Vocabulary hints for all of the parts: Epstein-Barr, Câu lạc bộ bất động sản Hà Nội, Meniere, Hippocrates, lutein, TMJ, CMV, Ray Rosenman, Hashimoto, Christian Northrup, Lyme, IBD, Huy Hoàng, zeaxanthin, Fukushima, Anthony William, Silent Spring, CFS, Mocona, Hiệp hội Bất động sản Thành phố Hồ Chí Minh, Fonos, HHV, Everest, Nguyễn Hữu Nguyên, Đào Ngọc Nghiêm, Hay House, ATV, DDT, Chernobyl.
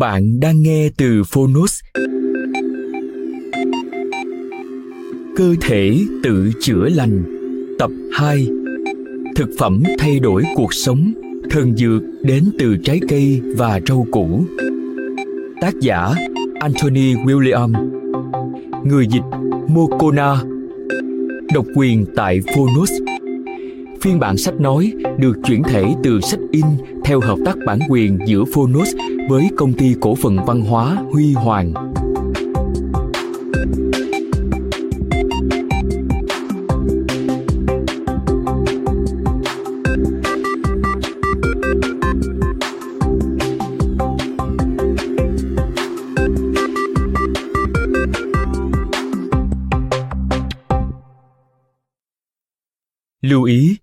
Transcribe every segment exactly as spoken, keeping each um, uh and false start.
Bạn đang nghe từ Fonos. Cơ thể tự chữa lành, tập hai. Thực phẩm thay đổi cuộc sống, thần dược đến từ trái cây và rau củ. Tác giả Anthony William. Người dịch Mocona. Độc quyền tại Fonos. Phiên bản sách nói được chuyển thể từ sách in theo hợp tác bản quyền giữa Fonos với công ty cổ phần văn hóa Huy Hoàng. Lưu ý.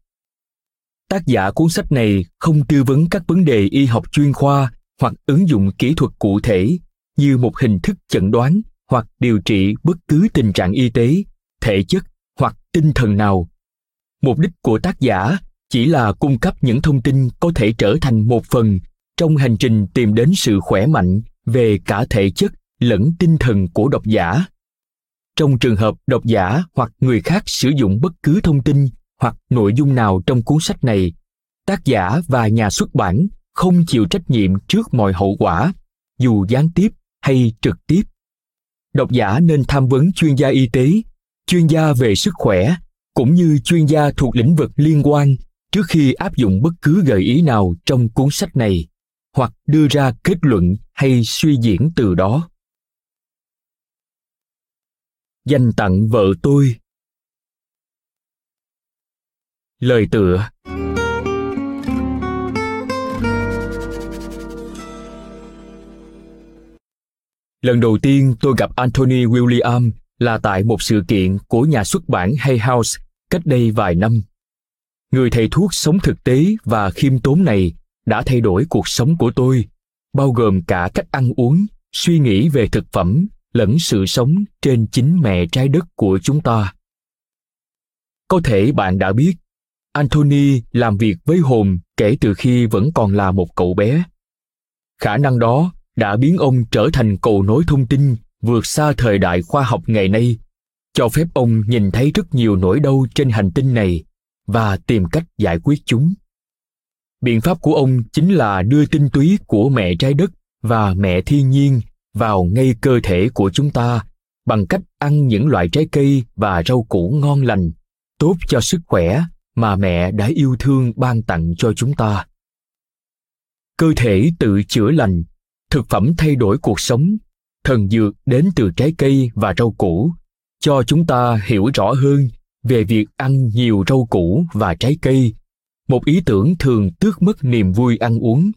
Tác giả cuốn sách này không tư vấn các vấn đề y học chuyên khoa hoặc ứng dụng kỹ thuật cụ thể như một hình thức chẩn đoán hoặc điều trị bất cứ tình trạng y tế, thể chất hoặc tinh thần nào. Mục đích của tác giả chỉ là cung cấp những thông tin có thể trở thành một phần trong hành trình tìm đến sự khỏe mạnh về cả thể chất lẫn tinh thần của độc giả. Trong trường hợp độc giả hoặc người khác sử dụng bất cứ thông tin hoặc nội dung nào trong cuốn sách này, tác giả và nhà xuất bản không chịu trách nhiệm trước mọi hậu quả, dù gián tiếp hay trực tiếp. Độc giả nên tham vấn chuyên gia y tế, chuyên gia về sức khỏe, cũng như chuyên gia thuộc lĩnh vực liên quan trước khi áp dụng bất cứ gợi ý nào trong cuốn sách này, hoặc đưa ra kết luận hay suy diễn từ đó. Dành tặng vợ tôi. Lời tựa. Lần đầu tiên tôi gặp Anthony William là tại một sự kiện của nhà xuất bản Hay House cách đây vài năm. Người thầy thuốc sống thực tế và khiêm tốn này đã thay đổi cuộc sống của tôi, bao gồm cả cách ăn uống, suy nghĩ về thực phẩm lẫn sự sống trên chính mẹ trái đất của chúng ta. Có thể bạn đã biết, Anthony làm việc với hồn kể từ khi vẫn còn là một cậu bé. Khả năng đó đã biến ông trở thành cầu nối thông tin vượt xa thời đại khoa học ngày nay, cho phép ông nhìn thấy rất nhiều nỗi đau trên hành tinh này và tìm cách giải quyết chúng. Biện pháp của ông chính là đưa tinh túy của mẹ trái đất và mẹ thiên nhiên vào ngay cơ thể của chúng ta bằng cách ăn những loại trái cây và rau củ ngon lành, tốt cho sức khỏe mà mẹ đã yêu thương ban tặng cho chúng ta. Cơ thể tự chữa lành, thực phẩm thay đổi cuộc sống, thần dược đến từ trái cây và rau củ, cho chúng ta hiểu rõ hơn về việc ăn nhiều rau củ và trái cây, một ý tưởng thường tước mất niềm vui ăn uống.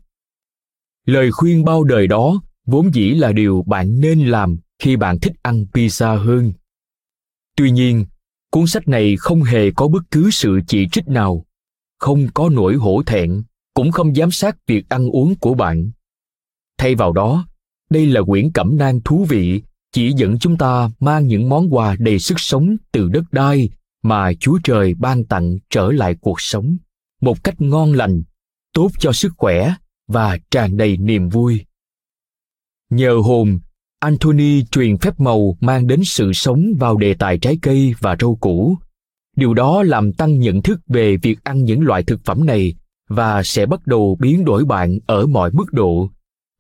Lời khuyên bao đời đó vốn dĩ là điều bạn nên làm khi bạn thích ăn pizza hơn. Tuy nhiên, cuốn sách này không hề có bất cứ sự chỉ trích nào, không có nỗi hổ thẹn, cũng không giám sát việc ăn uống của bạn. Thay vào đó, đây là quyển cẩm nang thú vị chỉ dẫn chúng ta mang những món quà đầy sức sống từ đất đai mà Chúa Trời ban tặng trở lại cuộc sống, một cách ngon lành, tốt cho sức khỏe và tràn đầy niềm vui. Nhờ hồn, Anthony truyền phép màu mang đến sự sống vào đề tài trái cây và rau củ. Điều đó làm tăng nhận thức về việc ăn những loại thực phẩm này và sẽ bắt đầu biến đổi bạn ở mọi mức độ,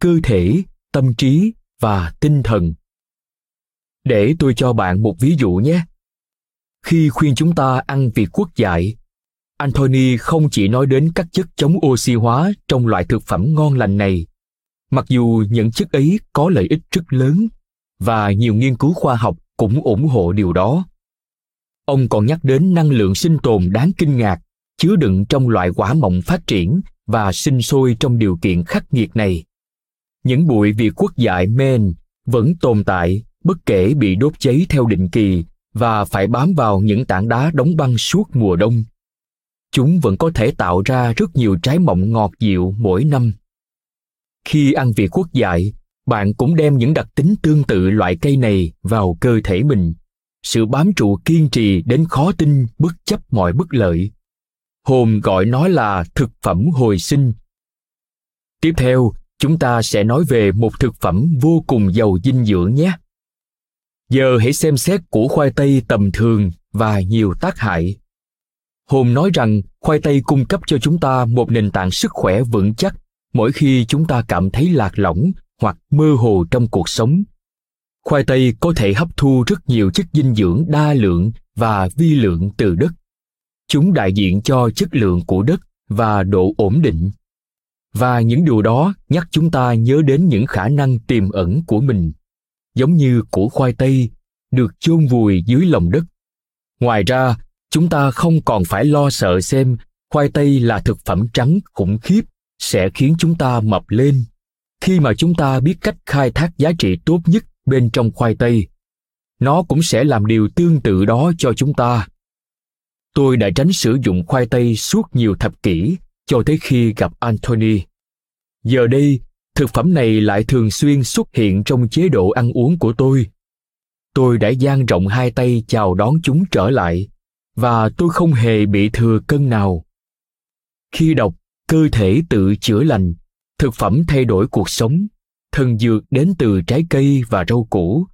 cơ thể, tâm trí và tinh thần. Để tôi cho bạn một ví dụ nhé. Khi khuyên chúng ta ăn việt quất dại, Anthony không chỉ nói đến các chất chống oxy hóa trong loại thực phẩm ngon lành này, mặc dù những chất ấy có lợi ích rất lớn và nhiều nghiên cứu khoa học cũng ủng hộ điều đó. Ông còn nhắc đến năng lượng sinh tồn đáng kinh ngạc chứa đựng trong loại quả mọng phát triển và sinh sôi trong điều kiện khắc nghiệt này. Những bụi việt quất dại men vẫn tồn tại bất kể bị đốt cháy theo định kỳ và phải bám vào những tảng đá đóng băng suốt mùa đông. Chúng vẫn có thể tạo ra rất nhiều trái mọng ngọt dịu mỗi năm. Khi ăn việt quất dại, bạn cũng đem những đặc tính tương tự loại cây này vào cơ thể mình. Sự bám trụ kiên trì đến khó tin bất chấp mọi bất lợi. Hồn gọi nó là thực phẩm hồi sinh. Tiếp theo, chúng ta sẽ nói về một thực phẩm vô cùng giàu dinh dưỡng nhé. Giờ hãy xem xét củ khoai tây tầm thường và nhiều tác hại. Hồn nói rằng khoai tây cung cấp cho chúng ta một nền tảng sức khỏe vững chắc mỗi khi chúng ta cảm thấy lạc lõng hoặc mơ hồ trong cuộc sống. Khoai tây có thể hấp thu rất nhiều chất dinh dưỡng đa lượng và vi lượng từ đất. Chúng đại diện cho chất lượng của đất và độ ổn định. Và những điều đó nhắc chúng ta nhớ đến những khả năng tiềm ẩn của mình, giống như củ khoai tây được chôn vùi dưới lòng đất. Ngoài ra, chúng ta không còn phải lo sợ xem khoai tây là thực phẩm trắng khủng khiếp sẽ khiến chúng ta mập lên, khi mà chúng ta biết cách khai thác giá trị tốt nhất bên trong khoai tây. Nó cũng sẽ làm điều tương tự đó cho chúng ta. Tôi đã tránh sử dụng khoai tây suốt nhiều thập kỷ cho tới khi gặp Anthony. Giờ đây, thực phẩm này lại thường xuyên xuất hiện trong chế độ ăn uống của tôi. Tôi đã dang rộng hai tay chào đón chúng trở lại, và tôi không hề bị thừa cân nào. Khi đọc Cơ thể tự chữa lành, thực phẩm thay đổi cuộc sống, thần dược đến từ trái cây và rau củ,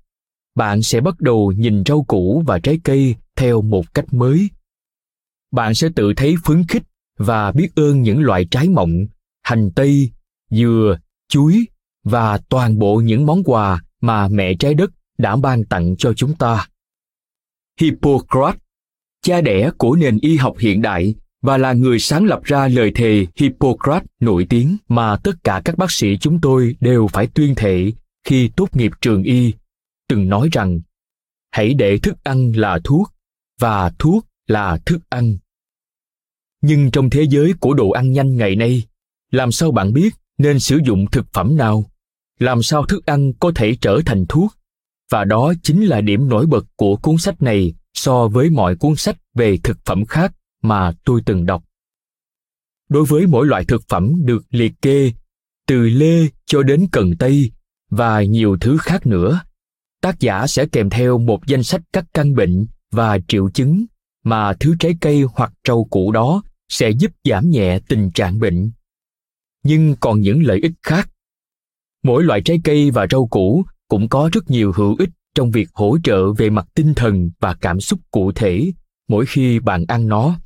bạn sẽ bắt đầu nhìn rau củ và trái cây theo một cách mới. Bạn sẽ tự thấy phấn khích và biết ơn những loại trái mọng, hành tây, dừa, chuối và toàn bộ những món quà mà mẹ trái đất đã ban tặng cho chúng ta. Hippocrates, cha đẻ của nền y học hiện đại và là người sáng lập ra lời thề Hippocrates nổi tiếng mà tất cả các bác sĩ chúng tôi đều phải tuyên thệ khi tốt nghiệp trường y, từng nói rằng hãy để thức ăn là thuốc và thuốc là thức ăn. Nhưng trong thế giới của đồ ăn nhanh ngày nay, làm sao bạn biết nên sử dụng thực phẩm nào? Làm sao thức ăn có thể trở thành thuốc? Và đó chính là điểm nổi bật của cuốn sách này so với mọi cuốn sách về thực phẩm khác mà tôi từng đọc. Đối với mỗi loại thực phẩm được liệt kê, từ lê cho đến cần tây và nhiều thứ khác nữa, tác giả sẽ kèm theo một danh sách các căn bệnh và triệu chứng mà thứ trái cây hoặc rau củ đó sẽ giúp giảm nhẹ tình trạng bệnh. Nhưng còn những lợi ích khác. Mỗi loại trái cây và rau củ cũng có rất nhiều hữu ích trong việc hỗ trợ về mặt tinh thần và cảm xúc cụ thể mỗi khi bạn ăn nó.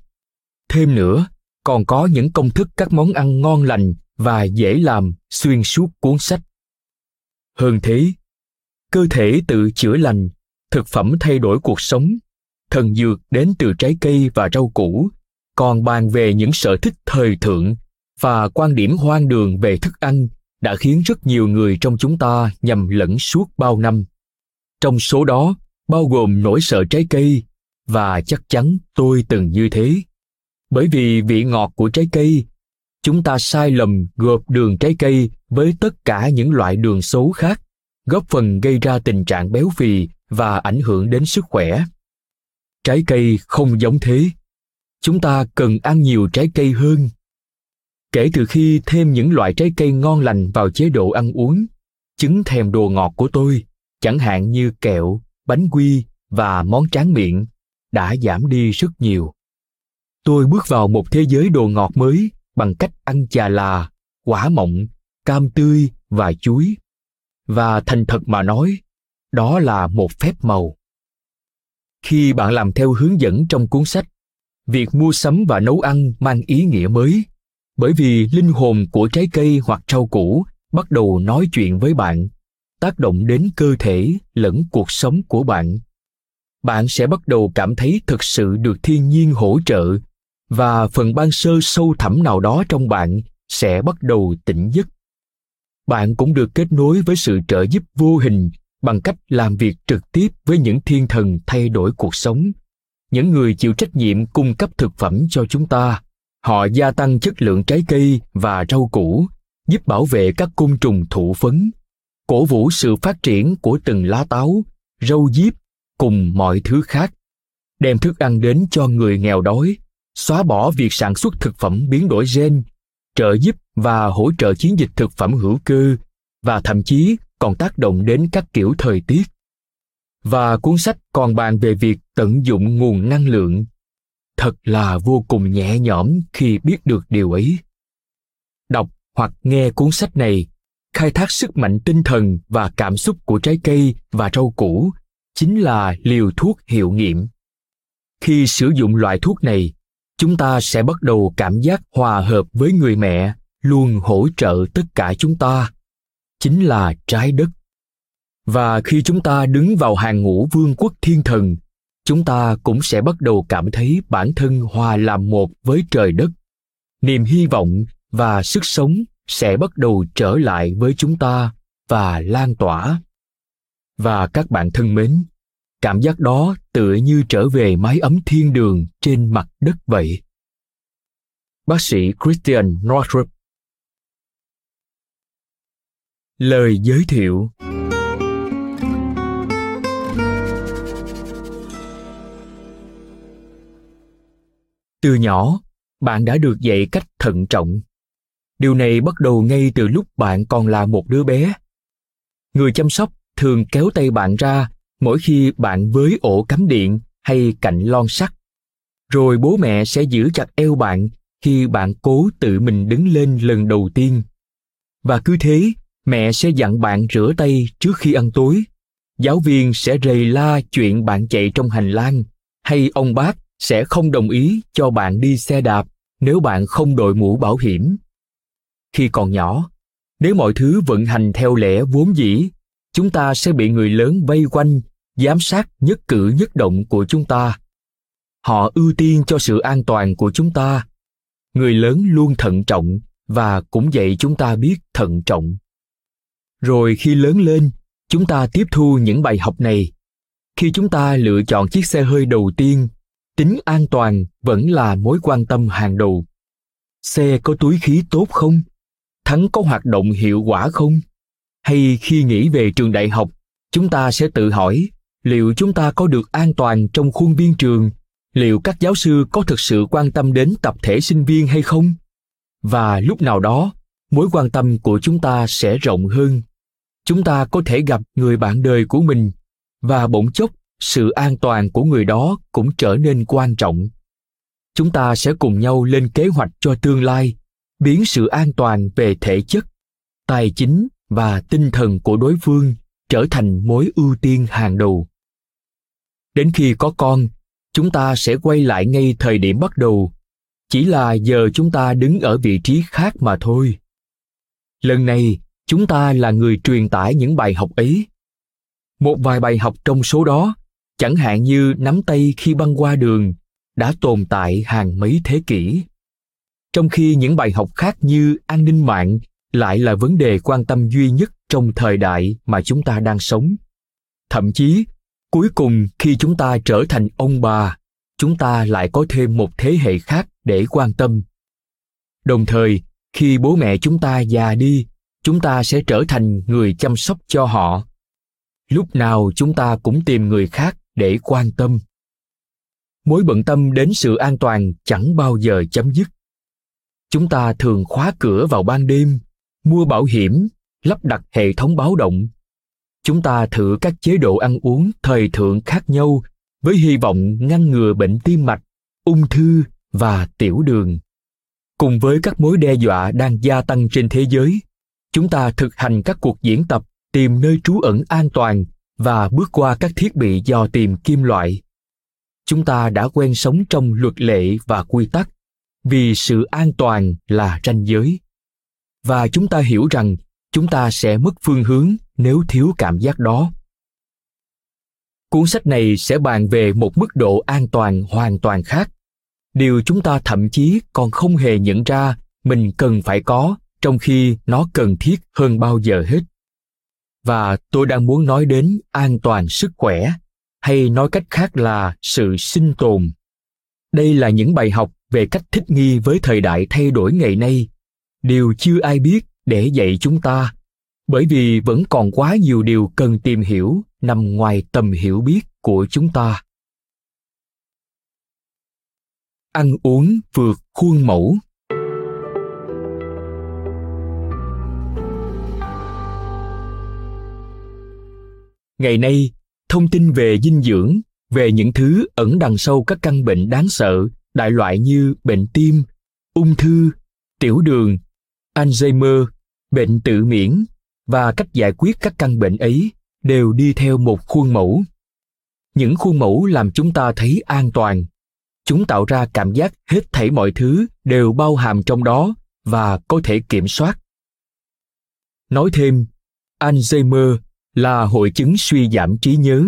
Thêm nữa, còn có những công thức các món ăn ngon lành và dễ làm xuyên suốt cuốn sách. Hơn thế, Cơ thể tự chữa lành, thực phẩm thay đổi cuộc sống, thần dược đến từ trái cây và rau củ, còn bàn về những sở thích thời thượng và quan điểm hoang đường về thức ăn đã khiến rất nhiều người trong chúng ta nhầm lẫn suốt bao năm. Trong số đó, bao gồm nỗi sợ trái cây, và chắc chắn tôi từng như thế. Bởi vì vị ngọt của trái cây, chúng ta sai lầm gộp đường trái cây với tất cả những loại đường xấu khác, góp phần gây ra tình trạng béo phì và ảnh hưởng đến sức khỏe. Trái cây không giống thế. Chúng ta cần ăn nhiều trái cây hơn. Kể từ khi thêm những loại trái cây ngon lành vào chế độ ăn uống, chứng thèm đồ ngọt của tôi, chẳng hạn như kẹo, bánh quy và món tráng miệng, đã giảm đi rất nhiều. Tôi bước vào một thế giới đồ ngọt mới bằng cách ăn chà là, quả mọng, cam tươi và chuối. và thành thật mà nói, đó là một phép màu. Khi bạn làm theo hướng dẫn trong cuốn sách, việc mua sắm và nấu ăn mang ý nghĩa mới, bởi vì linh hồn của trái cây hoặc rau củ bắt đầu nói chuyện với bạn, tác động đến cơ thể lẫn cuộc sống của bạn. Bạn sẽ bắt đầu cảm thấy thực sự được thiên nhiên hỗ trợ, và phần ban sơ sâu thẳm nào đó trong bạn sẽ bắt đầu tỉnh giấc. Bạn cũng được kết nối với sự trợ giúp vô hình bằng cách làm việc trực tiếp với những thiên thần thay đổi cuộc sống, những người chịu trách nhiệm cung cấp thực phẩm cho chúng ta. Họ gia tăng chất lượng trái cây và rau củ, giúp bảo vệ các côn trùng thụ phấn, cổ vũ sự phát triển của từng lá táo, rau diếp cùng mọi thứ khác, đem thức ăn đến cho người nghèo đói, xóa bỏ việc sản xuất thực phẩm biến đổi gen, trợ giúp và hỗ trợ chiến dịch thực phẩm hữu cơ, và thậm chí còn tác động đến các kiểu thời tiết. Và cuốn sách còn bàn về việc tận dụng nguồn năng lượng. Thật là vô cùng nhẹ nhõm khi biết được điều ấy. Đọc hoặc nghe cuốn sách này, khai thác sức mạnh tinh thần và cảm xúc của trái cây và rau củ, chính là liều thuốc hiệu nghiệm. Khi sử dụng loại thuốc này, chúng ta sẽ bắt đầu cảm giác hòa hợp với người mẹ luôn hỗ trợ tất cả chúng ta, chính là trái đất. Và khi chúng ta đứng vào hàng ngũ vương quốc thiên thần, chúng ta cũng sẽ bắt đầu cảm thấy bản thân hòa làm một với trời đất. Niềm hy vọng và sức sống sẽ bắt đầu trở lại với chúng ta và lan tỏa. Và các bạn thân mến, cảm giác đó tựa như trở về mái ấm thiên đường trên mặt đất vậy. Bác sĩ Christian Northrup. Lời giới thiệu. Từ nhỏ, bạn đã được dạy cách thận trọng. Điều này bắt đầu ngay từ lúc bạn còn là một đứa bé. Người chăm sóc thường kéo tay bạn ra mỗi khi bạn với ổ cắm điện hay cạnh lon sắt. Rồi bố mẹ sẽ giữ chặt eo bạn khi bạn cố tự mình đứng lên lần đầu tiên. Và cứ thế, mẹ sẽ dặn bạn rửa tay trước khi ăn tối. Giáo viên sẽ rầy la chuyện bạn chạy trong hành lang, hay ông bác sẽ không đồng ý cho bạn đi xe đạp nếu bạn không đội mũ bảo hiểm. Khi còn nhỏ, nếu mọi thứ vận hành theo lẽ vốn dĩ, chúng ta sẽ bị người lớn vây quanh, giám sát nhất cử nhất động của chúng ta. Họ ưu tiên cho sự an toàn của chúng ta. Người lớn luôn thận trọng và cũng dạy chúng ta biết thận trọng. Rồi khi lớn lên, chúng ta tiếp thu những bài học này. Khi chúng ta lựa chọn chiếc xe hơi đầu tiên, tính an toàn vẫn là mối quan tâm hàng đầu. Xe có túi khí tốt không? Thắng có hoạt động hiệu quả không? Hay khi nghĩ về trường đại học, chúng ta sẽ tự hỏi liệu chúng ta có được an toàn trong khuôn viên trường, liệu các giáo sư có thực sự quan tâm đến tập thể sinh viên hay không? Và lúc nào đó, mối quan tâm của chúng ta sẽ rộng hơn. Chúng ta có thể gặp người bạn đời của mình, và bỗng chốc, sự an toàn của người đó cũng trở nên quan trọng. Chúng ta sẽ cùng nhau lên kế hoạch cho tương lai, biến sự an toàn về thể chất, tài chính và tinh thần của đối phương trở thành mối ưu tiên hàng đầu. Đến khi có con, chúng ta sẽ quay lại ngay thời điểm bắt đầu, chỉ là giờ chúng ta đứng ở vị trí khác mà thôi. Lần này, chúng ta là người truyền tải những bài học ấy. Một vài bài học trong số đó, chẳng hạn như nắm tay khi băng qua đường, đã tồn tại hàng mấy thế kỷ. Trong khi những bài học khác như an ninh mạng lại là vấn đề quan tâm duy nhất trong thời đại mà chúng ta đang sống. Thậm chí, cuối cùng khi chúng ta trở thành ông bà, chúng ta lại có thêm một thế hệ khác để quan tâm. Đồng thời, khi bố mẹ chúng ta già đi, chúng ta sẽ trở thành người chăm sóc cho họ. Lúc nào chúng ta cũng tìm người khác để quan tâm. Mối bận tâm đến sự an toàn chẳng bao giờ chấm dứt. Chúng ta thường khóa cửa vào ban đêm, mua bảo hiểm, lắp đặt hệ thống báo động. Chúng ta thử các chế độ ăn uống thời thượng khác nhau với hy vọng ngăn ngừa bệnh tim mạch, ung thư và tiểu đường. Cùng với các mối đe dọa đang gia tăng trên thế giới, chúng ta thực hành các cuộc diễn tập tìm nơi trú ẩn an toàn và bước qua các thiết bị dò tìm kim loại. Chúng ta đã quen sống trong luật lệ và quy tắc, vì sự an toàn là ranh giới. Và chúng ta hiểu rằng chúng ta sẽ mất phương hướng nếu thiếu cảm giác đó. Cuốn sách này sẽ bàn về một mức độ an toàn hoàn toàn khác, điều chúng ta thậm chí còn không hề nhận ra mình cần phải có, trong khi nó cần thiết hơn bao giờ hết. Và tôi đang muốn nói đến an toàn sức khỏe, hay nói cách khác là sự sinh tồn. Đây là những bài học về cách thích nghi với thời đại thay đổi ngày nay, điều chưa ai biết để dạy chúng ta, bởi vì vẫn còn quá nhiều điều cần tìm hiểu nằm ngoài tầm hiểu biết của chúng ta. Ăn uống vượt khuôn mẫu. Ngày nay, thông tin về dinh dưỡng, về những thứ ẩn đằng sau các căn bệnh đáng sợ, đại loại như bệnh tim, ung thư, tiểu đường, Alzheimer, bệnh tự miễn và cách giải quyết các căn bệnh ấy đều đi theo một khuôn mẫu. Những khuôn mẫu làm chúng ta thấy an toàn. Chúng tạo ra cảm giác hết thảy mọi thứ đều bao hàm trong đó và có thể kiểm soát. Nói thêm, Alzheimer là hội chứng suy giảm trí nhớ.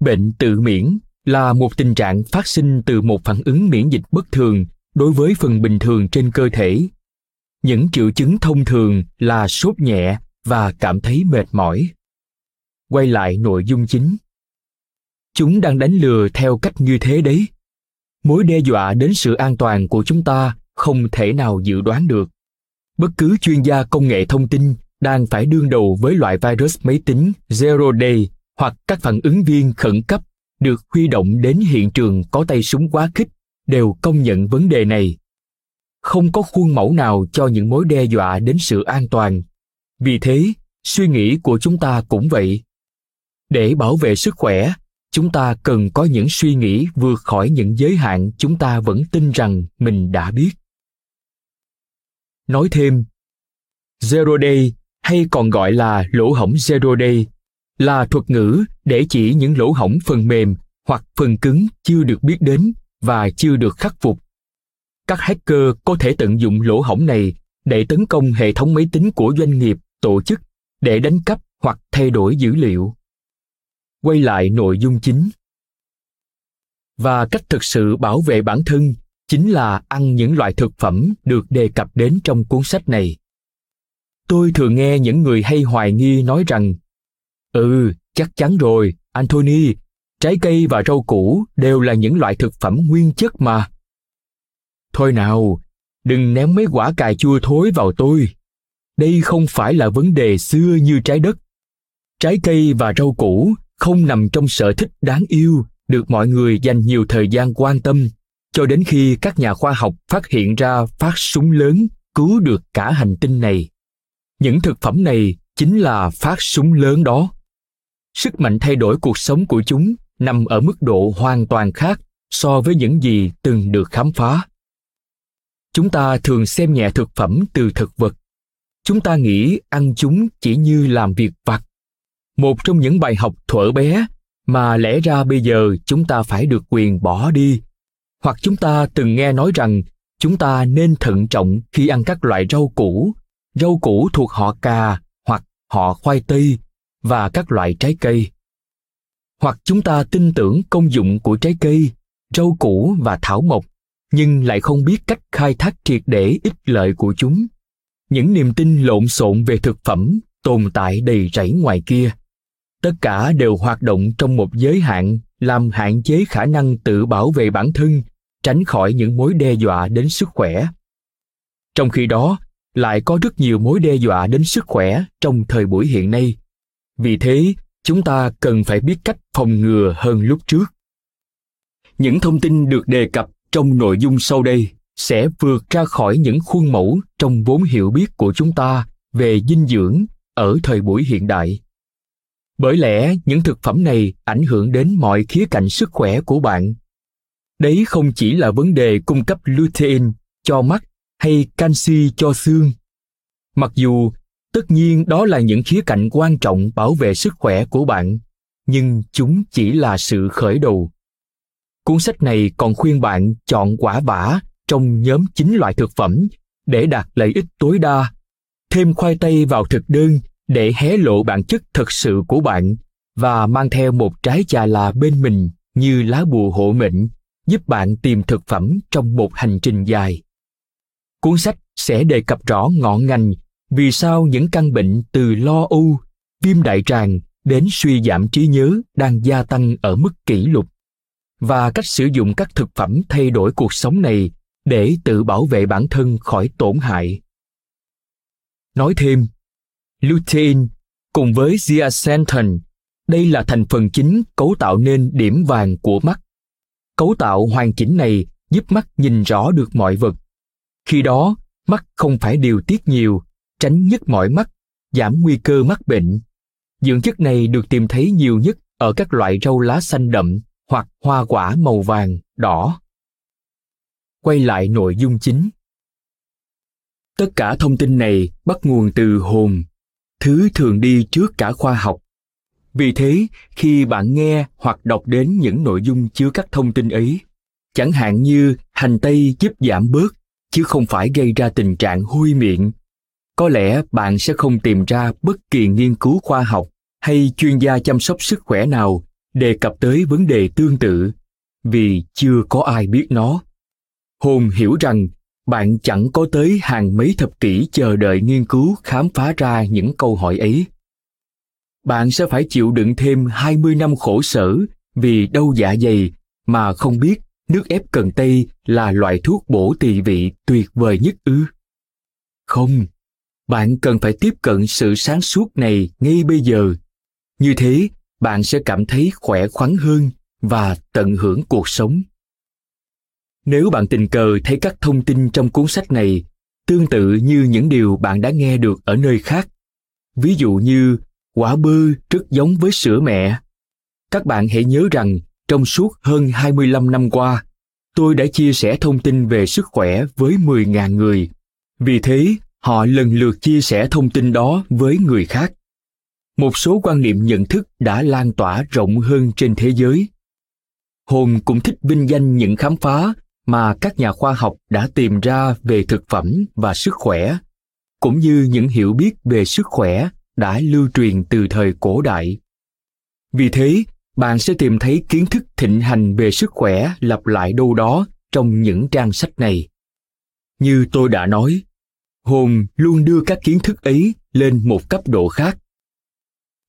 Bệnh tự miễn là một tình trạng phát sinh từ một phản ứng miễn dịch bất thường đối với phần bình thường trên cơ thể. Những triệu chứng thông thường là sốt nhẹ và cảm thấy mệt mỏi. Quay lại nội dung chính. Chúng đang đánh lừa theo cách như thế đấy. Mối đe dọa đến sự an toàn của chúng ta không thể nào dự đoán được. Bất cứ chuyên gia công nghệ thông tin đang phải đương đầu với loại virus máy tính Zero Day hoặc các phản ứng viên khẩn cấp được huy động đến hiện trường có tay súng quá khích đều công nhận vấn đề này. Không có khuôn mẫu nào cho những mối đe dọa đến sự an toàn. Vì thế, suy nghĩ của chúng ta cũng vậy. Để bảo vệ sức khỏe, chúng ta cần có những suy nghĩ vượt khỏi những giới hạn chúng ta vẫn tin rằng mình đã biết. Nói thêm, Zero Day hay còn gọi là lỗ hổng Zero Day là thuật ngữ để chỉ những lỗ hổng phần mềm hoặc phần cứng chưa được biết đến và chưa được khắc phục. Các hacker có thể tận dụng lỗ hổng này để tấn công hệ thống máy tính của doanh nghiệp, tổ chức, để đánh cắp hoặc thay đổi dữ liệu. Quay lại nội dung chính. Và cách thực sự bảo vệ bản thân chính là ăn những loại thực phẩm được đề cập đến trong cuốn sách này. Tôi thường nghe những người hay hoài nghi nói rằng Ừ, chắc chắn rồi, Anthony, trái cây và rau củ đều là những loại thực phẩm nguyên chất mà. Thôi nào, đừng ném mấy quả cà chua thối vào tôi. Đây không phải là vấn đề xưa như trái đất. Trái cây và rau củ không nằm trong sở thích đáng yêu được mọi người dành nhiều thời gian quan tâm, cho đến khi các nhà khoa học phát hiện ra phát súng lớn cứu được cả hành tinh này. Những thực phẩm này chính là phát súng lớn đó. Sức mạnh thay đổi cuộc sống của chúng nằm ở mức độ hoàn toàn khác so với những gì từng được khám phá. Chúng ta thường xem nhẹ thực phẩm từ thực vật. Chúng ta nghĩ ăn chúng chỉ như làm việc vặt. Một trong những bài học thuở bé mà lẽ ra bây giờ chúng ta phải được quyền bỏ đi. Hoặc chúng ta từng nghe nói rằng chúng ta nên thận trọng khi ăn các loại rau củ, rau củ thuộc họ cà hoặc họ khoai tây và các loại trái cây. Hoặc chúng ta tin tưởng công dụng của trái cây, rau củ và thảo mộc, nhưng lại không biết cách khai thác triệt để ích lợi của chúng. Những niềm tin lộn xộn về thực phẩm tồn tại đầy rẫy ngoài kia. Tất cả đều hoạt động trong một giới hạn làm hạn chế khả năng tự bảo vệ bản thân, tránh khỏi những mối đe dọa đến sức khỏe. Trong khi đó, lại có rất nhiều mối đe dọa đến sức khỏe trong thời buổi hiện nay. Vì thế, chúng ta cần phải biết cách phòng ngừa hơn lúc trước. Những thông tin được đề cập trong nội dung sau đây sẽ vượt ra khỏi những khuôn mẫu trong vốn hiểu biết của chúng ta về dinh dưỡng ở thời buổi hiện đại. Bởi lẽ những thực phẩm này ảnh hưởng đến mọi khía cạnh sức khỏe của bạn. Đấy không chỉ là vấn đề cung cấp lutein cho mắt hay canxi cho xương. Mặc dù Tất nhiên đó là những khía cạnh quan trọng bảo vệ sức khỏe của bạn, nhưng chúng chỉ là sự khởi đầu. Cuốn sách này còn khuyên bạn chọn quả bã trong nhóm chín loại thực phẩm để đạt lợi ích tối đa, thêm khoai tây vào thực đơn để hé lộ bản chất thật sự của bạn và mang theo một trái chà là bên mình như lá bùa hộ mệnh, giúp bạn tìm thực phẩm trong một hành trình dài. Cuốn sách sẽ đề cập rõ ngọn ngành vì sao những căn bệnh từ lo âu, viêm đại tràng đến suy giảm trí nhớ đang gia tăng ở mức kỷ lục, và cách sử dụng các thực phẩm thay đổi cuộc sống này để tự bảo vệ bản thân khỏi tổn hại. Nói thêm, lutein cùng với zeaxanthin, đây là thành phần chính cấu tạo nên điểm vàng của mắt. Cấu tạo hoàn chỉnh này giúp mắt nhìn rõ được mọi vật. Khi đó, mắt không phải điều tiết nhiều, tránh nhức mỏi mắt, giảm nguy cơ mắc bệnh. Dưỡng chất này được tìm thấy nhiều nhất ở các loại rau lá xanh đậm hoặc hoa quả màu vàng, đỏ. Quay lại nội dung chính. Tất cả thông tin này bắt nguồn từ hồn, thứ thường đi trước cả khoa học. Vì thế, khi bạn nghe hoặc đọc đến những nội dung chứa các thông tin ấy, chẳng hạn như hành tây giúp giảm bớt, chứ không phải gây ra tình trạng hôi miệng, có lẽ bạn sẽ không tìm ra bất kỳ nghiên cứu khoa học hay chuyên gia chăm sóc sức khỏe nào đề cập tới vấn đề tương tự, vì chưa có ai biết nó. Hồn hiểu rằng bạn chẳng có tới hàng mấy thập kỷ chờ đợi nghiên cứu khám phá ra những câu hỏi ấy. Bạn sẽ phải chịu đựng thêm hai mươi năm khổ sở vì đau dạ dày mà không biết nước ép cần tây là loại thuốc bổ tỳ vị tuyệt vời nhất ư? Không, bạn cần phải tiếp cận sự sáng suốt này ngay bây giờ. Như thế, bạn sẽ cảm thấy khỏe khoắn hơn và tận hưởng cuộc sống. Nếu bạn tình cờ thấy các thông tin trong cuốn sách này tương tự như những điều bạn đã nghe được ở nơi khác, ví dụ như quả bơ rất giống với sữa mẹ, các bạn hãy nhớ rằng trong suốt hơn hai mươi lăm năm qua, tôi đã chia sẻ thông tin về sức khỏe với mười nghìn người. Vì thế, họ lần lượt chia sẻ thông tin đó với người khác. Một số quan niệm nhận thức đã lan tỏa rộng hơn trên thế giới. Hồn cũng thích vinh danh những khám phá mà các nhà khoa học đã tìm ra về thực phẩm và sức khỏe, cũng như những hiểu biết về sức khỏe đã lưu truyền từ thời cổ đại. Vì thế, bạn sẽ tìm thấy kiến thức thịnh hành về sức khỏe lặp lại đâu đó trong những trang sách này. Như tôi đã nói, hồn luôn đưa các kiến thức ấy lên một cấp độ khác.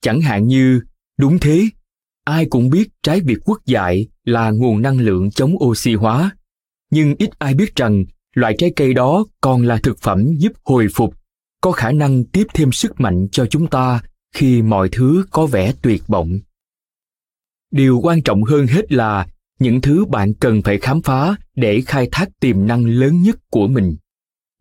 Chẳng hạn như, đúng thế, ai cũng biết trái việt quất dại là nguồn năng lượng chống oxy hóa, nhưng ít ai biết rằng loại trái cây đó còn là thực phẩm giúp hồi phục, có khả năng tiếp thêm sức mạnh cho chúng ta khi mọi thứ có vẻ tuyệt vọng. Điều quan trọng hơn hết là những thứ bạn cần phải khám phá để khai thác tiềm năng lớn nhất của mình.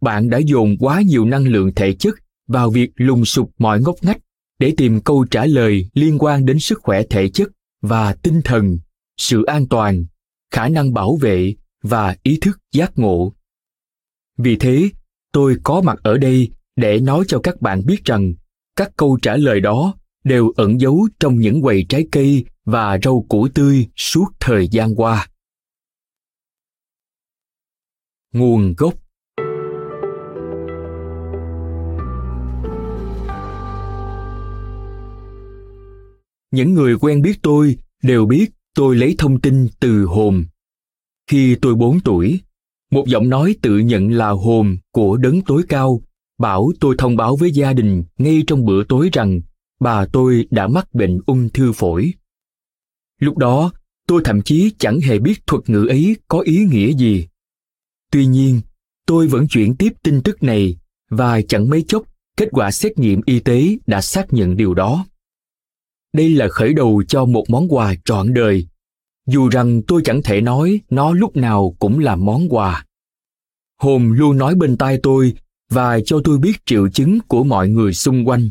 Bạn đã dồn quá nhiều năng lượng thể chất vào việc lùng sục mọi ngóc ngách để tìm câu trả lời liên quan đến sức khỏe thể chất và tinh thần, sự an toàn, khả năng bảo vệ và ý thức giác ngộ. Vì thế, tôi có mặt ở đây để nói cho các bạn biết rằng các câu trả lời đó đều ẩn giấu trong những quầy trái cây và rau củ tươi suốt thời gian qua. Nguồn gốc. Những người quen biết tôi đều biết tôi lấy thông tin từ hồn. Khi tôi bốn tuổi, một giọng nói tự nhận là hồn của đấng tối cao bảo tôi thông báo với gia đình ngay trong bữa tối rằng bà tôi đã mắc bệnh ung thư phổi. Lúc đó, tôi thậm chí chẳng hề biết thuật ngữ ấy có ý nghĩa gì. Tuy nhiên, tôi vẫn chuyển tiếp tin tức này và chẳng mấy chốc kết quả xét nghiệm y tế đã xác nhận điều đó. Đây là khởi đầu cho một món quà trọn đời, dù rằng tôi chẳng thể nói nó lúc nào cũng là món quà. Hồn luôn nói bên tai tôi và cho tôi biết triệu chứng của mọi người xung quanh.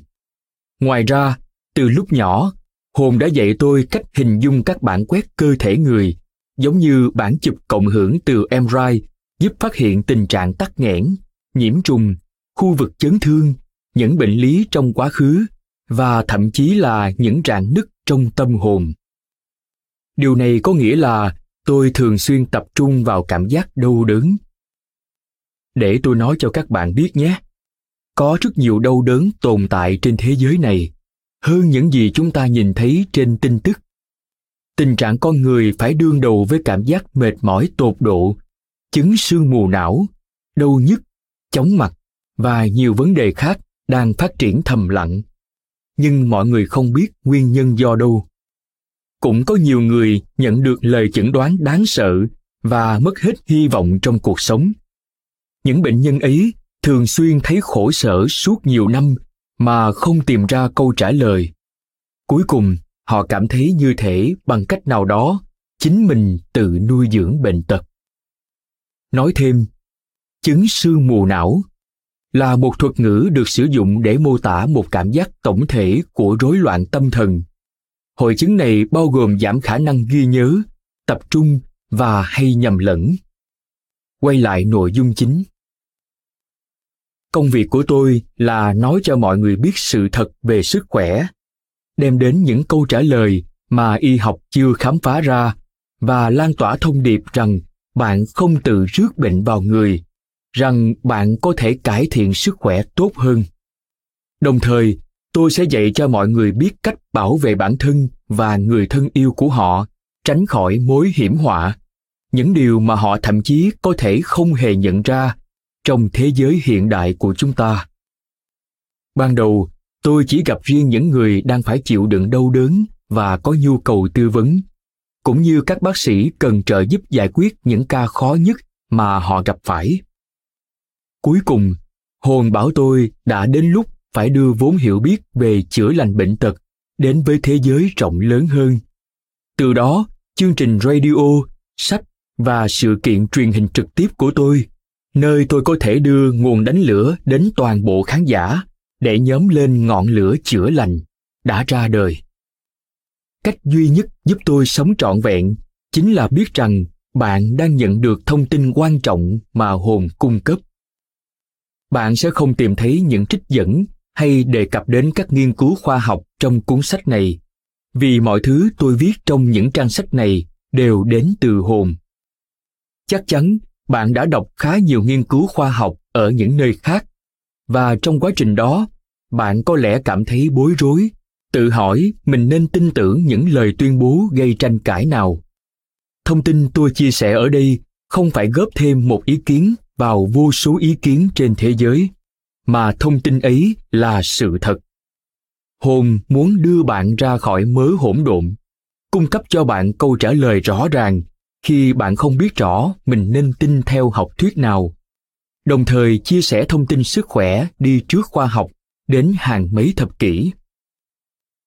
Ngoài ra, từ lúc nhỏ, hồn đã dạy tôi cách hình dung các bản quét cơ thể người, giống như bản chụp cộng hưởng từ em rờ i giúp phát hiện tình trạng tắc nghẽn, nhiễm trùng, khu vực chấn thương, những bệnh lý trong quá khứ và thậm chí là những rạn nứt trong tâm hồn. Điều này có nghĩa là tôi thường xuyên tập trung vào cảm giác đau đớn. Để tôi nói cho các bạn biết nhé, có rất nhiều đau đớn tồn tại trên thế giới này, hơn những gì chúng ta nhìn thấy trên tin tức. Tình trạng con người phải đương đầu với cảm giác mệt mỏi tột độ, chứng sương mù não, đau nhức, chóng mặt và nhiều vấn đề khác đang phát triển thầm lặng. Nhưng mọi người không biết nguyên nhân do đâu. Cũng có nhiều người nhận được lời chẩn đoán đáng sợ và mất hết hy vọng trong cuộc sống. Những bệnh nhân ấy thường xuyên thấy khổ sở suốt nhiều năm mà không tìm ra câu trả lời. Cuối cùng, họ cảm thấy như thể bằng cách nào đó, chính mình tự nuôi dưỡng bệnh tật. Nói thêm, chứng sương mù não là một thuật ngữ được sử dụng để mô tả một cảm giác tổng thể của rối loạn tâm thần. Hội chứng này bao gồm giảm khả năng ghi nhớ, tập trung và hay nhầm lẫn. Quay lại nội dung chính. Công việc của tôi là nói cho mọi người biết sự thật về sức khỏe, đem đến những câu trả lời mà y học chưa khám phá ra và lan tỏa thông điệp rằng bạn không tự rước bệnh vào người, rằng bạn có thể cải thiện sức khỏe tốt hơn. Đồng thời, tôi sẽ dạy cho mọi người biết cách bảo vệ bản thân và người thân yêu của họ, tránh khỏi mối hiểm họa, những điều mà họ thậm chí có thể không hề nhận ra trong thế giới hiện đại của chúng ta. Ban đầu, tôi chỉ gặp riêng những người đang phải chịu đựng đau đớn và có nhu cầu tư vấn, cũng như các bác sĩ cần trợ giúp giải quyết những ca khó nhất mà họ gặp phải. Cuối cùng, hồn bảo tôi đã đến lúc phải đưa vốn hiểu biết về chữa lành bệnh tật đến với thế giới rộng lớn hơn. Từ đó, chương trình radio, sách và sự kiện truyền hình trực tiếp của tôi, nơi tôi có thể đưa nguồn đánh lửa đến toàn bộ khán giả để nhóm lên ngọn lửa chữa lành, đã ra đời. Cách duy nhất giúp tôi sống trọn vẹn chính là biết rằng bạn đang nhận được thông tin quan trọng mà hồn cung cấp. Bạn sẽ không tìm thấy những trích dẫn hay đề cập đến các nghiên cứu khoa học trong cuốn sách này, vì mọi thứ tôi viết trong những trang sách này đều đến từ hồn. Chắc chắn bạn đã đọc khá nhiều nghiên cứu khoa học ở những nơi khác, và trong quá trình đó, bạn có lẽ cảm thấy bối rối, tự hỏi mình nên tin tưởng những lời tuyên bố gây tranh cãi nào. Thông tin tôi chia sẻ ở đây không phải góp thêm một ý kiến vào vô số ý kiến trên thế giới, mà thông tin ấy là sự thật. Hồn muốn đưa bạn ra khỏi mớ hỗn độn, cung cấp cho bạn câu trả lời rõ ràng khi bạn không biết rõ mình nên tin theo học thuyết nào, đồng thời chia sẻ thông tin sức khỏe đi trước khoa học đến hàng mấy thập kỷ.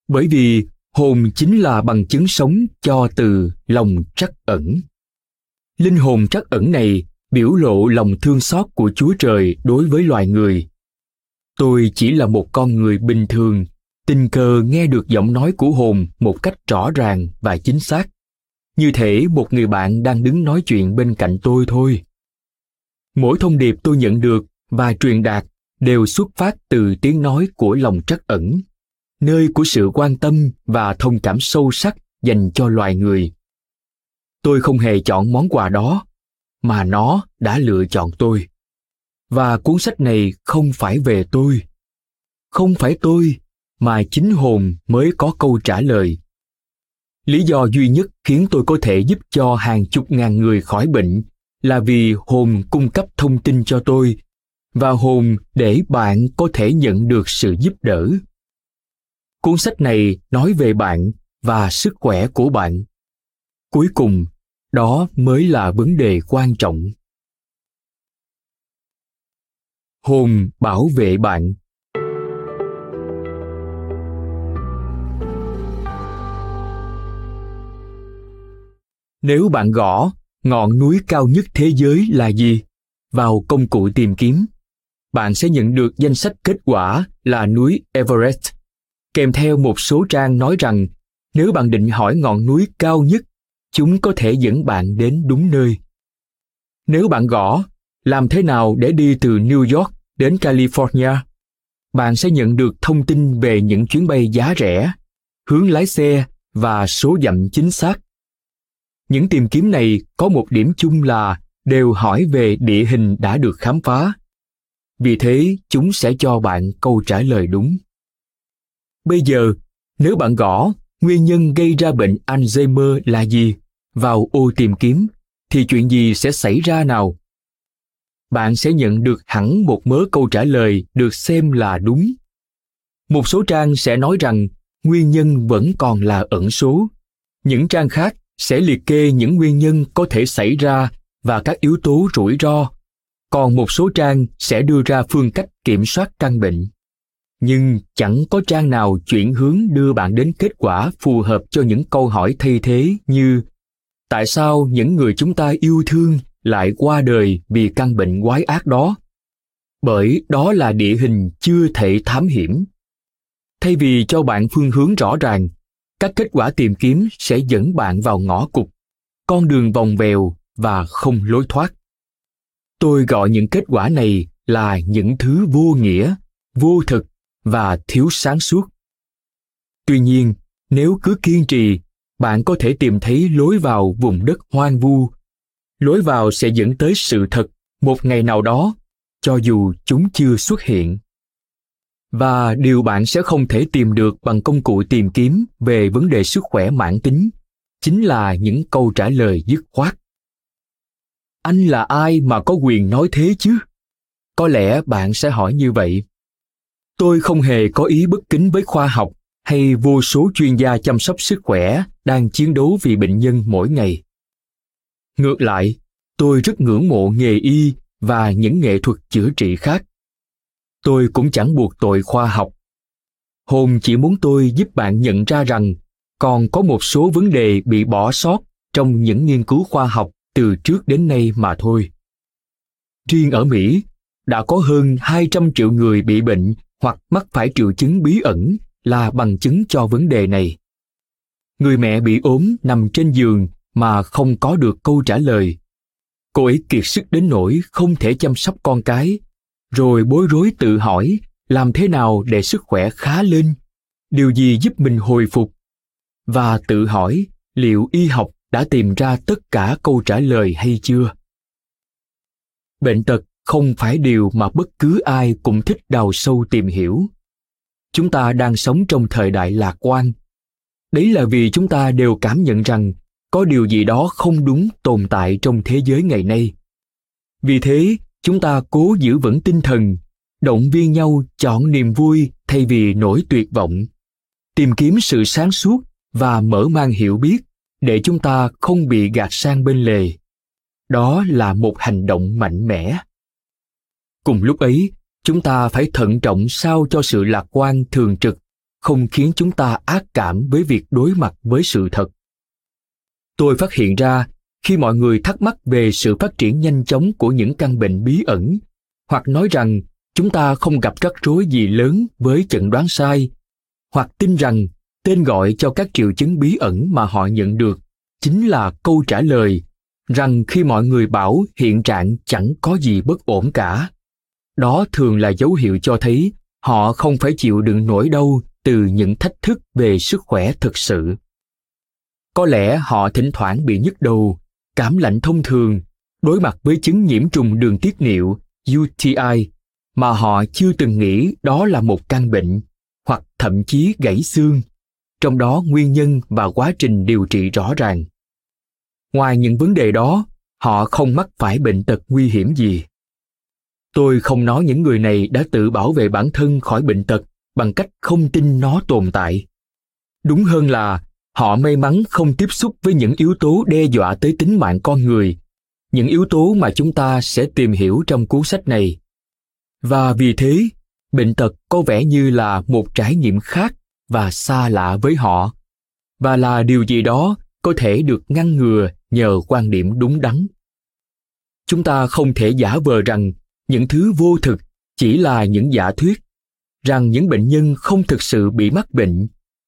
Bởi vì hồn chính là bằng chứng sống cho từ lòng trắc ẩn. Linh hồn trắc ẩn này biểu lộ lòng thương xót của Chúa Trời đối với loài người. Tôi chỉ là một con người bình thường, tình cờ nghe được giọng nói của hồn một cách rõ ràng và chính xác, như thể một người bạn đang đứng nói chuyện bên cạnh tôi thôi. Mỗi thông điệp tôi nhận được và truyền đạt đều xuất phát từ tiếng nói của lòng trắc ẩn, nơi của sự quan tâm và thông cảm sâu sắc dành cho loài người. Tôi không hề chọn món quà đó, mà nó đã lựa chọn tôi. Và cuốn sách này không phải về tôi. Không phải tôi, mà chính hồn mới có câu trả lời. Lý do duy nhất khiến tôi có thể giúp cho hàng chục ngàn người khỏi bệnh là vì hồn cung cấp thông tin cho tôi, và hồn để bạn có thể nhận được sự giúp đỡ. Cuốn sách này nói về bạn và sức khỏe của bạn. Cuối cùng, đó mới là vấn đề quan trọng. Hồn bảo vệ bạn. Nếu bạn gõ ngọn núi cao nhất thế giới là gì vào công cụ tìm kiếm, bạn sẽ nhận được danh sách kết quả là núi Everest, kèm theo một số trang nói rằng nếu bạn định hỏi ngọn núi cao nhất, chúng có thể dẫn bạn đến đúng nơi. Nếu bạn gõ làm thế nào để đi từ New York đến California, bạn sẽ nhận được thông tin về những chuyến bay giá rẻ, hướng lái xe và số dặm chính xác. Những tìm kiếm này có một điểm chung là đều hỏi về địa hình đã được khám phá. Vì thế, chúng sẽ cho bạn câu trả lời đúng. Bây giờ, nếu bạn gõ nguyên nhân gây ra bệnh Alzheimer là gì vào ô tìm kiếm, thì chuyện gì sẽ xảy ra nào? Bạn sẽ nhận được hẳn một mớ câu trả lời được xem là đúng. Một số trang sẽ nói rằng nguyên nhân vẫn còn là ẩn số. Những trang khác sẽ liệt kê những nguyên nhân có thể xảy ra và các yếu tố rủi ro. Còn một số trang sẽ đưa ra phương cách kiểm soát căn bệnh. Nhưng chẳng có trang nào chuyển hướng đưa bạn đến kết quả phù hợp cho những câu hỏi thay thế như: tại sao những người chúng ta yêu thương lại qua đời vì căn bệnh quái ác đó? Bởi đó là địa hình chưa thể thám hiểm. Thay vì cho bạn phương hướng rõ ràng, các kết quả tìm kiếm sẽ dẫn bạn vào ngõ cụt, con đường vòng vèo và không lối thoát. Tôi gọi những kết quả này là những thứ vô nghĩa, vô thực và thiếu sáng suốt. Tuy nhiên, nếu cứ kiên trì, bạn có thể tìm thấy lối vào vùng đất hoang vu. Lối vào sẽ dẫn tới sự thật một ngày nào đó, cho dù chúng chưa xuất hiện. Và điều bạn sẽ không thể tìm được bằng công cụ tìm kiếm về vấn đề sức khỏe mãn tính chính là những câu trả lời dứt khoát. Anh là ai mà có quyền nói thế chứ? Có lẽ bạn sẽ hỏi như vậy. Tôi không hề có ý bất kính với khoa học hay vô số chuyên gia chăm sóc sức khỏe đang chiến đấu vì bệnh nhân mỗi ngày. Ngược lại, tôi rất ngưỡng mộ nghề y và những nghệ thuật chữa trị khác. Tôi cũng chẳng buộc tội khoa học. Hồn chỉ muốn tôi giúp bạn nhận ra rằng còn có một số vấn đề bị bỏ sót trong những nghiên cứu khoa học từ trước đến nay mà thôi. Riêng ở Mỹ, đã có hơn hai trăm triệu người bị bệnh hoặc mắc phải triệu chứng bí ẩn là bằng chứng cho vấn đề này. Người mẹ bị ốm nằm trên giường mà không có được câu trả lời. Cô ấy kiệt sức đến nỗi không thể chăm sóc con cái, rồi bối rối tự hỏi làm thế nào để sức khỏe khá lên, điều gì giúp mình hồi phục, và tự hỏi liệu y học đã tìm ra tất cả câu trả lời hay chưa. Bệnh tật không phải điều mà bất cứ ai cũng thích đào sâu tìm hiểu. Chúng ta đang sống trong thời đại lạc quan. Đấy là vì chúng ta đều cảm nhận rằng có điều gì đó không đúng tồn tại trong thế giới ngày nay. Vì thế, chúng ta cố giữ vững tinh thần, động viên nhau chọn niềm vui thay vì nỗi tuyệt vọng, tìm kiếm sự sáng suốt và mở mang hiểu biết để chúng ta không bị gạt sang bên lề. Đó là một hành động mạnh mẽ. Cùng lúc ấy, chúng ta phải thận trọng sao cho sự lạc quan thường trực không khiến chúng ta ác cảm với việc đối mặt với sự thật. Tôi phát hiện ra, khi mọi người thắc mắc về sự phát triển nhanh chóng của những căn bệnh bí ẩn, hoặc nói rằng chúng ta không gặp rắc rối gì lớn với chẩn đoán sai, hoặc tin rằng tên gọi cho các triệu chứng bí ẩn mà họ nhận được chính là câu trả lời, rằng khi mọi người bảo hiện trạng chẳng có gì bất ổn cả, đó thường là dấu hiệu cho thấy họ không phải chịu đựng nỗi đau từ những thách thức về sức khỏe thực sự. Có lẽ họ thỉnh thoảng bị nhức đầu, cảm lạnh thông thường, đối mặt với chứng nhiễm trùng đường tiết niệu U T I mà họ chưa từng nghĩ đó là một căn bệnh, hoặc thậm chí gãy xương, trong đó nguyên nhân và quá trình điều trị rõ ràng. Ngoài những vấn đề đó, họ không mắc phải bệnh tật nguy hiểm gì. Tôi không nói những người này đã tự bảo vệ bản thân khỏi bệnh tật bằng cách không tin nó tồn tại. Đúng hơn là họ may mắn không tiếp xúc với những yếu tố đe dọa tới tính mạng con người, những yếu tố mà chúng ta sẽ tìm hiểu trong cuốn sách này. Và vì thế, bệnh tật có vẻ như là một trải nghiệm khác và xa lạ với họ, và là điều gì đó có thể được ngăn ngừa nhờ quan điểm đúng đắn. Chúng ta không thể giả vờ rằng những thứ vô thực chỉ là những giả thuyết, rằng những bệnh nhân không thực sự bị mắc bệnh,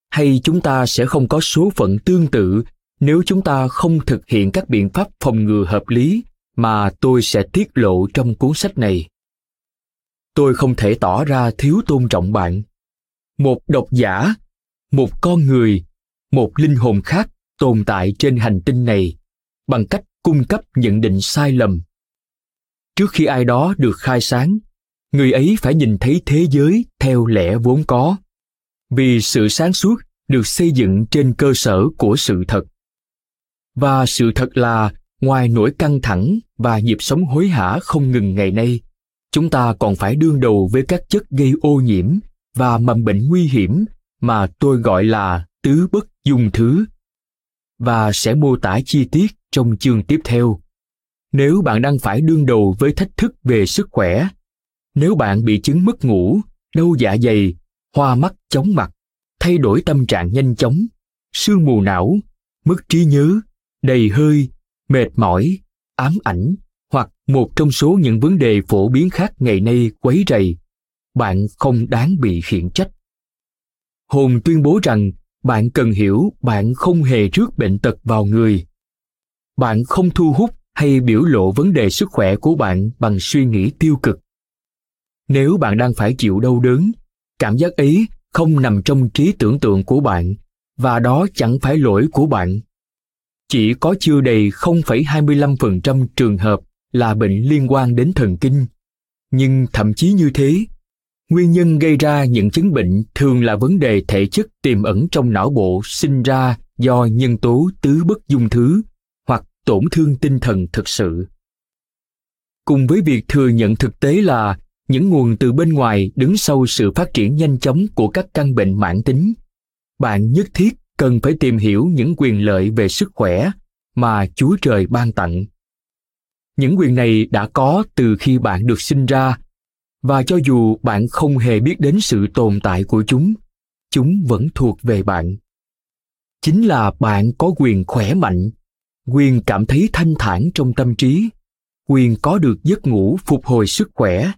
hay chúng ta sẽ không có số phận tương tự nếu chúng ta không thực hiện các biện pháp phòng ngừa hợp lý mà tôi sẽ tiết lộ trong cuốn sách này. tôi không thể tỏ ra thiếu tôn trọng bạn. Một độc giả, một con người, một linh hồn khác tồn tại trên hành tinh này bằng cách cung cấp nhận định sai lầm. Trước khi ai đó được khai sáng, người ấy phải nhìn thấy thế giới theo lẽ vốn có, vì sự sáng suốt được xây dựng trên cơ sở của sự thật. Và sự thật là, ngoài nỗi căng thẳng và nhịp sống hối hả không ngừng ngày nay, chúng ta còn phải đương đầu với các chất gây ô nhiễm và mầm bệnh nguy hiểm mà tôi gọi là tứ bất dung thứ, và sẽ mô tả chi tiết trong chương tiếp theo. Nếu bạn đang phải đương đầu với thách thức về sức khỏe, nếu bạn bị chứng mất ngủ, đau dạ dày, hoa mắt chóng mặt, thay đổi tâm trạng nhanh chóng, sương mù não, mất trí nhớ, đầy hơi, mệt mỏi, ám ảnh, hoặc một trong số những vấn đề phổ biến khác ngày nay quấy rầy, bạn không đáng bị khiển trách. Hồn tuyên bố rằng bạn cần hiểu bạn không hề rước bệnh tật vào người. Bạn không thu hút hay biểu lộ vấn đề sức khỏe của bạn bằng suy nghĩ tiêu cực. Nếu bạn đang phải chịu đau đớn, cảm giác ấy không nằm trong trí tưởng tượng của bạn, và đó chẳng phải lỗi của bạn. Chỉ có chưa đầy không phẩy hai mươi lăm phần trăm trường hợp là bệnh liên quan đến thần kinh. Nhưng thậm chí như thế, nguyên nhân gây ra những chứng bệnh thường là vấn đề thể chất tiềm ẩn trong não bộ sinh ra do nhân tố tứ bất dung thứ hoặc tổn thương tinh thần thực sự. Cùng với việc thừa nhận thực tế là những nguồn từ bên ngoài đứng sau sự phát triển nhanh chóng của các căn bệnh mãn tính, bạn nhất thiết cần phải tìm hiểu những quyền lợi về sức khỏe mà Chúa Trời ban tặng. Những quyền này đã có từ khi bạn được sinh ra, và cho dù bạn không hề biết đến sự tồn tại của chúng, chúng vẫn thuộc về bạn. Chính là bạn có quyền khỏe mạnh, quyền cảm thấy thanh thản trong tâm trí, quyền có được giấc ngủ phục hồi sức khỏe,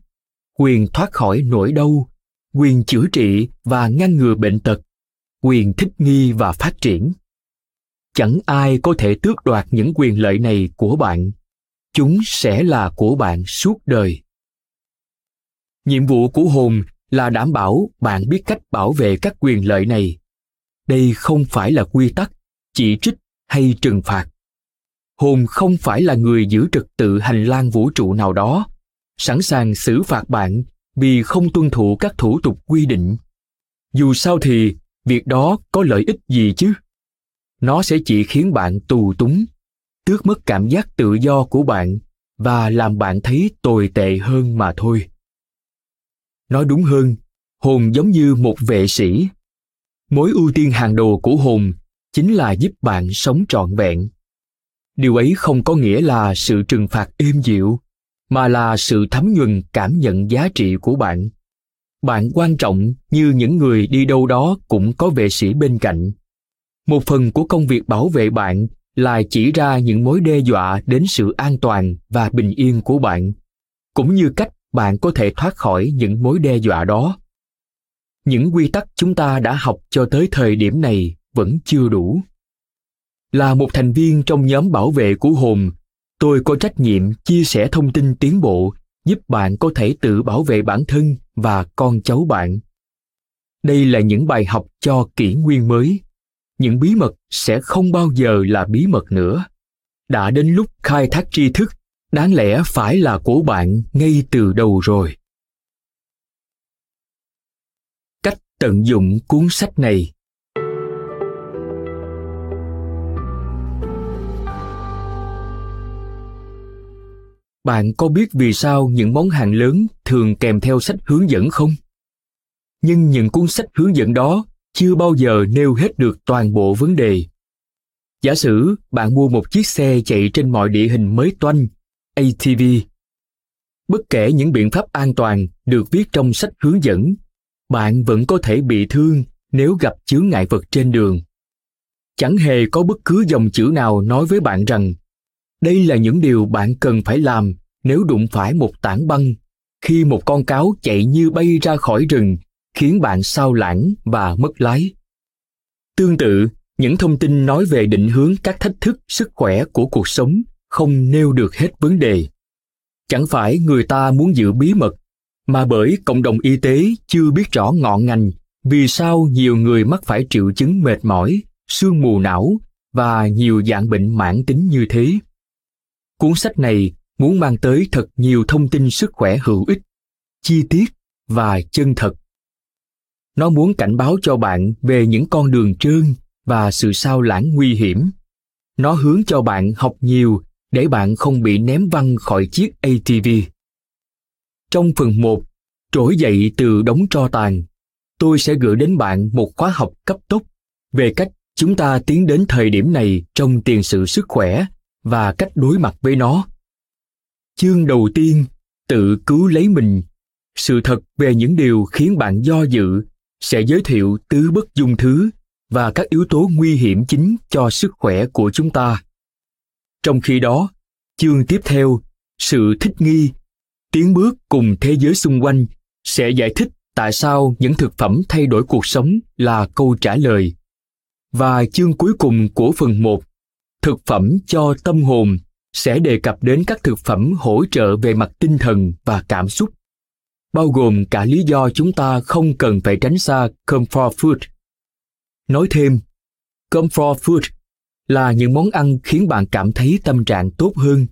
quyền thoát khỏi nỗi đau, quyền chữa trị và ngăn ngừa bệnh tật, quyền thích nghi và phát triển. Chẳng ai có thể tước đoạt những quyền lợi này của bạn. Chúng sẽ là của bạn suốt đời. Nhiệm vụ của hồn là đảm bảo bạn biết cách bảo vệ các quyền lợi này. Đây không phải là quy tắc, chỉ trích hay trừng phạt. Hồn không phải là người giữ trật tự hành lang vũ trụ nào đó, sẵn sàng xử phạt bạn vì không tuân thủ các thủ tục quy định. Dù sao thì, việc đó có lợi ích gì chứ? Nó sẽ chỉ khiến bạn tù túng, tước mất cảm giác tự do của bạn và làm bạn thấy tồi tệ hơn mà thôi. Nói đúng hơn, hồn giống như một vệ sĩ. Mối ưu tiên hàng đầu của hồn chính là giúp bạn sống trọn vẹn. Điều ấy không có nghĩa là sự trừng phạt êm dịu, mà là sự thấm nhuần cảm nhận giá trị của bạn. Bạn quan trọng như những người đi đâu đó cũng có vệ sĩ bên cạnh. Một phần của công việc bảo vệ bạn là chỉ ra những mối đe dọa đến sự an toàn và bình yên của bạn, cũng như cách bạn có thể thoát khỏi những mối đe dọa đó. Những quy tắc chúng ta đã học cho tới thời điểm này vẫn chưa đủ. Là một thành viên trong nhóm bảo vệ của hồn, tôi có trách nhiệm chia sẻ thông tin tiến bộ giúp bạn có thể tự bảo vệ bản thân và con cháu bạn. Đây là những bài học cho kỷ nguyên mới. Những bí mật sẽ không bao giờ là bí mật nữa. Đã đến lúc khai thác tri thức đáng lẽ phải là của bạn ngay từ đầu rồi. Cách tận dụng cuốn sách này. Bạn có biết vì sao những món hàng lớn thường kèm theo sách hướng dẫn không? Nhưng những cuốn sách hướng dẫn đó chưa bao giờ nêu hết được toàn bộ vấn đề. Giả sử bạn mua một chiếc xe chạy trên mọi địa hình mới toanh, A T V. Bất kể những biện pháp an toàn được viết trong sách hướng dẫn, bạn vẫn có thể bị thương nếu gặp chướng ngại vật trên đường. Chẳng hề có bất cứ dòng chữ nào nói với bạn rằng đây là những điều bạn cần phải làm nếu đụng phải một tảng băng, khi một con cáo chạy như bay ra khỏi rừng, khiến bạn sao lãng và mất lái. Tương tự, những thông tin nói về định hướng các thách thức sức khỏe của cuộc sống không nêu được hết vấn đề. Chẳng phải người ta muốn giữ bí mật, mà bởi cộng đồng y tế chưa biết rõ ngọn ngành vì sao nhiều người mắc phải triệu chứng mệt mỏi, sương mù não và nhiều dạng bệnh mãn tính như thế. Cuốn sách này muốn mang tới thật nhiều thông tin sức khỏe hữu ích, chi tiết và chân thật. Nó muốn cảnh báo cho bạn về những con đường trơn và sự sao lãng nguy hiểm. Nó hướng cho bạn học nhiều để bạn không bị ném văng khỏi chiếc A T V. Trong phần một, trỗi dậy từ đống tro tàn, tôi sẽ gửi đến bạn một khóa học cấp tốc về cách chúng ta tiến đến thời điểm này trong tiền sử sức khỏe và cách đối mặt với nó. Chương đầu tiên, tự cứu lấy mình, sự thật về những điều khiến bạn do dự, sẽ giới thiệu tứ bất dung thứ và các yếu tố nguy hiểm chính cho sức khỏe của chúng ta. Trong khi đó, chương tiếp theo, sự thích nghi, tiến bước cùng thế giới xung quanh, sẽ giải thích tại sao những thực phẩm thay đổi cuộc sống là câu trả lời. Và chương cuối cùng của phần một, thực phẩm cho tâm hồn, sẽ đề cập đến các thực phẩm hỗ trợ về mặt tinh thần và cảm xúc, bao gồm cả lý do chúng ta không cần phải tránh xa comfort food. Nói thêm, comfort food là những món ăn khiến bạn cảm thấy tâm trạng tốt hơn.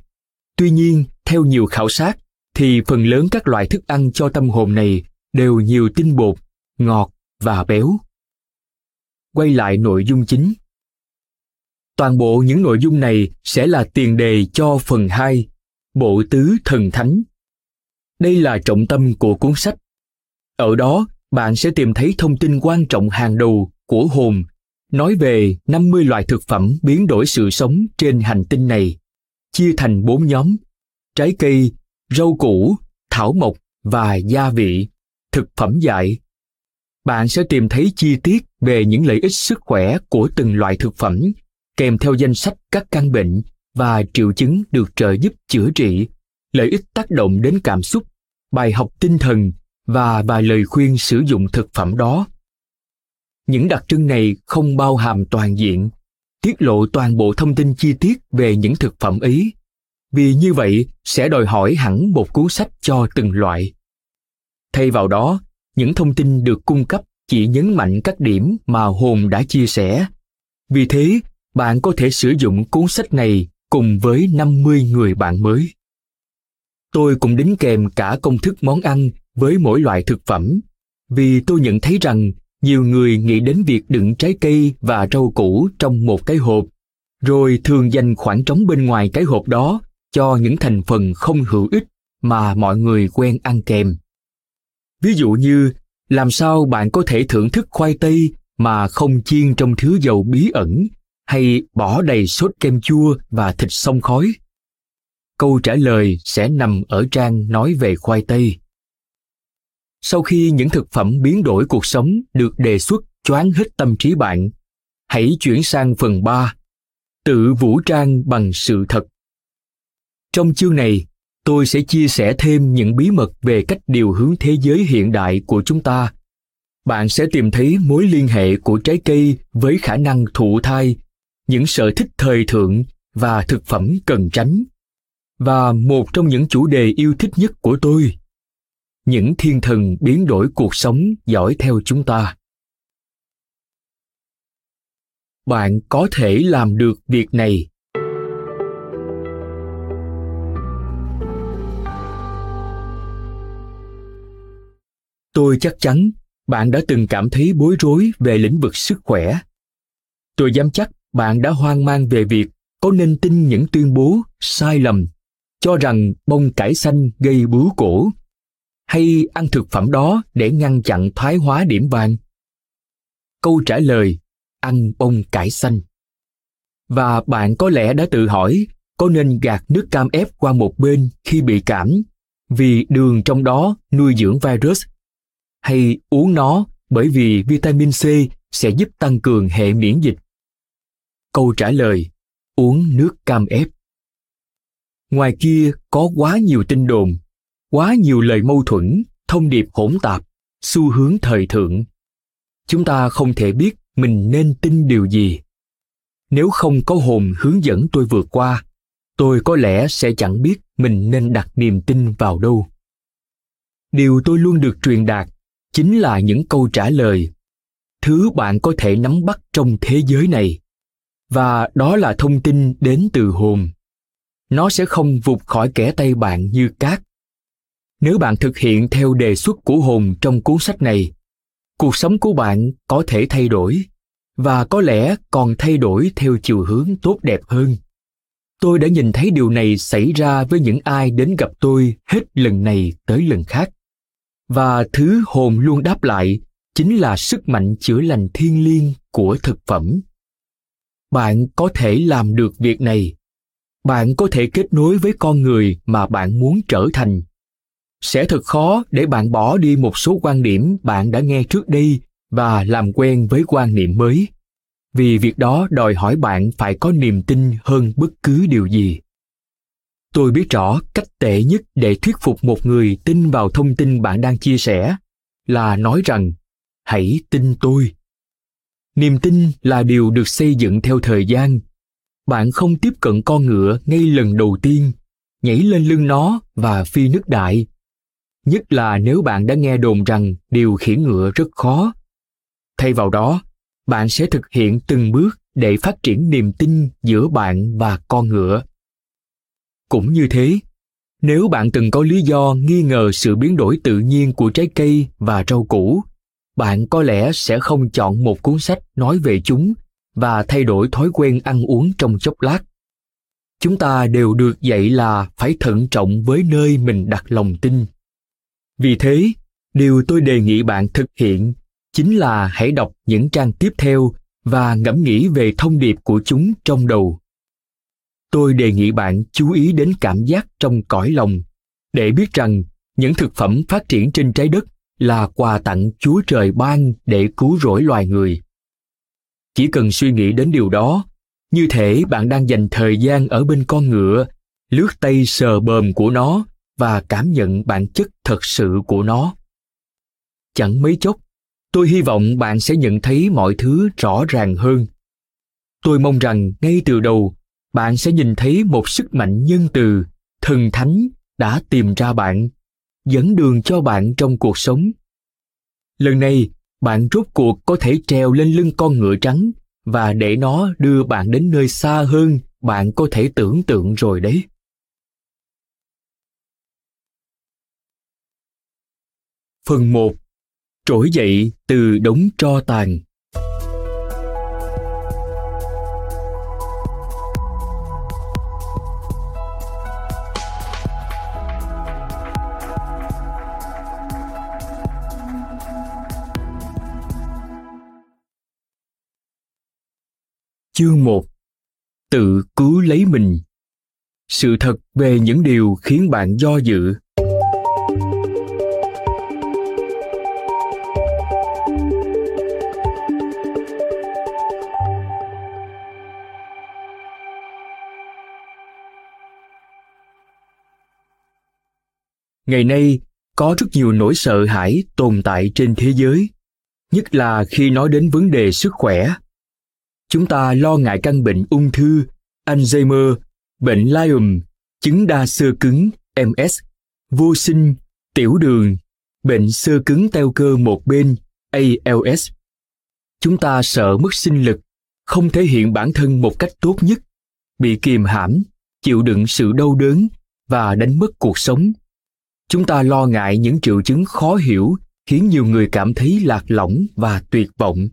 Tuy nhiên, theo nhiều khảo sát, thì phần lớn các loại thức ăn cho tâm hồn này đều nhiều tinh bột, ngọt và béo. Quay lại nội dung chính. Toàn bộ những nội dung này sẽ là tiền đề cho phần hai, Bộ Tứ Thần Thánh. Đây là trọng tâm của cuốn sách. Ở đó, bạn sẽ tìm thấy thông tin quan trọng hàng đầu của hồn, nói về năm mươi loại thực phẩm biến đổi sự sống trên hành tinh này, chia thành bốn nhóm: trái cây, rau củ, thảo mộc và gia vị, thực phẩm dại. Bạn sẽ tìm thấy chi tiết về những lợi ích sức khỏe của từng loại thực phẩm, kèm theo danh sách các căn bệnh và triệu chứng được trợ giúp chữa trị, lợi ích tác động đến cảm xúc, bài học tinh thần và vài lời khuyên sử dụng thực phẩm đó. Những đặc trưng này không bao hàm toàn diện, tiết lộ toàn bộ thông tin chi tiết về những thực phẩm ấy, vì như vậy sẽ đòi hỏi hẳn một cuốn sách cho từng loại. Thay vào đó, những thông tin được cung cấp chỉ nhấn mạnh các điểm mà hồn đã chia sẻ. Vì thế, bạn có thể sử dụng cuốn sách này cùng với năm mươi người bạn mới. Tôi cũng đính kèm cả công thức món ăn với mỗi loại thực phẩm, vì tôi nhận thấy rằng nhiều người nghĩ đến việc đựng trái cây và rau củ trong một cái hộp, rồi thường dành khoảng trống bên ngoài cái hộp đó cho những thành phần không hữu ích mà mọi người quen ăn kèm. Ví dụ như, làm sao bạn có thể thưởng thức khoai tây mà không chiên trong thứ dầu bí ẩn, hay bỏ đầy sốt kem chua và thịt xông khói? Câu trả lời sẽ nằm ở trang nói về khoai tây. Sau khi những thực phẩm biến đổi cuộc sống được đề xuất choáng hết tâm trí bạn, hãy chuyển sang phần ba, tự vũ trang bằng sự thật. Trong chương này, tôi sẽ chia sẻ thêm những bí mật về cách điều hướng thế giới hiện đại của chúng ta. Bạn sẽ tìm thấy mối liên hệ của trái cây với khả năng thụ thai, những sở thích thời thượng và thực phẩm cần tránh. Và một trong những chủ đề yêu thích nhất của tôi, những thiên thần biến đổi cuộc sống dõi theo chúng ta. Bạn có thể làm được việc này. Tôi chắc chắn bạn đã từng cảm thấy bối rối về lĩnh vực sức khỏe. Tôi dám chắc bạn đã hoang mang về việc có nên tin những tuyên bố sai lầm, cho rằng bông cải xanh gây bướu cổ, hay ăn thực phẩm đó để ngăn chặn thoái hóa điểm vàng. Câu trả lời, ăn bông cải xanh. Và bạn có lẽ đã tự hỏi có nên gạt nước cam ép qua một bên khi bị cảm, vì đường trong đó nuôi dưỡng virus, hay uống nó bởi vì vitamin C sẽ giúp tăng cường hệ miễn dịch. Câu trả lời, uống nước cam ép. Ngoài kia có quá nhiều tin đồn, quá nhiều lời mâu thuẫn, thông điệp hỗn tạp, xu hướng thời thượng. Chúng ta không thể biết mình nên tin điều gì. Nếu không có hồn hướng dẫn tôi vượt qua, tôi có lẽ sẽ chẳng biết mình nên đặt niềm tin vào đâu. Điều tôi luôn được truyền đạt chính là những câu trả lời, thứ bạn có thể nắm bắt trong thế giới này. Và đó là thông tin đến từ hồn. Nó sẽ không vụt khỏi kẻ tay bạn như cát. Nếu bạn thực hiện theo đề xuất của hồn trong cuốn sách này, cuộc sống của bạn có thể thay đổi, và có lẽ còn thay đổi theo chiều hướng tốt đẹp hơn. Tôi đã nhìn thấy điều này xảy ra với những ai đến gặp tôi hết lần này tới lần khác. Và thứ hồn luôn đáp lại chính là sức mạnh chữa lành thiêng liêng của thực phẩm. Bạn có thể làm được việc này. Bạn có thể kết nối với con người mà bạn muốn trở thành. Sẽ thật khó để bạn bỏ đi một số quan điểm bạn đã nghe trước đây và làm quen với quan niệm mới, vì việc đó đòi hỏi bạn phải có niềm tin hơn bất cứ điều gì. Tôi biết rõ cách tệ nhất để thuyết phục một người tin vào thông tin bạn đang chia sẻ là nói rằng, hãy tin tôi. Niềm tin là điều được xây dựng theo thời gian. Bạn không tiếp cận con ngựa ngay lần đầu tiên, nhảy lên lưng nó và phi nước đại. Nhất là nếu bạn đã nghe đồn rằng điều khiển ngựa rất khó. Thay vào đó, bạn sẽ thực hiện từng bước để phát triển niềm tin giữa bạn và con ngựa. Cũng như thế, nếu bạn từng có lý do nghi ngờ sự biến đổi tự nhiên của trái cây và rau củ, bạn có lẽ sẽ không chọn một cuốn sách nói về chúng và thay đổi thói quen ăn uống trong chốc lát. Chúng ta đều được dạy là phải thận trọng với nơi mình đặt lòng tin. Vì thế, điều tôi đề nghị bạn thực hiện chính là hãy đọc những trang tiếp theo và ngẫm nghĩ về thông điệp của chúng trong đầu. Tôi đề nghị bạn chú ý đến cảm giác trong cõi lòng để biết rằng những thực phẩm phát triển trên trái đất là quà tặng Chúa Trời ban để cứu rỗi loài người. Chỉ cần suy nghĩ đến điều đó, như thể bạn đang dành thời gian ở bên con ngựa, lướt tay sờ bờm của nó và cảm nhận bản chất thật sự của nó. Chẳng mấy chốc, tôi hy vọng bạn sẽ nhận thấy mọi thứ rõ ràng hơn. Tôi mong rằng ngay từ đầu, bạn sẽ nhìn thấy một sức mạnh nhân từ, thần thánh đã tìm ra bạn, dẫn đường cho bạn trong cuộc sống. Lần này, bạn rốt cuộc có thể trèo lên lưng con ngựa trắng và để nó đưa bạn đến nơi xa hơn bạn có thể tưởng tượng rồi đấy. Phần một. Trỗi dậy từ đống tro tàn. Chương một. Tự cứu lấy mình. Sự thật về những điều khiến bạn do dự. Ngày nay, có rất nhiều nỗi sợ hãi tồn tại trên thế giới, nhất là khi nói đến vấn đề sức khỏe. Chúng ta lo ngại căn bệnh ung thư, Alzheimer, bệnh Lyme, chứng đa xơ cứng, em ét, vô sinh, tiểu đường, bệnh xơ cứng teo cơ một bên, a lờ ét. Chúng ta sợ mất sinh lực, không thể hiện bản thân một cách tốt nhất, bị kìm hãm, chịu đựng sự đau đớn và đánh mất cuộc sống. Chúng ta lo ngại những triệu chứng khó hiểu khiến nhiều người cảm thấy lạc lõng và tuyệt vọng.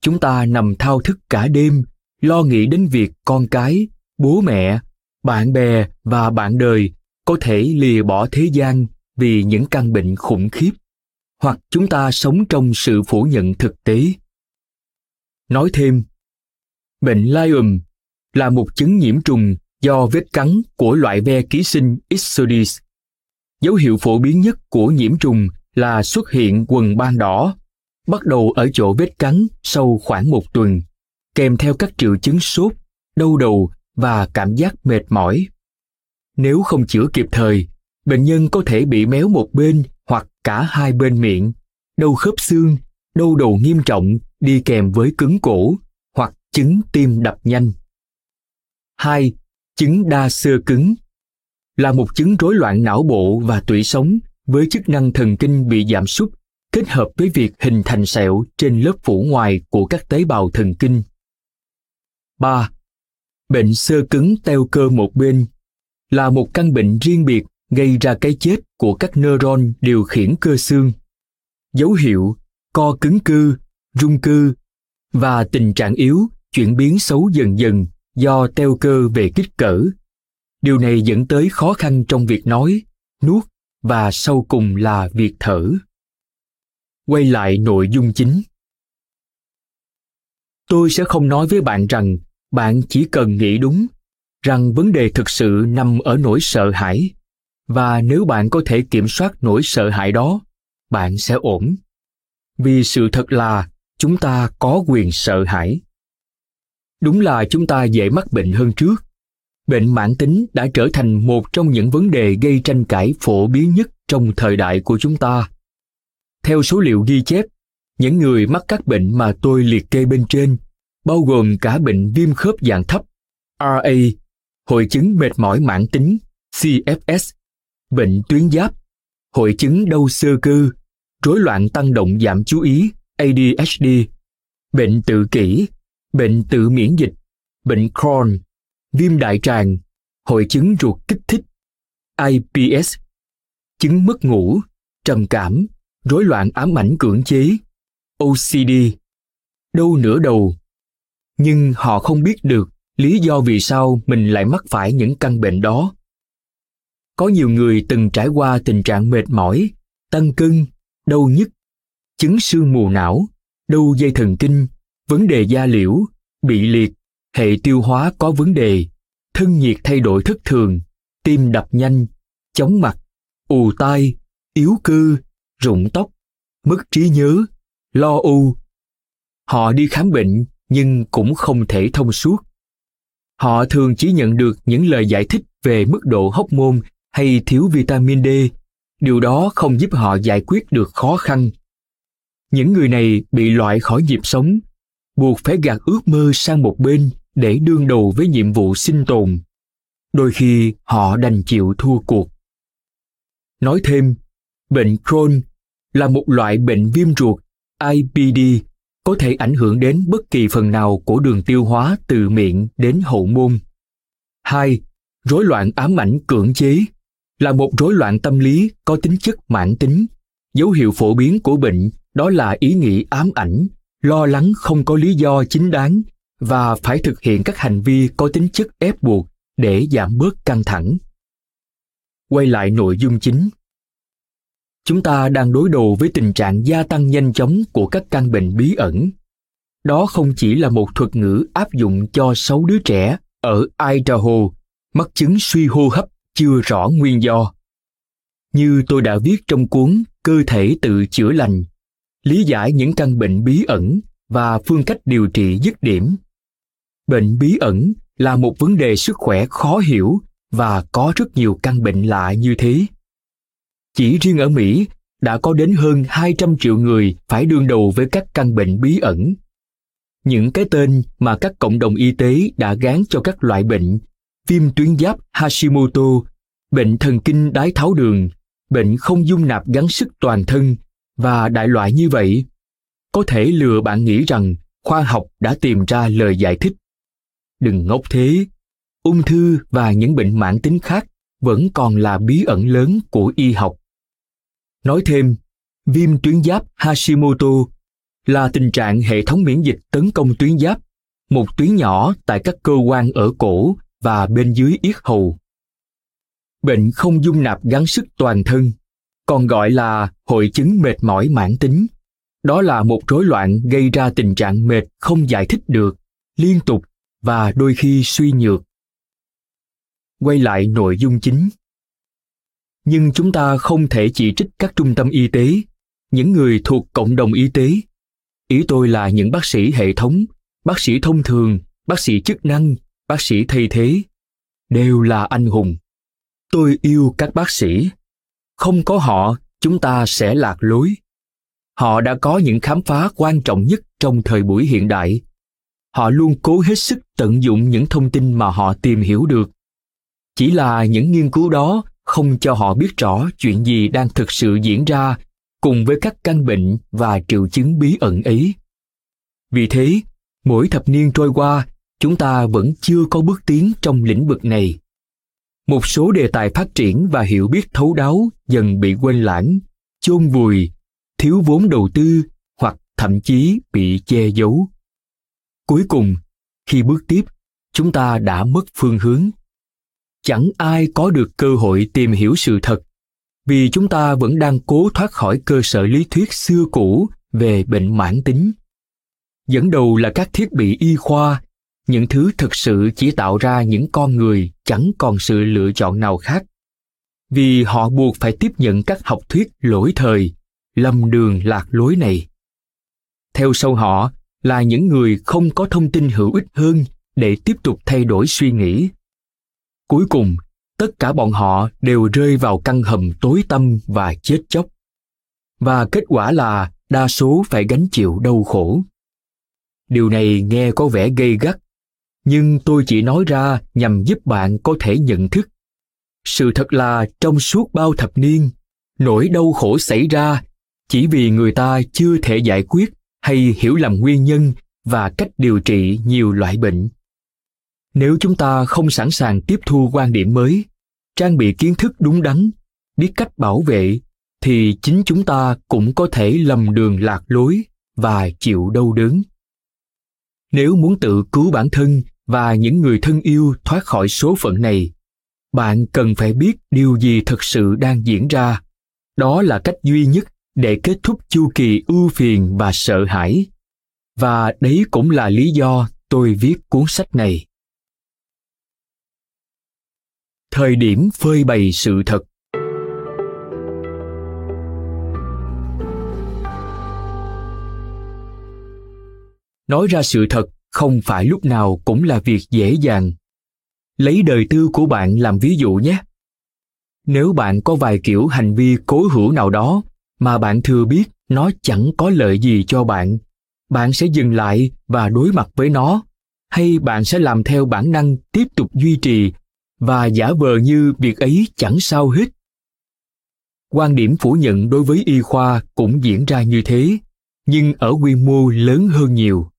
Chúng ta nằm thao thức cả đêm, lo nghĩ đến việc con cái, bố mẹ, bạn bè và bạn đời có thể lìa bỏ thế gian vì những căn bệnh khủng khiếp, hoặc chúng ta sống trong sự phủ nhận thực tế. Nói thêm, bệnh Lyme là một chứng nhiễm trùng do vết cắn của loại ve ký sinh Ixodes. Dấu hiệu phổ biến nhất của nhiễm trùng là xuất hiện quầng ban đỏ, bắt đầu ở chỗ vết cắn sau khoảng một tuần, kèm theo các triệu chứng sốt, đau đầu và cảm giác mệt mỏi. Nếu không chữa kịp thời, bệnh nhân có thể bị méo một bên hoặc cả hai bên miệng, đau khớp xương, đau đầu nghiêm trọng đi kèm với cứng cổ hoặc chứng tim đập nhanh. hai. Chứng đa xơ cứng là một chứng rối loạn não bộ và tủy sống với chức năng thần kinh bị giảm sút kết hợp với việc hình thành sẹo trên lớp phủ ngoài của các tế bào thần kinh. ba. Bệnh xơ cứng teo cơ một bên là một căn bệnh riêng biệt gây ra cái chết của các neuron điều khiển cơ xương. Dấu hiệu co cứng cư, rung cư và tình trạng yếu chuyển biến xấu dần dần do teo cơ về kích cỡ. Điều này dẫn tới khó khăn trong việc nói, nuốt và sau cùng là việc thở. Quay lại nội dung chính. Tôi sẽ không nói với bạn rằng bạn chỉ cần nghĩ đúng, rằng vấn đề thực sự nằm ở nỗi sợ hãi, và nếu bạn có thể kiểm soát nỗi sợ hãi đó, bạn sẽ ổn. Vì sự thật là chúng ta có quyền sợ hãi. Đúng là chúng ta dễ mắc bệnh hơn trước. Bệnh mãn tính đã trở thành một trong những vấn đề gây tranh cãi phổ biến nhất trong thời đại của chúng ta. Theo số liệu ghi chép, những người mắc các bệnh mà tôi liệt kê bên trên, bao gồm cả bệnh viêm khớp dạng thấp, R A, hội chứng mệt mỏi mãn tính, C F S, bệnh tuyến giáp, hội chứng đau xơ cư, rối loạn tăng động giảm chú ý, A D H D, bệnh tự kỷ, bệnh tự miễn dịch, bệnh Crohn, viêm đại tràng, hội chứng ruột kích thích, I B S, chứng mất ngủ, trầm cảm, rối loạn ám ảnh cưỡng chế, O C D, đau nửa đầu. Nhưng họ không biết được lý do vì sao mình lại mắc phải những căn bệnh đó. Có nhiều người từng trải qua tình trạng mệt mỏi, tăng cân, đau nhức, chứng sương mù não, đau dây thần kinh, vấn đề da liễu, bị liệt, hệ tiêu hóa có vấn đề, thân nhiệt thay đổi thất thường, tim đập nhanh, chóng mặt, ù tai, yếu cơ, rụng tóc, mất trí nhớ, lo âu. Họ đi khám bệnh nhưng cũng không thể thông suốt. Họ thường chỉ nhận được những lời giải thích về mức độ hormone hay thiếu vitamin D. Điều đó không giúp họ giải quyết được khó khăn. Những người này bị loại khỏi nhịp sống, buộc phải gạt ước mơ sang một bên để đương đầu với nhiệm vụ sinh tồn. Đôi khi họ đành chịu thua cuộc. Nói thêm, bệnh Crohn là một loại bệnh viêm ruột I B D có thể ảnh hưởng đến bất kỳ phần nào của đường tiêu hóa từ miệng đến hậu môn. hai. Rối loạn ám ảnh cưỡng chế là một rối loạn tâm lý có tính chất mãn tính. Dấu hiệu phổ biến của bệnh đó là ý nghĩ ám ảnh, lo lắng không có lý do chính đáng và phải thực hiện các hành vi có tính chất ép buộc để giảm bớt căng thẳng. Quay lại nội dung chính. Chúng ta đang đối đầu với tình trạng gia tăng nhanh chóng của các căn bệnh bí ẩn. Đó không chỉ là một thuật ngữ áp dụng cho sáu đứa trẻ ở Idaho mắc chứng suy hô hấp chưa rõ nguyên do. Như tôi đã viết trong cuốn Cơ thể tự chữa lành, lý giải những căn bệnh bí ẩn và phương cách điều trị dứt điểm. Bệnh bí ẩn là một vấn đề sức khỏe khó hiểu và có rất nhiều căn bệnh lạ như thế. Chỉ riêng ở Mỹ, đã có đến hơn hai trăm triệu người phải đương đầu với các căn bệnh bí ẩn. Những cái tên mà các cộng đồng y tế đã gán cho các loại bệnh, viêm tuyến giáp Hashimoto, bệnh thần kinh đái tháo đường, bệnh không dung nạp gắng sức toàn thân, và đại loại như vậy, có thể lừa bạn nghĩ rằng khoa học đã tìm ra lời giải thích. Đừng ngốc thế, ung thư và những bệnh mãn tính khác vẫn còn là bí ẩn lớn của y học. Nói thêm, viêm tuyến giáp Hashimoto là tình trạng hệ thống miễn dịch tấn công tuyến giáp, một tuyến nhỏ tại các cơ quan ở cổ và bên dưới yết hầu. Bệnh không dung nạp gắng sức toàn thân, còn gọi là hội chứng mệt mỏi mãn tính. Đó là một rối loạn gây ra tình trạng mệt không giải thích được, liên tục và đôi khi suy nhược. Quay lại nội dung chính. Nhưng chúng ta không thể chỉ trích các trung tâm y tế, những người thuộc cộng đồng y tế. Ý tôi là những bác sĩ hệ thống, bác sĩ thông thường, bác sĩ chức năng, bác sĩ thay thế, đều là anh hùng. Tôi yêu các bác sĩ. Không có họ, chúng ta sẽ lạc lối. Họ đã có những khám phá quan trọng nhất trong thời buổi hiện đại. Họ luôn cố hết sức tận dụng những thông tin mà họ tìm hiểu được. Chỉ là những nghiên cứu đó không cho họ biết rõ chuyện gì đang thực sự diễn ra cùng với các căn bệnh và triệu chứng bí ẩn ấy. Vì thế, mỗi thập niên trôi qua, chúng ta vẫn chưa có bước tiến trong lĩnh vực này. Một số đề tài phát triển và hiểu biết thấu đáo dần bị quên lãng, chôn vùi, thiếu vốn đầu tư hoặc thậm chí bị che giấu. Cuối cùng, khi bước tiếp, chúng ta đã mất phương hướng. Chẳng ai có được cơ hội tìm hiểu sự thật, vì chúng ta vẫn đang cố thoát khỏi cơ sở lý thuyết xưa cũ về bệnh mãn tính. Dẫn đầu là các thiết bị y khoa, những thứ thực sự chỉ tạo ra những con người chẳng còn sự lựa chọn nào khác, vì họ buộc phải tiếp nhận các học thuyết lỗi thời, lầm đường lạc lối này. Theo sau họ là những người không có thông tin hữu ích hơn để tiếp tục thay đổi suy nghĩ. Cuối cùng, tất cả bọn họ đều rơi vào căn hầm tối tăm và chết chóc. Và kết quả là đa số phải gánh chịu đau khổ. Điều này nghe có vẻ gay gắt, nhưng tôi chỉ nói ra nhằm giúp bạn có thể nhận thức. Sự thật là trong suốt bao thập niên, nỗi đau khổ xảy ra chỉ vì người ta chưa thể giải quyết hay hiểu lầm nguyên nhân và cách điều trị nhiều loại bệnh. Nếu chúng ta không sẵn sàng tiếp thu quan điểm mới, trang bị kiến thức đúng đắn, biết cách bảo vệ, thì chính chúng ta cũng có thể lầm đường lạc lối và chịu đau đớn. Nếu muốn tự cứu bản thân và những người thân yêu thoát khỏi số phận này, bạn cần phải biết điều gì thật sự đang diễn ra. Đó là cách duy nhất để kết thúc chu kỳ ưu phiền và sợ hãi. Và đấy cũng là lý do tôi viết cuốn sách này. Thời điểm phơi bày sự thật. Nói ra sự thật không phải lúc nào cũng là việc dễ dàng. Lấy đời tư của bạn làm ví dụ nhé. Nếu bạn có vài kiểu hành vi cố hữu nào đó mà bạn thừa biết nó chẳng có lợi gì cho bạn, bạn sẽ dừng lại và đối mặt với nó, hay bạn sẽ làm theo bản năng tiếp tục duy trì và giả vờ như việc ấy chẳng sao hết. Quan điểm phủ nhận đối với y khoa cũng diễn ra như thế, nhưng ở quy mô lớn hơn nhiều.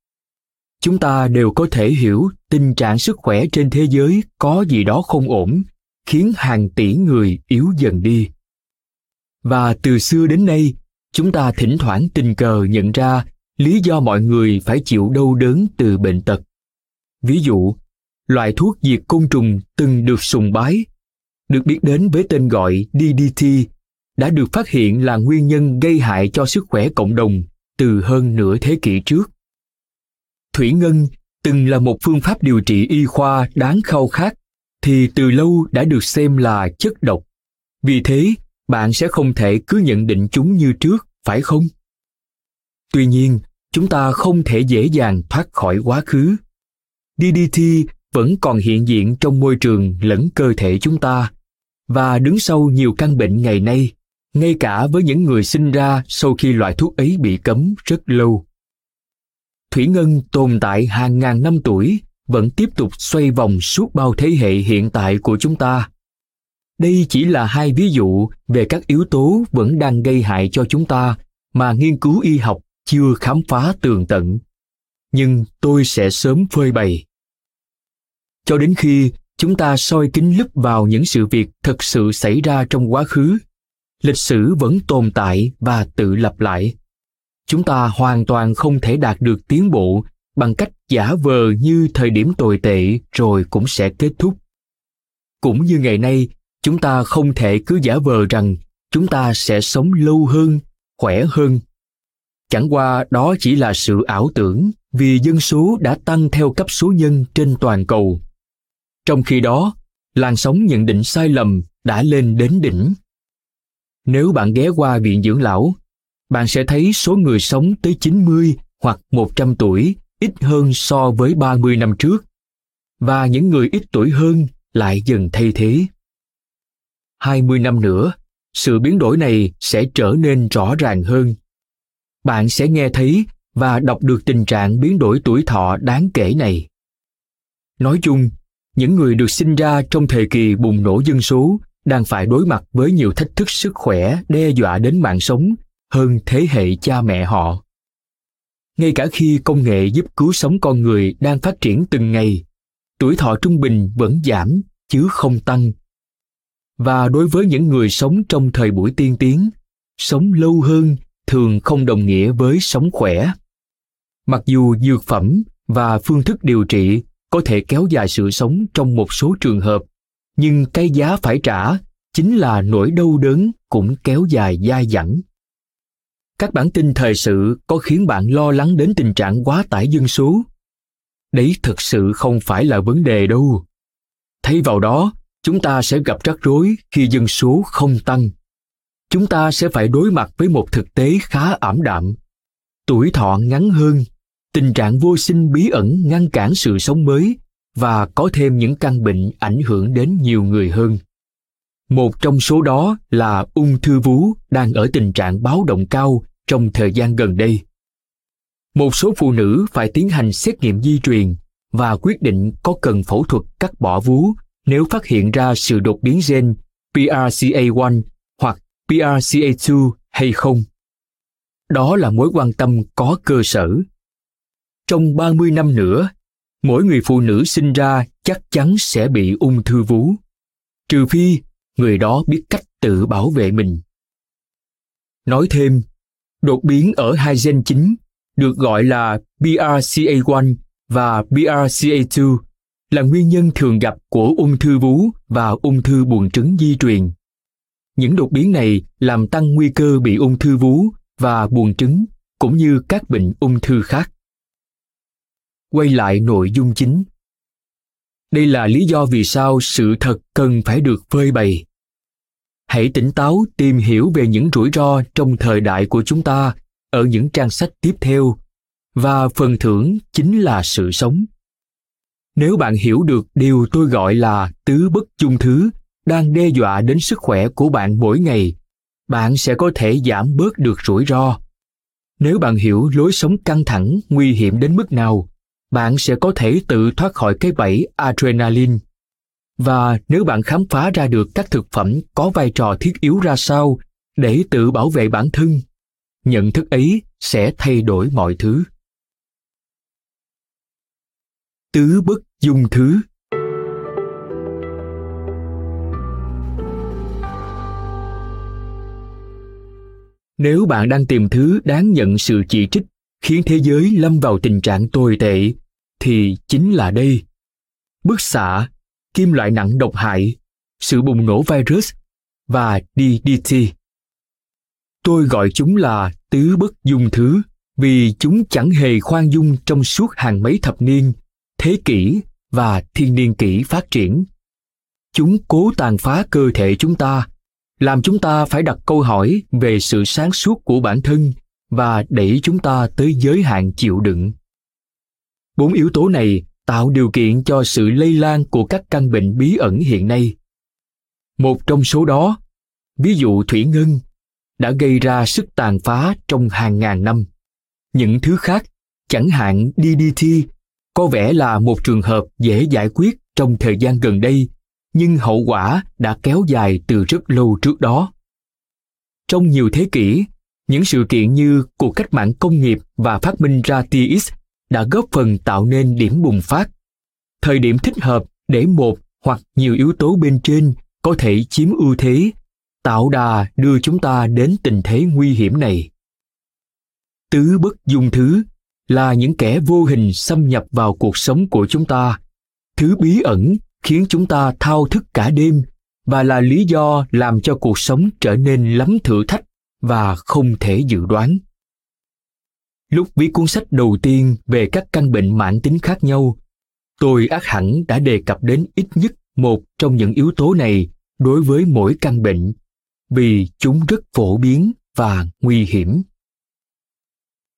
Chúng ta đều có thể hiểu tình trạng sức khỏe trên thế giới có gì đó không ổn, khiến hàng tỷ người yếu dần đi. Và từ xưa đến nay, chúng ta thỉnh thoảng tình cờ nhận ra lý do mọi người phải chịu đau đớn từ bệnh tật. Ví dụ, loại thuốc diệt côn trùng từng được sùng bái, được biết đến với tên gọi đê đê tê, đã được phát hiện là nguyên nhân gây hại cho sức khỏe cộng đồng từ hơn nửa thế kỷ trước. Thủy ngân từng là một phương pháp điều trị y khoa đáng khao khát, thì từ lâu đã được xem là chất độc. Vì thế, bạn sẽ không thể cứ nhận định chúng như trước, phải không? Tuy nhiên, chúng ta không thể dễ dàng thoát khỏi quá khứ. đê đê tê vẫn còn hiện diện trong môi trường lẫn cơ thể chúng ta, và đứng sau nhiều căn bệnh ngày nay, ngay cả với những người sinh ra sau khi loại thuốc ấy bị cấm rất lâu. Thủy ngân tồn tại hàng ngàn năm tuổi, vẫn tiếp tục xoay vòng suốt bao thế hệ hiện tại của chúng ta. Đây chỉ là hai ví dụ về các yếu tố vẫn đang gây hại cho chúng ta mà nghiên cứu y học chưa khám phá tường tận. Nhưng tôi sẽ sớm phơi bày. Cho đến khi chúng ta soi kính lúp vào những sự việc thực sự xảy ra trong quá khứ, lịch sử vẫn tồn tại và tự lặp lại. Chúng ta hoàn toàn không thể đạt được tiến bộ bằng cách giả vờ như thời điểm tồi tệ rồi cũng sẽ kết thúc. Cũng như ngày nay, chúng ta không thể cứ giả vờ rằng chúng ta sẽ sống lâu hơn, khỏe hơn. Chẳng qua đó chỉ là sự ảo tưởng vì dân số đã tăng theo cấp số nhân trên toàn cầu. Trong khi đó, làn sóng nhận định sai lầm đã lên đến đỉnh. Nếu bạn ghé qua viện dưỡng lão, bạn sẽ thấy số người sống tới chín mươi hoặc một trăm tuổi ít hơn so với ba mươi năm trước, và những người ít tuổi hơn lại dần thay thế. hai mươi năm nữa, sự biến đổi này sẽ trở nên rõ ràng hơn. Bạn sẽ nghe thấy và đọc được tình trạng biến đổi tuổi thọ đáng kể này. Nói chung, những người được sinh ra trong thời kỳ bùng nổ dân số đang phải đối mặt với nhiều thách thức sức khỏe đe dọa đến mạng sống hơn thế hệ cha mẹ họ. Ngay cả khi công nghệ giúp cứu sống con người đang phát triển từng ngày, tuổi thọ trung bình vẫn giảm chứ không tăng. Và đối với những người sống trong thời buổi tiên tiến, sống lâu hơn thường không đồng nghĩa với sống khỏe. Mặc dù dược phẩm và phương thức điều trị có thể kéo dài sự sống trong một số trường hợp, nhưng cái giá phải trả chính là nỗi đau đớn cũng kéo dài dai dẳng. Các bản tin thời sự có khiến bạn lo lắng đến tình trạng quá tải dân số? Đấy thực sự không phải là vấn đề đâu. Thay vào đó, chúng ta sẽ gặp rắc rối khi dân số không tăng. Chúng ta sẽ phải đối mặt với một thực tế khá ảm đạm. Tuổi thọ ngắn hơn, tình trạng vô sinh bí ẩn ngăn cản sự sống mới và có thêm những căn bệnh ảnh hưởng đến nhiều người hơn. Một trong số đó là ung thư vú đang ở tình trạng báo động cao trong thời gian gần đây. Một số phụ nữ phải tiến hành xét nghiệm di truyền và quyết định có cần phẫu thuật cắt bỏ vú nếu phát hiện ra sự đột biến gen P R C A một hoặc P R C A hai hay không. Đó là mối quan tâm có cơ sở. Trong ba mươi năm nữa, mỗi người phụ nữ sinh ra chắc chắn sẽ bị ung thư vú, trừ phi người đó biết cách tự bảo vệ mình. Nói thêm, đột biến ở hai gen chính, được gọi là P R C A một và P R C A hai, là nguyên nhân thường gặp của ung thư vú và ung thư buồng trứng di truyền. Những đột biến này làm tăng nguy cơ bị ung thư vú và buồng trứng, cũng như các bệnh ung thư khác. Quay lại nội dung chính. Đây là lý do vì sao sự thật cần phải được phơi bày. Hãy tỉnh táo tìm hiểu về những rủi ro trong thời đại của chúng ta ở những trang sách tiếp theo, và phần thưởng chính là sự sống. Nếu bạn hiểu được điều tôi gọi là tứ bất chung thứ đang đe dọa đến sức khỏe của bạn mỗi ngày, bạn sẽ có thể giảm bớt được rủi ro. Nếu bạn hiểu lối sống căng thẳng nguy hiểm đến mức nào, bạn sẽ có thể tự thoát khỏi cái bẫy adrenaline. Và nếu bạn khám phá ra được các thực phẩm có vai trò thiết yếu ra sao để tự bảo vệ bản thân, nhận thức ấy sẽ thay đổi mọi thứ. Tứ bất dung thứ. Nếu bạn đang tìm thứ đáng nhận sự chỉ trích khiến thế giới lâm vào tình trạng tồi tệ, thì chính là đây. Bức xạ, kim loại nặng độc hại, sự bùng nổ virus và D D T. Tôi gọi chúng là tứ bất dung thứ vì chúng chẳng hề khoan dung trong suốt hàng mấy thập niên, thế kỷ và thiên niên kỷ phát triển. Chúng cố tàn phá cơ thể chúng ta, làm chúng ta phải đặt câu hỏi về sự sáng suốt của bản thân và đẩy chúng ta tới giới hạn chịu đựng. Bốn yếu tố này tạo điều kiện cho sự lây lan của các căn bệnh bí ẩn hiện nay. Một trong số đó, ví dụ thủy ngân, đã gây ra sức tàn phá trong hàng ngàn năm. Những thứ khác, chẳng hạn D D T, có vẻ là một trường hợp dễ giải quyết trong thời gian gần đây, nhưng hậu quả đã kéo dài từ rất lâu trước đó. Trong nhiều thế kỷ, những sự kiện như cuộc cách mạng công nghiệp và phát minh ra tia X đã góp phần tạo nên điểm bùng phát, thời điểm thích hợp để một hoặc nhiều yếu tố bên trên có thể chiếm ưu thế, tạo đà đưa chúng ta đến tình thế nguy hiểm này. Tứ bất dung thứ là những kẻ vô hình xâm nhập vào cuộc sống của chúng ta, thứ bí ẩn khiến chúng ta thao thức cả đêm và là lý do làm cho cuộc sống trở nên lắm thử thách và không thể dự đoán. Lúc viết cuốn sách đầu tiên về các căn bệnh mãn tính khác nhau, tôi ắt hẳn đã đề cập đến ít nhất một trong những yếu tố này đối với mỗi căn bệnh, vì chúng rất phổ biến và nguy hiểm.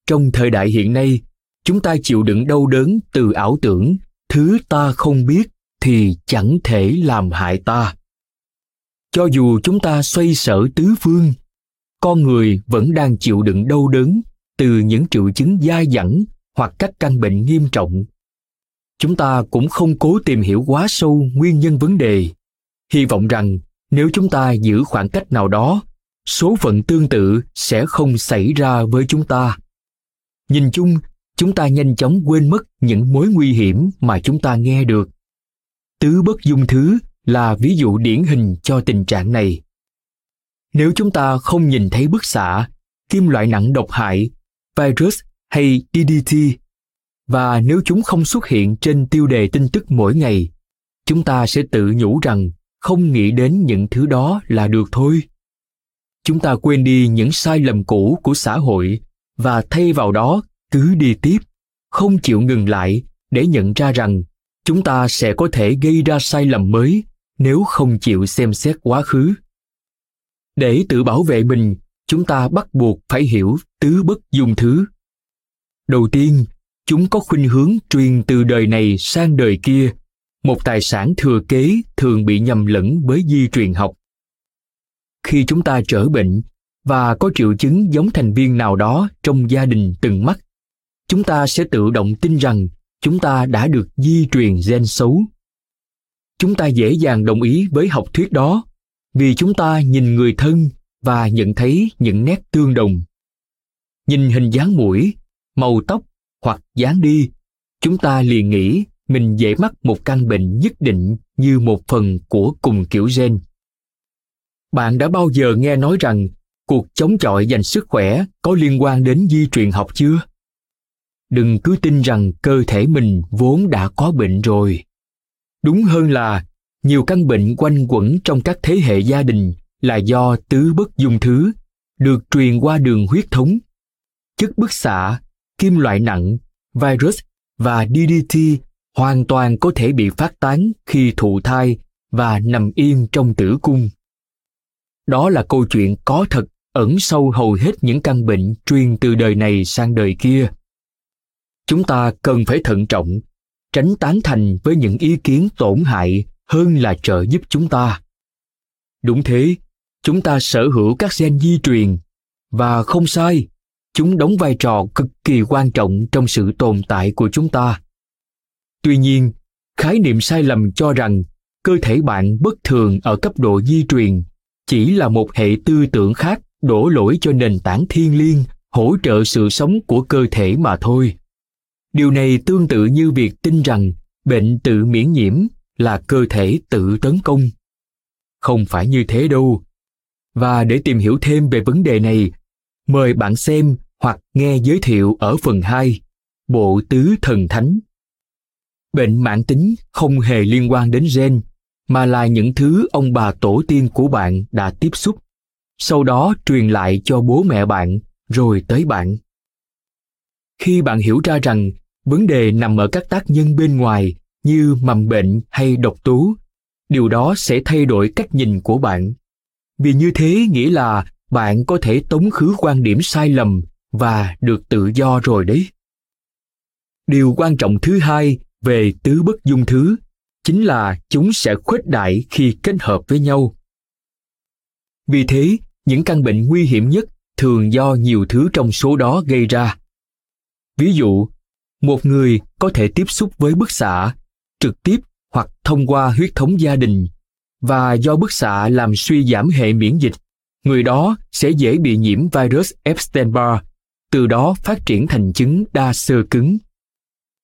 Trong thời đại hiện nay, chúng ta chịu đựng đau đớn từ ảo tưởng thứ ta không biết thì chẳng thể làm hại ta. Cho dù chúng ta xoay sở tứ phương, con người vẫn đang chịu đựng đau đớn từ những triệu chứng dai dẳng hoặc các căn bệnh nghiêm trọng. Chúng ta cũng không cố tìm hiểu quá sâu nguyên nhân vấn đề, hy vọng rằng Nếu chúng ta giữ khoảng cách nào đó, số phận tương tự sẽ không xảy ra với chúng ta. Nhìn chung, chúng ta nhanh chóng quên mất những mối nguy hiểm mà chúng ta nghe được. Tứ bất dung thứ là ví dụ điển hình cho tình trạng này. Nếu chúng ta không nhìn thấy bức xạ, kim loại nặng độc hại, virus hay đê đê tê, và nếu chúng không xuất hiện trên tiêu đề tin tức mỗi ngày, chúng ta sẽ tự nhủ rằng không nghĩ đến những thứ đó là được thôi. Chúng ta quên đi những sai lầm cũ của xã hội và thay vào đó cứ đi tiếp, không chịu ngừng lại để nhận ra rằng chúng ta sẽ có thể gây ra sai lầm mới nếu không chịu xem xét quá khứ. Để tự bảo vệ mình, chúng ta bắt buộc phải hiểu tứ bất dung thứ. Đầu tiên, chúng có khuynh hướng truyền từ đời này sang đời kia, một tài sản thừa kế thường bị nhầm lẫn với di truyền học. Khi chúng ta trở bệnh và có triệu chứng giống thành viên nào đó trong gia đình từng mắc, chúng ta sẽ tự động tin rằng chúng ta đã được di truyền gen xấu. Chúng ta dễ dàng đồng ý với học thuyết đó vì chúng ta nhìn người thân và nhận thấy những nét tương đồng. Nhìn hình dáng mũi, màu tóc hoặc dáng đi, chúng ta liền nghĩ mình dễ mắc một căn bệnh nhất định như một phần của cùng kiểu gen. Bạn đã bao giờ nghe nói rằng cuộc chống chọi giành sức khỏe có liên quan đến di truyền học chưa? Đừng cứ tin rằng cơ thể mình vốn đã có bệnh rồi. Đúng hơn là nhiều căn bệnh quanh quẩn trong các thế hệ gia đình là do tứ bất dung thứ, được truyền qua đường huyết thống. Chất bức xạ, kim loại nặng, virus và đê đê tê hoàn toàn có thể bị phát tán khi thụ thai và nằm yên trong tử cung. Đó là câu chuyện có thật ẩn sâu hầu hết những căn bệnh truyền từ đời này sang đời kia. Chúng ta cần phải thận trọng, tránh tán thành với những ý kiến tổn hại hơn là trợ giúp chúng ta. Đúng thế, chúng ta sở hữu các gen di truyền, và không sai, chúng đóng vai trò cực kỳ quan trọng trong sự tồn tại của chúng ta. Tuy nhiên, khái niệm sai lầm cho rằng cơ thể bạn bất thường ở cấp độ di truyền chỉ là một hệ tư tưởng khác đổ lỗi cho nền tảng thiên liêng hỗ trợ sự sống của cơ thể mà thôi. Điều này tương tự như việc tin rằng bệnh tự miễn nhiễm là cơ thể tự tấn công. Không phải như thế đâu. Và để tìm hiểu thêm về vấn đề này, mời bạn xem hoặc nghe giới thiệu ở phần hai, Bộ Tứ Thần Thánh. Bệnh mãn tính không hề liên quan đến gen, mà là những thứ ông bà tổ tiên của bạn đã tiếp xúc, sau đó truyền lại cho bố mẹ bạn, rồi tới bạn. Khi bạn hiểu ra rằng vấn đề nằm ở các tác nhân bên ngoài như mầm bệnh hay độc tố, điều đó sẽ thay đổi cách nhìn của bạn. Vì như thế nghĩa là bạn có thể tống khứ quan điểm sai lầm và được tự do rồi đấy. Điều quan trọng thứ hai về tứ bất dung thứ chính là chúng sẽ khuếch đại khi kết hợp với nhau. Vì thế, những căn bệnh nguy hiểm nhất thường do nhiều thứ trong số đó gây ra. Ví dụ, một người có thể tiếp xúc với bức xạ, trực tiếp hoặc thông qua huyết thống gia đình, và do bức xạ làm suy giảm hệ miễn dịch, người đó sẽ dễ bị nhiễm virus Epstein-Barr, từ đó phát triển thành chứng đa xơ cứng.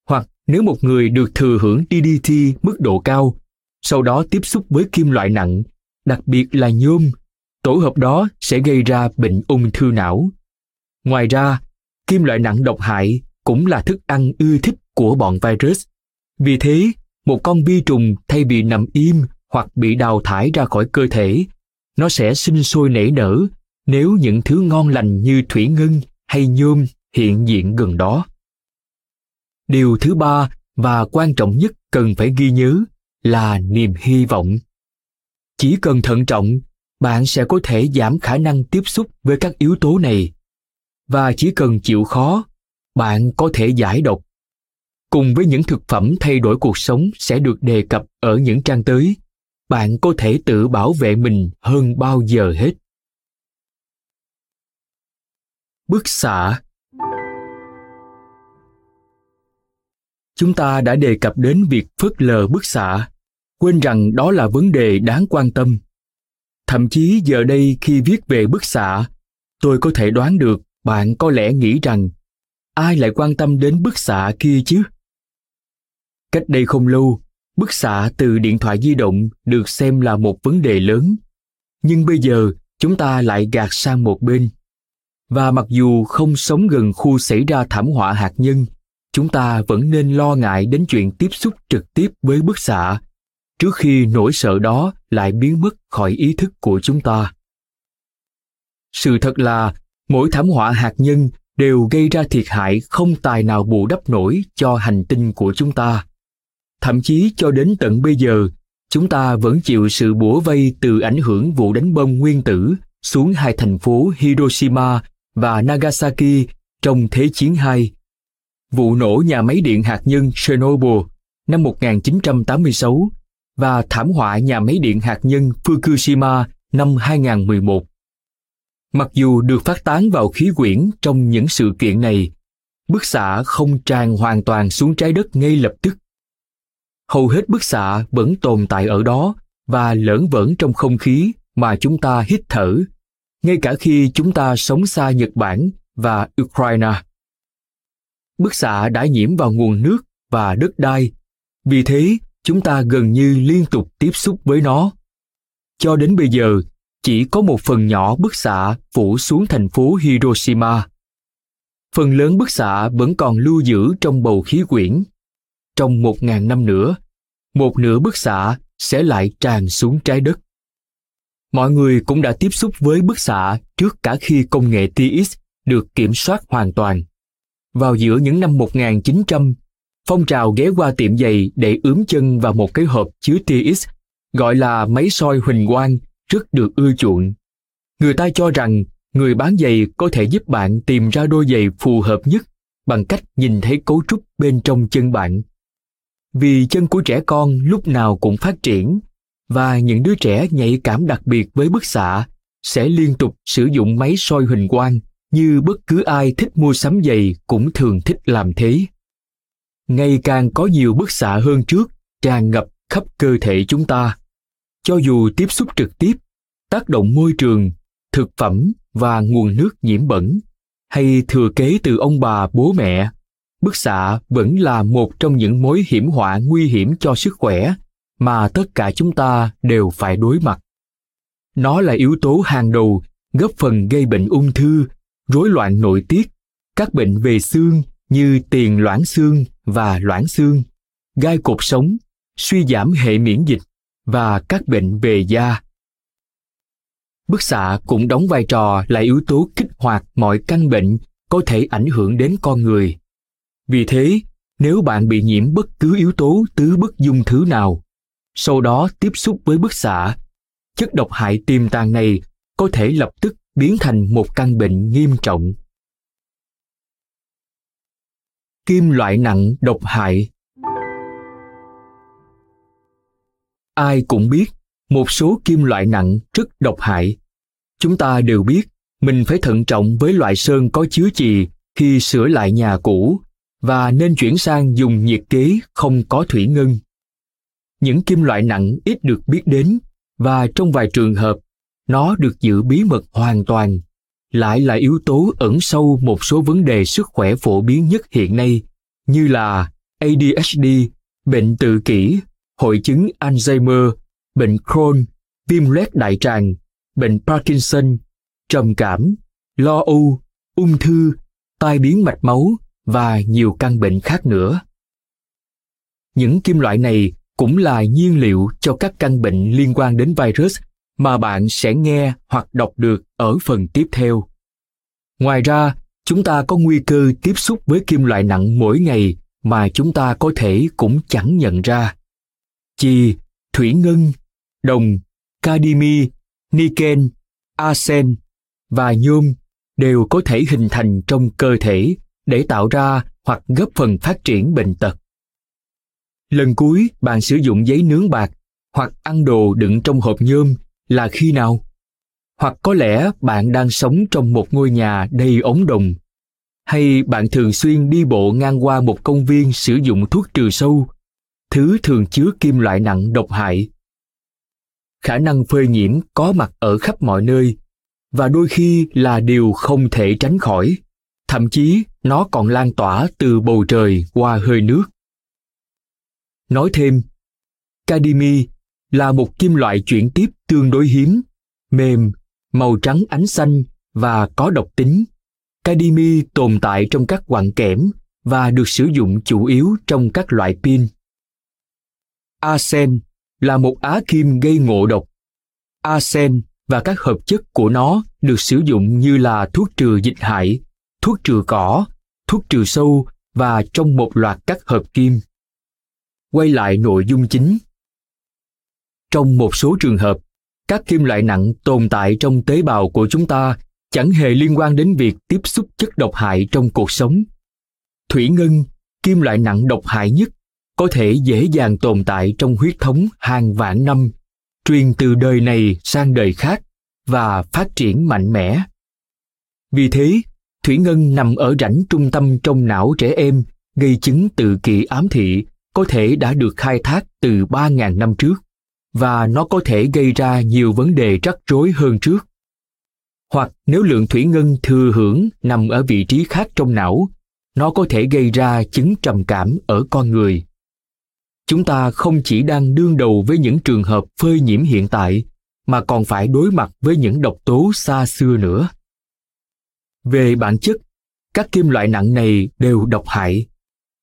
Hoặc nếu một người được thừa hưởng đê đê tê mức độ cao, sau đó tiếp xúc với kim loại nặng, đặc biệt là nhôm, tổ hợp đó sẽ gây ra bệnh ung thư não. Ngoài ra, kim loại nặng độc hại cũng là thức ăn ưa thích của bọn virus. Vì thế, một con vi trùng thay vì nằm im hoặc bị đào thải ra khỏi cơ thể, nó sẽ sinh sôi nảy nở nếu những thứ ngon lành như thủy ngân hay nhôm hiện diện gần đó. Điều thứ ba và quan trọng nhất cần phải ghi nhớ là niềm hy vọng. Chỉ cần thận trọng, bạn sẽ có thể giảm khả năng tiếp xúc với các yếu tố này. Và chỉ cần chịu khó, bạn có thể giải độc. Cùng với những thực phẩm thay đổi cuộc sống sẽ được đề cập ở những trang tới, bạn có thể tự bảo vệ mình hơn bao giờ hết. Bức xạ. Chúng ta đã đề cập đến việc phớt lờ bức xạ, quên rằng đó là vấn đề đáng quan tâm. Thậm chí giờ đây khi viết về bức xạ, tôi có thể đoán được bạn có lẽ nghĩ rằng ai lại quan tâm đến bức xạ kia chứ? Cách đây không lâu, bức xạ từ điện thoại di động được xem là một vấn đề lớn. Nhưng bây giờ chúng ta lại gạt sang một bên. Và mặc dù không sống gần khu xảy ra thảm họa hạt nhân, chúng ta vẫn nên lo ngại đến chuyện tiếp xúc trực tiếp với bức xạ, trước khi nỗi sợ đó lại biến mất khỏi ý thức của chúng ta. Sự thật là, mỗi thảm họa hạt nhân đều gây ra thiệt hại không tài nào bù đắp nổi cho hành tinh của chúng ta. Thậm chí cho đến tận bây giờ, chúng ta vẫn chịu sự bủa vây từ ảnh hưởng vụ đánh bom nguyên tử xuống hai thành phố Hiroshima và Nagasaki trong Thế chiến hai, vụ nổ nhà máy điện hạt nhân Chernobyl năm một nghìn chín trăm tám mươi sáu và thảm họa nhà máy điện hạt nhân Fukushima năm hai nghìn mười một. Mặc dù được phát tán vào khí quyển trong những sự kiện này, bức xạ không tràn hoàn toàn xuống trái đất ngay lập tức. Hầu hết bức xạ vẫn tồn tại ở đó và lởn vởn trong không khí mà chúng ta hít thở, ngay cả khi chúng ta sống xa Nhật Bản và Ukraine. Bức xạ đã nhiễm vào nguồn nước và đất đai, vì thế chúng ta gần như liên tục tiếp xúc với nó. Cho đến bây giờ, chỉ có một phần nhỏ bức xạ phủ xuống thành phố Hiroshima. Phần lớn bức xạ vẫn còn lưu giữ trong bầu khí quyển. Trong một ngàn năm nữa, một nửa bức xạ sẽ lại tràn xuống trái đất. Mọi người cũng đã tiếp xúc với bức xạ trước cả khi công nghệ tia X được kiểm soát hoàn toàn. Vào giữa những năm một nghìn chín trăm, phong trào ghé qua tiệm giày để ướm chân vào một cái hộp chứa tia X, gọi là máy soi huỳnh quang, rất được ưa chuộng. Người ta cho rằng người bán giày có thể giúp bạn tìm ra đôi giày phù hợp nhất bằng cách nhìn thấy cấu trúc bên trong chân bạn. Vì chân của trẻ con lúc nào cũng phát triển, và những đứa trẻ nhạy cảm đặc biệt với bức xạ sẽ liên tục sử dụng máy soi huỳnh quang, như bất cứ ai thích mua sắm giày cũng thường thích làm thế. Ngày càng có nhiều bức xạ hơn trước tràn ngập khắp cơ thể chúng ta. Cho dù tiếp xúc trực tiếp, tác động môi trường, thực phẩm và nguồn nước nhiễm bẩn, hay thừa kế từ ông bà bố mẹ, bức xạ vẫn là một trong những mối hiểm họa nguy hiểm cho sức khỏe mà tất cả chúng ta đều phải đối mặt. Nó là yếu tố hàng đầu góp phần gây bệnh ung thư, rối loạn nội tiết, các bệnh về xương như tiền loãng xương và loãng xương, gai cột sống, suy giảm hệ miễn dịch và các bệnh về da. Bức xạ cũng đóng vai trò là yếu tố kích hoạt mọi căn bệnh có thể ảnh hưởng đến con người. Vì thế, nếu bạn bị nhiễm bất cứ yếu tố tứ bất dung thứ nào, sau đó tiếp xúc với bức xạ, chất độc hại tiềm tàng này có thể lập tức biến thành một căn bệnh nghiêm trọng. Kim loại nặng độc hại. Ai cũng biết, một số kim loại nặng rất độc hại. Chúng ta đều biết, mình phải thận trọng với loại sơn có chứa chì khi sửa lại nhà cũ, và nên chuyển sang dùng nhiệt kế không có thủy ngân. Những kim loại nặng ít được biết đến, và trong vài trường hợp, nó được giữ bí mật hoàn toàn, lại là yếu tố ẩn sâu một số vấn đề sức khỏe phổ biến nhất hiện nay, như là A D H D, bệnh tự kỷ, hội chứng Alzheimer, bệnh Crohn, viêm loét đại tràng, bệnh Parkinson, trầm cảm, lo âu, ung thư, tai biến mạch máu và nhiều căn bệnh khác nữa. Những kim loại này cũng là nhiên liệu cho các căn bệnh liên quan đến virus mà bạn sẽ nghe hoặc đọc được ở phần tiếp theo. Ngoài ra, chúng ta có nguy cơ tiếp xúc với kim loại nặng mỗi ngày mà chúng ta có thể cũng chẳng nhận ra. Chì, thủy ngân, đồng, cadimi, nikel, arsen và nhôm đều có thể hình thành trong cơ thể để tạo ra hoặc góp phần phát triển bệnh tật. Lần cuối bạn sử dụng giấy nướng bạc hoặc ăn đồ đựng trong hộp nhôm là khi nào? Hoặc có lẽ bạn đang sống trong một ngôi nhà đầy ống đồng, hay bạn thường xuyên đi bộ ngang qua một công viên sử dụng thuốc trừ sâu, thứ thường chứa kim loại nặng độc hại. khả năng phơi nhiễm có mặt ở khắp mọi nơi, và đôi khi là điều không thể tránh khỏi. Thậm chí nó còn lan tỏa từ bầu trời qua hơi nước. Nói thêm, cadimi là một kim loại chuyển tiếp tương đối hiếm, mềm, màu trắng ánh xanh và có độc tính. Cadimi tồn tại trong các quặng kẽm và được sử dụng chủ yếu trong các loại pin. Arsen là một á kim gây ngộ độc. Arsen và các hợp chất của nó được sử dụng như là thuốc trừ dịch hại, thuốc trừ cỏ, thuốc trừ sâu và trong một loạt các hợp kim. Quay lại nội dung chính. Trong một số trường hợp, các kim loại nặng tồn tại trong tế bào của chúng ta chẳng hề liên quan đến việc tiếp xúc chất độc hại trong cuộc sống. Thủy ngân, kim loại nặng độc hại nhất, có thể dễ dàng tồn tại trong huyết thống hàng vạn năm, truyền từ đời này sang đời khác và phát triển mạnh mẽ. Vì thế, thủy ngân nằm ở rãnh trung tâm trong não trẻ em gây chứng tự kỷ ám thị có thể đã được khai thác từ ba nghìn năm trước, và nó có thể gây ra nhiều vấn đề rắc rối hơn trước. Hoặc nếu lượng thủy ngân thừa hưởng nằm ở vị trí khác trong não, nó có thể gây ra chứng trầm cảm ở con người. Chúng ta không chỉ đang đương đầu với những trường hợp phơi nhiễm hiện tại, mà còn phải đối mặt với những độc tố xa xưa nữa. Về bản chất, các kim loại nặng này đều độc hại.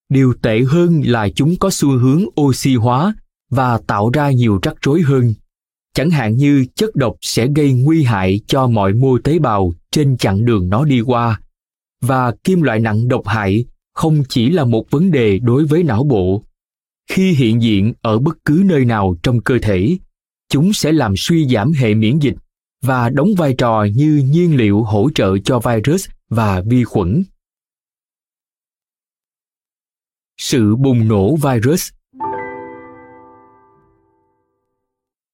Điều tệ hơn là chúng có xu hướng oxy hóa và tạo ra nhiều rắc rối hơn. Chẳng hạn như chất độc sẽ gây nguy hại cho mọi mô tế bào trên chặng đường nó đi qua. Và kim loại nặng độc hại không chỉ là một vấn đề đối với não bộ. Khi hiện diện ở bất cứ nơi nào trong cơ thể, chúng sẽ làm suy giảm hệ miễn dịch và đóng vai trò như nhiên liệu hỗ trợ cho virus và vi khuẩn. Sự bùng nổ virus.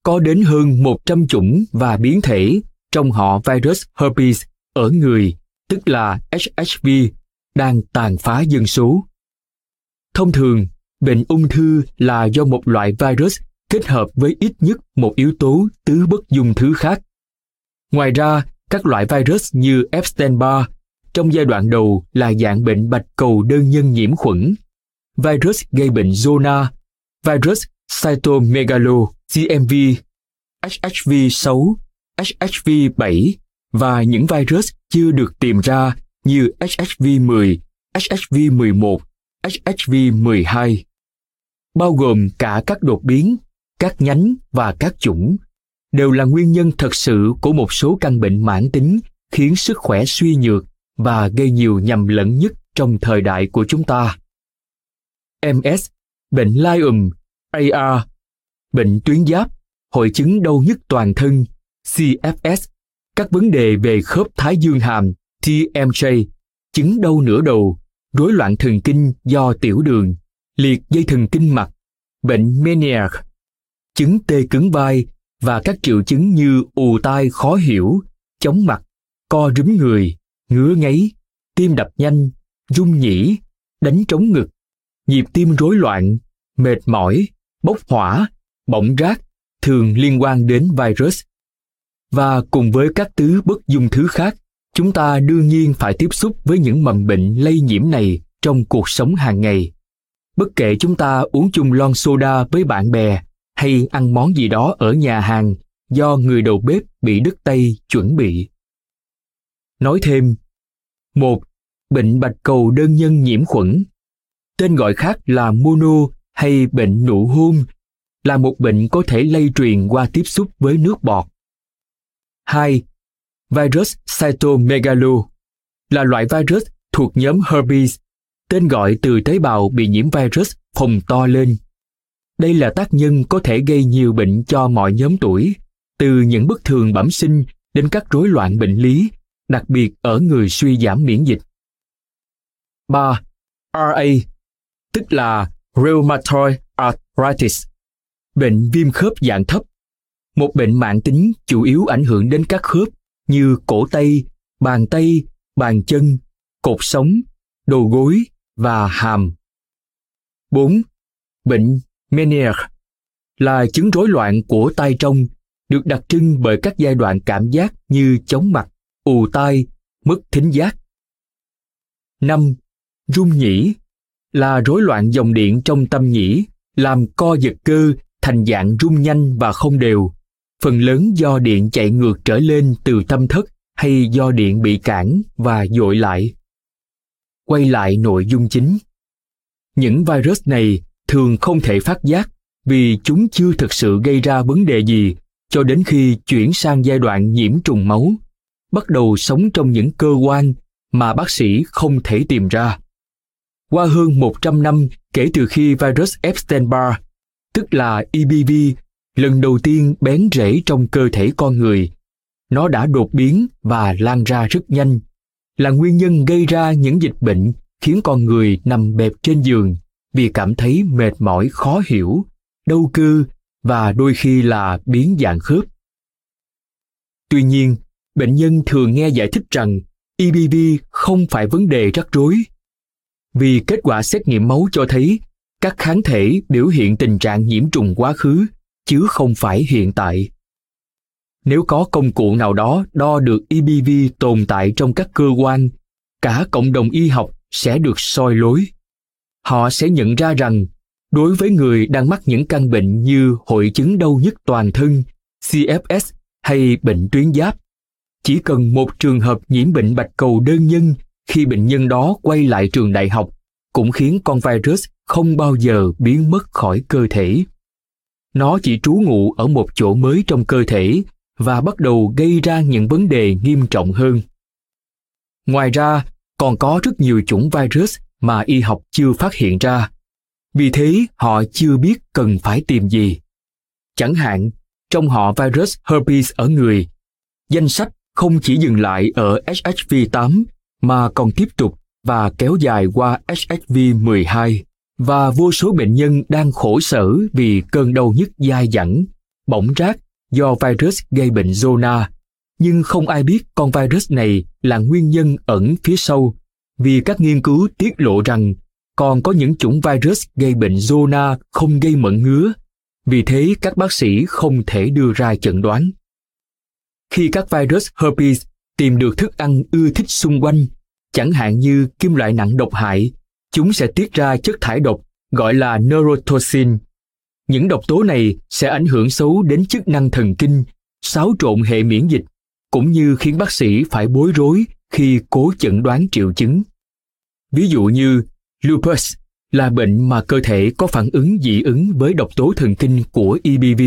Có đến hơn một trăm chủng và biến thể, trong họ virus herpes ở người, tức là H H V, đang tàn phá dân số. Thông thường, bệnh ung thư là do một loại virus kết hợp với ít nhất một yếu tố tứ bất dung thứ khác. Ngoài ra, các loại virus như Epstein-Barr trong giai đoạn đầu là dạng bệnh bạch cầu đơn nhân nhiễm khuẩn, virus gây bệnh zona, virus cytomegalo, C M V, H H V sáu, H H V bảy và những virus chưa được tìm ra như H H V mười, H H V mười một, H H V mười hai, bao gồm cả các đột biến, các nhánh và các chủng, đều là nguyên nhân thật sự của một số căn bệnh mãn tính khiến sức khỏe suy nhược và gây nhiều nhầm lẫn nhất trong thời đại của chúng ta. M S, bệnh lai ùm, A R, bệnh tuyến giáp, hội chứng đau nhức toàn thân, C F S, các vấn đề về khớp thái dương hàm, T M J, chứng đau nửa đầu, rối loạn thần kinh do tiểu đường, liệt dây thần kinh mạch, bệnh Meniere, chứng tê cứng vai và các triệu chứng như ù tai khó hiểu, chóng mặt, co rúm người, ngứa ngáy, tim đập nhanh, rung nhĩ, đánh trống ngực, nhịp tim rối loạn, mệt mỏi, bốc hỏa, bỏng rát thường liên quan đến virus. Và cùng với các thứ bất dung thứ khác, chúng ta đương nhiên phải tiếp xúc với những mầm bệnh lây nhiễm này trong cuộc sống hàng ngày. Bất kể chúng ta uống chung lon soda với bạn bè hay ăn món gì đó ở nhà hàng do người đầu bếp bị đứt tay chuẩn bị. Nói thêm, một. Bệnh bạch cầu đơn nhân nhiễm khuẩn, tên gọi khác là mono hay bệnh nụ hôn, là một bệnh có thể lây truyền qua tiếp xúc với nước bọt. hai. Virus cytomegalo là loại virus thuộc nhóm herpes, tên gọi từ tế bào bị nhiễm virus phồng to lên. Đây là tác nhân có thể gây nhiều bệnh cho mọi nhóm tuổi, từ những bất thường bẩm sinh đến các rối loạn bệnh lý, đặc biệt ở người suy giảm miễn dịch. ba. R A, tức là Rheumatoid Arthritis, bệnh viêm khớp dạng thấp, một bệnh mãn tính chủ yếu ảnh hưởng đến các khớp như cổ tay, bàn tay, bàn chân, cột sống, đầu gối và hàm. bốn. Bệnh Meniere là chứng rối loạn của tai trong, được đặc trưng bởi các giai đoạn cảm giác như chóng mặt, ù tai, mất thính giác. năm. Rung nhĩ là rối loạn dòng điện trong tâm nhĩ, làm co giật cơ thành dạng rung nhanh và không đều, phần lớn do điện chạy ngược trở lên từ tâm thất hay do điện bị cản và dội lại. Quay lại nội dung chính. Những virus này thường không thể phát giác vì chúng chưa thực sự gây ra vấn đề gì cho đến khi chuyển sang giai đoạn nhiễm trùng máu, bắt đầu sống trong những cơ quan mà bác sĩ không thể tìm ra. Qua hơn một trăm năm kể từ khi virus Epstein-Barr, tức là E B V, lần đầu tiên bén rễ trong cơ thể con người, nó đã đột biến và lan ra rất nhanh, là nguyên nhân gây ra những dịch bệnh khiến con người nằm bẹp trên giường vì cảm thấy mệt mỏi khó hiểu, đau cơ và đôi khi là biến dạng khớp. Tuy nhiên, bệnh nhân thường nghe giải thích rằng E B V không phải vấn đề rắc rối, vì kết quả xét nghiệm máu cho thấy các kháng thể biểu hiện tình trạng nhiễm trùng quá khứ chứ không phải hiện tại. Nếu có công cụ nào đó đo được E B V tồn tại trong các cơ quan, cả cộng đồng y học sẽ được soi lối. Họ sẽ nhận ra rằng, đối với người đang mắc những căn bệnh như hội chứng đau nhức toàn thân, C F S hay bệnh tuyến giáp, chỉ cần một trường hợp nhiễm bệnh bạch cầu đơn nhân khi bệnh nhân đó quay lại trường đại học cũng khiến con virus không bao giờ biến mất khỏi cơ thể. Nó chỉ trú ngụ ở một chỗ mới trong cơ thể và bắt đầu gây ra những vấn đề nghiêm trọng hơn. Ngoài ra, còn có rất nhiều chủng virus mà y học chưa phát hiện ra. Vì thế, họ chưa biết cần phải tìm gì. Chẳng hạn, trong họ virus herpes ở người, danh sách không chỉ dừng lại ở H I V tám mà còn tiếp tục và kéo dài qua H I V mười hai. Và vô số bệnh nhân đang khổ sở vì cơn đau nhức dai dẳng, bỏng rát do virus gây bệnh zona, nhưng không ai biết con virus này là nguyên nhân ẩn phía sau, vì các nghiên cứu tiết lộ rằng còn có những chủng virus gây bệnh zona không gây mẩn ngứa, vì thế các bác sĩ không thể đưa ra chẩn đoán. Khi các virus herpes tìm được thức ăn ưa thích xung quanh, chẳng hạn như kim loại nặng độc hại, chúng sẽ tiết ra chất thải độc gọi là neurotoxin. Những độc tố này sẽ ảnh hưởng xấu đến chức năng thần kinh, xáo trộn hệ miễn dịch, cũng như khiến bác sĩ phải bối rối khi cố chẩn đoán triệu chứng. Ví dụ như lupus là bệnh mà cơ thể có phản ứng dị ứng với độc tố thần kinh của E B V.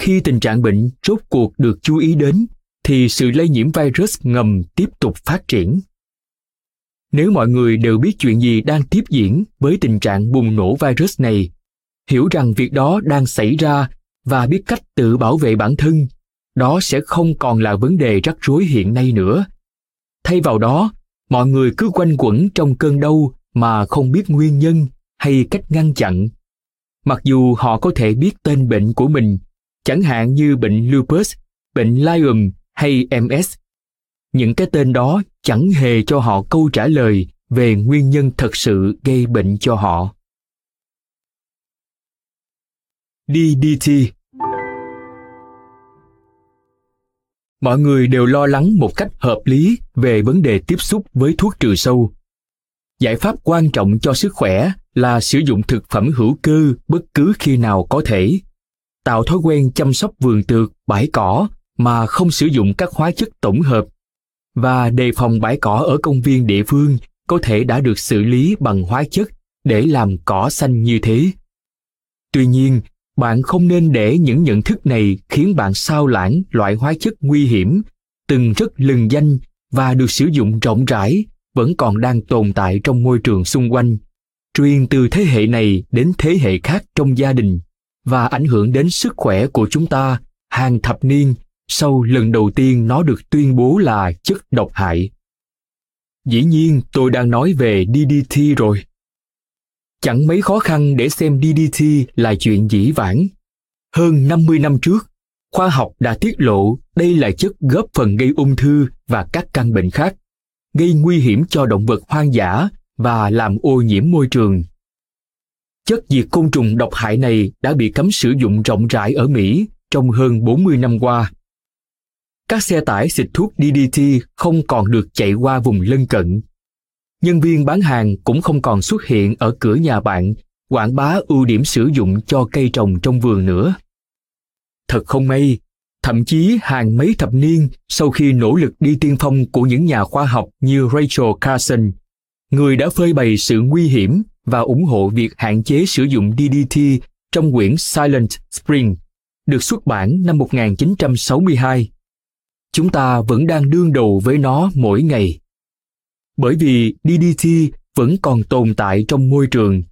Khi tình trạng bệnh rốt cuộc được chú ý đến, thì sự lây nhiễm virus ngầm tiếp tục phát triển. Nếu mọi người đều biết chuyện gì đang tiếp diễn với tình trạng bùng nổ virus này, hiểu rằng việc đó đang xảy ra và biết cách tự bảo vệ bản thân, đó sẽ không còn là vấn đề rắc rối hiện nay nữa. Thay vào đó, mọi người cứ quanh quẩn trong cơn đau mà không biết nguyên nhân hay cách ngăn chặn. Mặc dù họ có thể biết tên bệnh của mình, chẳng hạn như bệnh lupus, bệnh Lyme hay M S, những cái tên đó chẳng hề cho họ câu trả lời về nguyên nhân thật sự gây bệnh cho họ. D D T. Mọi người đều lo lắng một cách hợp lý về vấn đề tiếp xúc với thuốc trừ sâu. Giải pháp quan trọng cho sức khỏe là sử dụng thực phẩm hữu cơ bất cứ khi nào có thể, tạo thói quen chăm sóc vườn tược, bãi cỏ mà không sử dụng các hóa chất tổng hợp, và đề phòng bãi cỏ ở công viên địa phương có thể đã được xử lý bằng hóa chất để làm cỏ xanh như thế. Tuy nhiên, bạn không nên để những nhận thức này khiến bạn sao lãng loại hóa chất nguy hiểm, từng rất lừng danh và được sử dụng rộng rãi, vẫn còn đang tồn tại trong môi trường xung quanh, truyền từ thế hệ này đến thế hệ khác trong gia đình và ảnh hưởng đến sức khỏe của chúng ta hàng thập niên sau lần đầu tiên nó được tuyên bố là chất độc hại. Dĩ nhiên, tôi đang nói về D D T rồi. Chẳng mấy khó khăn để xem D D T là chuyện dĩ vãng. Hơn năm mươi năm trước, khoa học đã tiết lộ đây là chất góp phần gây ung thư và các căn bệnh khác, gây nguy hiểm cho động vật hoang dã và làm ô nhiễm môi trường. Chất diệt côn trùng độc hại này đã bị cấm sử dụng rộng rãi ở Mỹ trong hơn bốn mươi năm qua. Các xe tải xịt thuốc đê đê tê không còn được chạy qua vùng lân cận. Nhân viên bán hàng cũng không còn xuất hiện ở cửa nhà bạn, quảng bá ưu điểm sử dụng cho cây trồng trong vườn nữa. Thật không may, thậm chí hàng mấy thập niên sau khi nỗ lực đi tiên phong của những nhà khoa học như Rachel Carson, người đã phơi bày sự nguy hiểm và ủng hộ việc hạn chế sử dụng đê đê tê trong quyển Silent Spring, được xuất bản năm một nghìn chín trăm sáu mươi hai. Chúng ta vẫn đang đương đầu với nó mỗi ngày. Bởi vì đê đê tê vẫn còn tồn tại trong môi trường,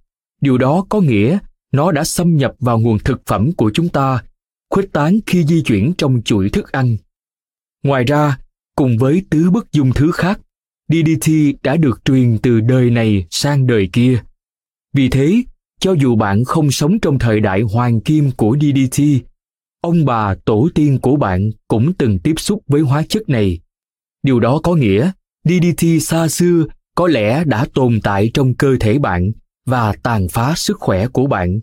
điều đó có nghĩa nó đã xâm nhập vào nguồn thực phẩm của chúng ta, khuếch tán khi di chuyển trong chuỗi thức ăn. Ngoài ra, cùng với tứ bất dung thứ khác, đê đê tê đã được truyền từ đời này sang đời kia. Vì thế, cho dù bạn không sống trong thời đại hoàng kim của đê đê tê, ông bà tổ tiên của bạn cũng từng tiếp xúc với hóa chất này. Điều đó có nghĩa đê đê tê xa xưa có lẽ đã tồn tại trong cơ thể bạn và tàn phá sức khỏe của bạn.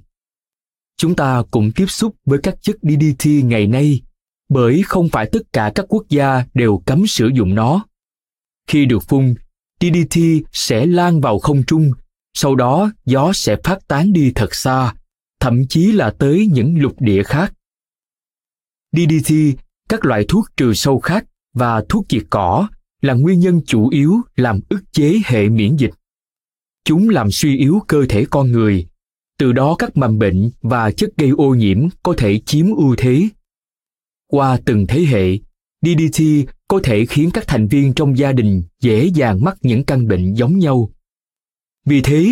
Chúng ta cũng tiếp xúc với các chất đê đê tê ngày nay, bởi không phải tất cả các quốc gia đều cấm sử dụng nó. Khi được phun, đê đê tê sẽ lan vào không trung, sau đó gió sẽ phát tán đi thật xa, thậm chí là tới những lục địa khác. đê đê tê, các loại thuốc trừ sâu khác và thuốc diệt cỏ là nguyên nhân chủ yếu làm ức chế hệ miễn dịch. Chúng làm suy yếu cơ thể con người, từ đó các mầm bệnh và chất gây ô nhiễm có thể chiếm ưu thế. Qua từng thế hệ, đê đê tê có thể khiến các thành viên trong gia đình dễ dàng mắc những căn bệnh giống nhau. Vì thế,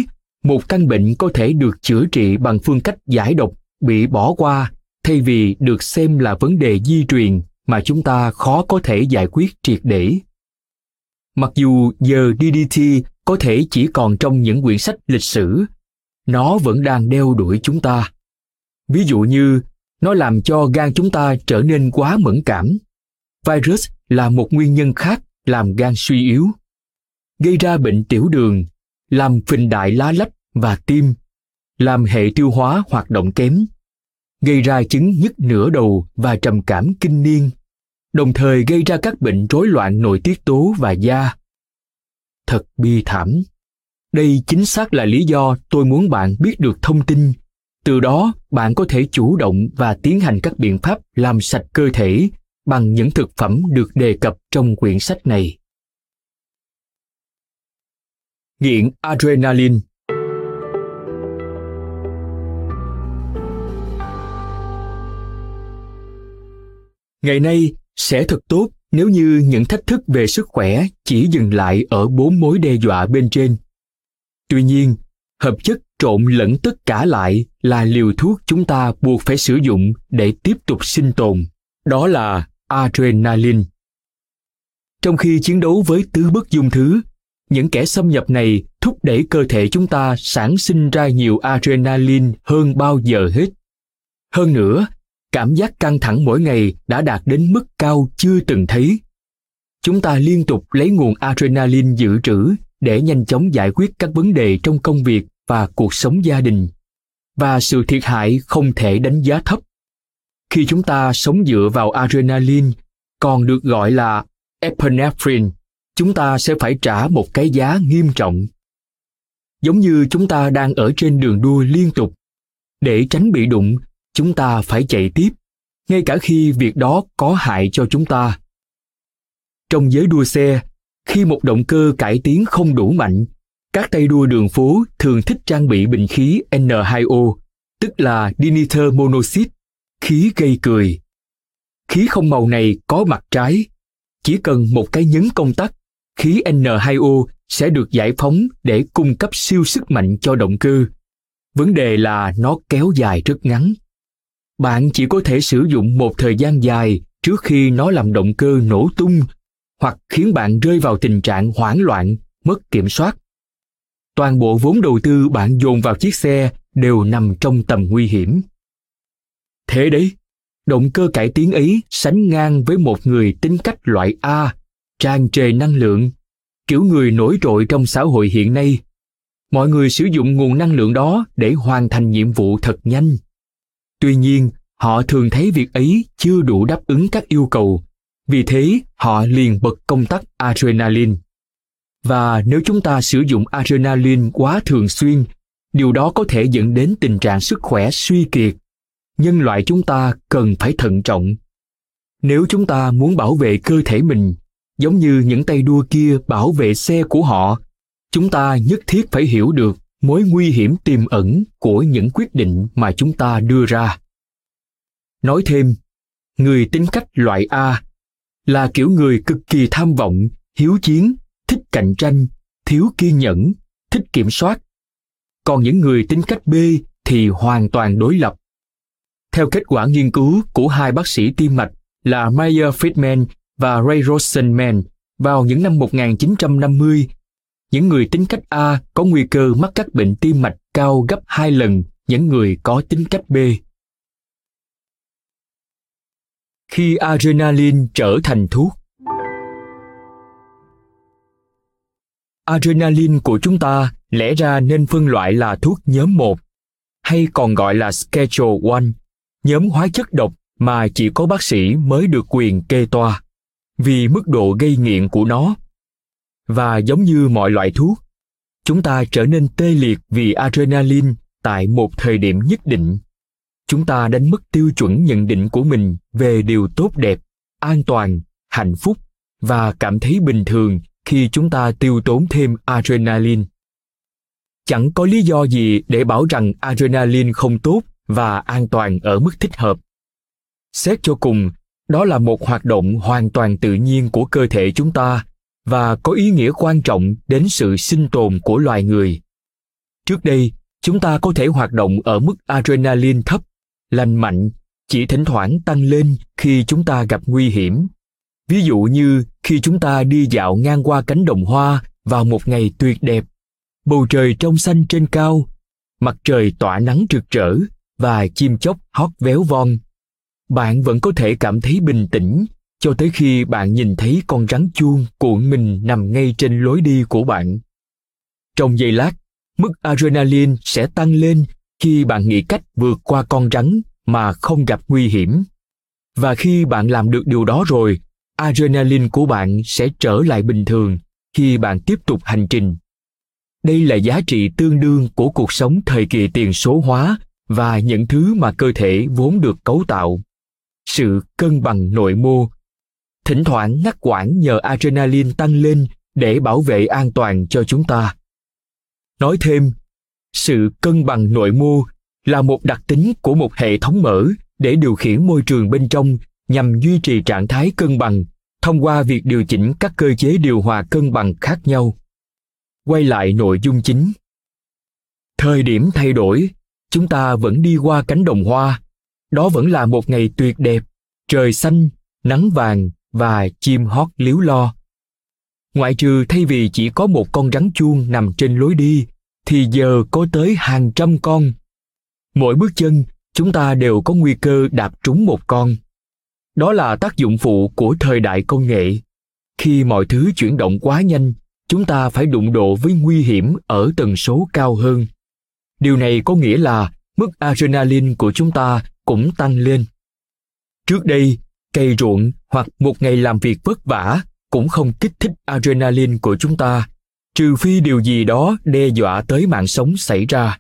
một căn bệnh có thể được chữa trị bằng phương cách giải độc bị bỏ qua, thay vì được xem là vấn đề di truyền mà chúng ta khó có thể giải quyết triệt để. Mặc dù giờ đê đê tê có thể chỉ còn trong những quyển sách lịch sử, nó vẫn đang đeo đuổi chúng ta. Ví dụ như, nó làm cho gan chúng ta trở nên quá mẫn cảm. Virus là một nguyên nhân khác làm gan suy yếu, gây ra bệnh tiểu đường, làm phình đại lá lách và tim, làm hệ tiêu hóa hoạt động kém, gây ra chứng nhức nửa đầu và trầm cảm kinh niên, đồng thời gây ra các bệnh rối loạn nội tiết tố và da. Thật bi thảm. Đây chính xác là lý do tôi muốn bạn biết được thông tin, từ đó bạn có thể chủ động và tiến hành các biện pháp làm sạch cơ thể bằng những thực phẩm được đề cập trong quyển sách này. Nghiện adrenaline. Ngày nay, sẽ thật tốt nếu như những thách thức về sức khỏe chỉ dừng lại ở bốn mối đe dọa bên trên. Tuy nhiên, hợp chất trộn lẫn tất cả lại là liều thuốc chúng ta buộc phải sử dụng để tiếp tục sinh tồn, đó là adrenaline. Trong khi chiến đấu với tứ bất dung thứ, những kẻ xâm nhập này thúc đẩy cơ thể chúng ta sản sinh ra nhiều adrenaline hơn bao giờ hết. Hơn nữa, cảm giác căng thẳng mỗi ngày đã đạt đến mức cao chưa từng thấy. Chúng ta liên tục lấy nguồn adrenaline dự trữ để nhanh chóng giải quyết các vấn đề trong công việc và cuộc sống gia đình. Và sự thiệt hại không thể đánh giá thấp. Khi chúng ta sống dựa vào adrenaline, còn được gọi là epinephrine, chúng ta sẽ phải trả một cái giá nghiêm trọng. Giống như chúng ta đang ở trên đường đua liên tục. Để tránh bị đụng, chúng ta phải chạy tiếp, ngay cả khi việc đó có hại cho chúng ta. Trong giới đua xe, khi một động cơ cải tiến không đủ mạnh, các tay đua đường phố thường thích trang bị bình khí en hai o, tức là dinitơ monoxide, khí gây cười. Khí không màu này có mặt trái. Chỉ cần một cái nhấn công tắc, khí en hai o sẽ được giải phóng để cung cấp siêu sức mạnh cho động cơ. Vấn đề là nó kéo dài rất ngắn. Bạn chỉ có thể sử dụng một thời gian dài trước khi nó làm động cơ nổ tung hoặc khiến bạn rơi vào tình trạng hoảng loạn, mất kiểm soát. Toàn bộ vốn đầu tư bạn dồn vào chiếc xe đều nằm trong tầm nguy hiểm. Thế đấy, động cơ cải tiến ấy sánh ngang với một người tính cách loại A, tràn trề năng lượng, kiểu người nổi trội trong xã hội hiện nay. Mọi người sử dụng nguồn năng lượng đó để hoàn thành nhiệm vụ thật nhanh. Tuy nhiên, họ thường thấy việc ấy chưa đủ đáp ứng các yêu cầu, vì thế họ liền bật công tắc adrenaline. Và nếu chúng ta sử dụng adrenaline quá thường xuyên, điều đó có thể dẫn đến tình trạng sức khỏe suy kiệt. Nhân loại chúng ta cần phải thận trọng. Nếu chúng ta muốn bảo vệ cơ thể mình, giống như những tay đua kia bảo vệ xe của họ, chúng ta nhất thiết phải hiểu được mối nguy hiểm tiềm ẩn của những quyết định mà chúng ta đưa ra. Nói thêm, người tính cách loại A là kiểu người cực kỳ tham vọng, hiếu chiến, thích cạnh tranh, thiếu kiên nhẫn, thích kiểm soát. Còn những người tính cách B thì hoàn toàn đối lập. Theo kết quả nghiên cứu của hai bác sĩ tim mạch là Meyer Friedman và Ray Rosenman vào những năm một nghìn chín trăm năm mươi, những người tính cách A có nguy cơ mắc các bệnh tim mạch cao gấp hai lần những người có tính cách B. Khi adrenaline trở thành thuốc. Adrenaline của chúng ta lẽ ra nên phân loại là thuốc nhóm một, hay còn gọi là Schedule một, nhóm hóa chất độc mà chỉ có bác sĩ mới được quyền kê toa, vì mức độ gây nghiện của nó. Và giống như mọi loại thuốc, chúng ta trở nên tê liệt vì adrenaline tại một thời điểm nhất định. Chúng ta đánh mất tiêu chuẩn nhận định của mình về điều tốt đẹp, an toàn, hạnh phúc và cảm thấy bình thường khi chúng ta tiêu tốn thêm adrenaline. Chẳng có lý do gì để bảo rằng adrenaline không tốt và an toàn ở mức thích hợp. Xét cho cùng, đó là một hoạt động hoàn toàn tự nhiên của cơ thể chúng ta và có ý nghĩa quan trọng đến sự sinh tồn của loài người. Trước đây, chúng ta có thể hoạt động ở mức adrenaline thấp, lành mạnh, chỉ thỉnh thoảng tăng lên khi chúng ta gặp nguy hiểm. Ví dụ như khi chúng ta đi dạo ngang qua cánh đồng hoa vào một ngày tuyệt đẹp, bầu trời trong xanh trên cao, mặt trời tỏa nắng rực rỡ và chim chóc hót véo von. Bạn vẫn có thể cảm thấy bình tĩnh cho tới khi bạn nhìn thấy con rắn chuông cuộn mình nằm ngay trên lối đi của bạn. Trong giây lát, mức adrenaline sẽ tăng lên khi bạn nghĩ cách vượt qua con rắn mà không gặp nguy hiểm. Và khi bạn làm được điều đó rồi, adrenaline của bạn sẽ trở lại bình thường khi bạn tiếp tục hành trình. Đây là giá trị tương đương của cuộc sống thời kỳ tiền số hóa và những thứ mà cơ thể vốn được cấu tạo. Sự cân bằng nội mô, thỉnh thoảng ngắt quãng nhờ adrenaline tăng lên để bảo vệ an toàn cho chúng ta. Nói thêm, sự cân bằng nội mô là một đặc tính của một hệ thống mở để điều khiển môi trường bên trong nhằm duy trì trạng thái cân bằng thông qua việc điều chỉnh các cơ chế điều hòa cân bằng khác nhau. Quay lại nội dung chính. Thời điểm thay đổi, chúng ta vẫn đi qua cánh đồng hoa. Đó vẫn là một ngày tuyệt đẹp, trời xanh, nắng vàng và chim hót líu lo. Ngoại trừ thay vì chỉ có một con rắn chuông nằm trên lối đi, thì giờ có tới hàng trăm con. Mỗi bước chân, chúng ta đều có nguy cơ đạp trúng một con. Đó là tác dụng phụ của thời đại công nghệ. Khi mọi thứ chuyển động quá nhanh, chúng ta phải đụng độ với nguy hiểm ở tần số cao hơn. Điều này có nghĩa là mức adrenaline của chúng ta cũng tăng lên. Trước đây, cày ruộng hoặc một ngày làm việc vất vả cũng không kích thích adrenaline của chúng ta, trừ phi điều gì đó đe dọa tới mạng sống xảy ra.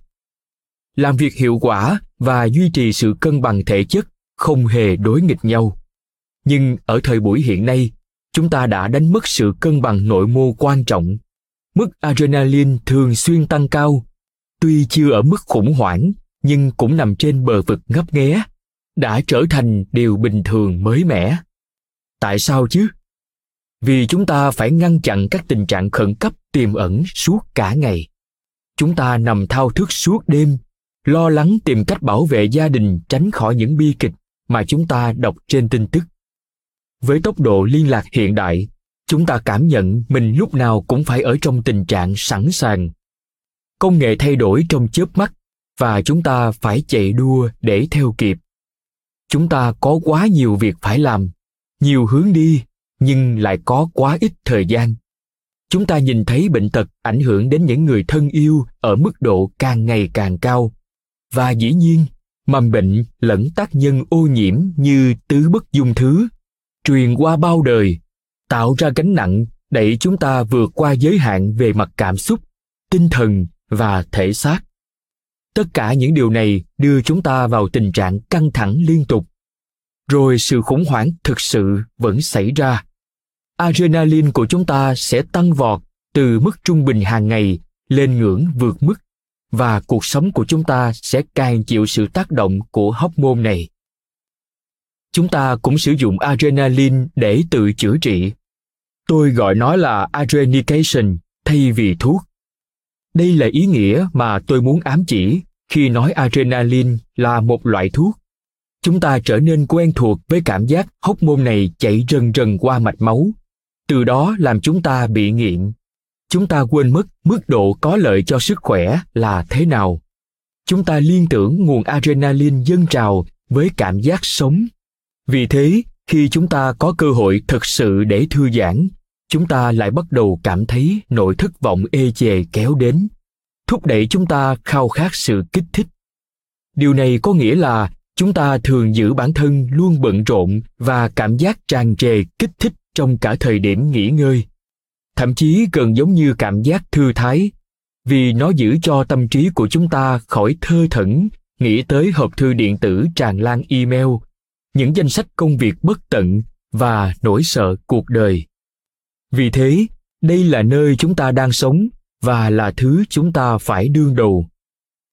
Làm việc hiệu quả và duy trì sự cân bằng thể chất không hề đối nghịch nhau. Nhưng ở thời buổi hiện nay, chúng ta đã đánh mất sự cân bằng nội mô quan trọng. Mức adrenaline thường xuyên tăng cao, tuy chưa ở mức khủng hoảng, nhưng cũng nằm trên bờ vực ngấp nghé, đã trở thành điều bình thường mới mẻ. Tại sao chứ? Vì chúng ta phải ngăn chặn các tình trạng khẩn cấp tiềm ẩn suốt cả ngày. Chúng ta nằm thao thức suốt đêm, lo lắng tìm cách bảo vệ gia đình tránh khỏi những bi kịch mà chúng ta đọc trên tin tức. Với tốc độ liên lạc hiện đại, chúng ta cảm nhận mình lúc nào cũng phải ở trong tình trạng sẵn sàng. Công nghệ thay đổi trong chớp mắt, và chúng ta phải chạy đua để theo kịp. Chúng ta có quá nhiều việc phải làm, nhiều hướng đi, nhưng lại có quá ít thời gian. Chúng ta nhìn thấy bệnh tật ảnh hưởng đến những người thân yêu ở mức độ càng ngày càng cao. Và dĩ nhiên, mầm bệnh lẫn tác nhân ô nhiễm như tứ bất dung thứ, truyền qua bao đời, tạo ra gánh nặng đẩy chúng ta vượt qua giới hạn về mặt cảm xúc, tinh thần và thể xác. Tất cả những điều này đưa chúng ta vào tình trạng căng thẳng liên tục. Rồi sự khủng hoảng thực sự vẫn xảy ra. Adrenaline của chúng ta sẽ tăng vọt từ mức trung bình hàng ngày lên ngưỡng vượt mức, và cuộc sống của chúng ta sẽ càng chịu sự tác động của hormone này. Chúng ta cũng sử dụng adrenaline để tự chữa trị. Tôi gọi nó là adrenication thay vì thuốc. Đây là ý nghĩa mà tôi muốn ám chỉ khi nói adrenaline là một loại thuốc. Chúng ta trở nên quen thuộc với cảm giác hormone này chạy rần rần qua mạch máu, từ đó làm chúng ta bị nghiện. Chúng ta quên mất mức độ có lợi cho sức khỏe là thế nào. Chúng ta liên tưởng nguồn adrenaline dâng trào với cảm giác sống. Vì thế, khi chúng ta có cơ hội thực sự để thư giãn, chúng ta lại bắt đầu cảm thấy nỗi thất vọng ê chề kéo đến, thúc đẩy chúng ta khao khát sự kích thích. Điều này có nghĩa là chúng ta thường giữ bản thân luôn bận rộn và cảm giác tràn trề kích thích trong cả thời điểm nghỉ ngơi. Thậm chí gần giống như cảm giác thư thái, vì nó giữ cho tâm trí của chúng ta khỏi thơ thẩn, nghĩ tới hộp thư điện tử tràn lan email, những danh sách công việc bất tận và nỗi sợ cuộc đời. Vì thế, đây là nơi chúng ta đang sống và là thứ chúng ta phải đương đầu.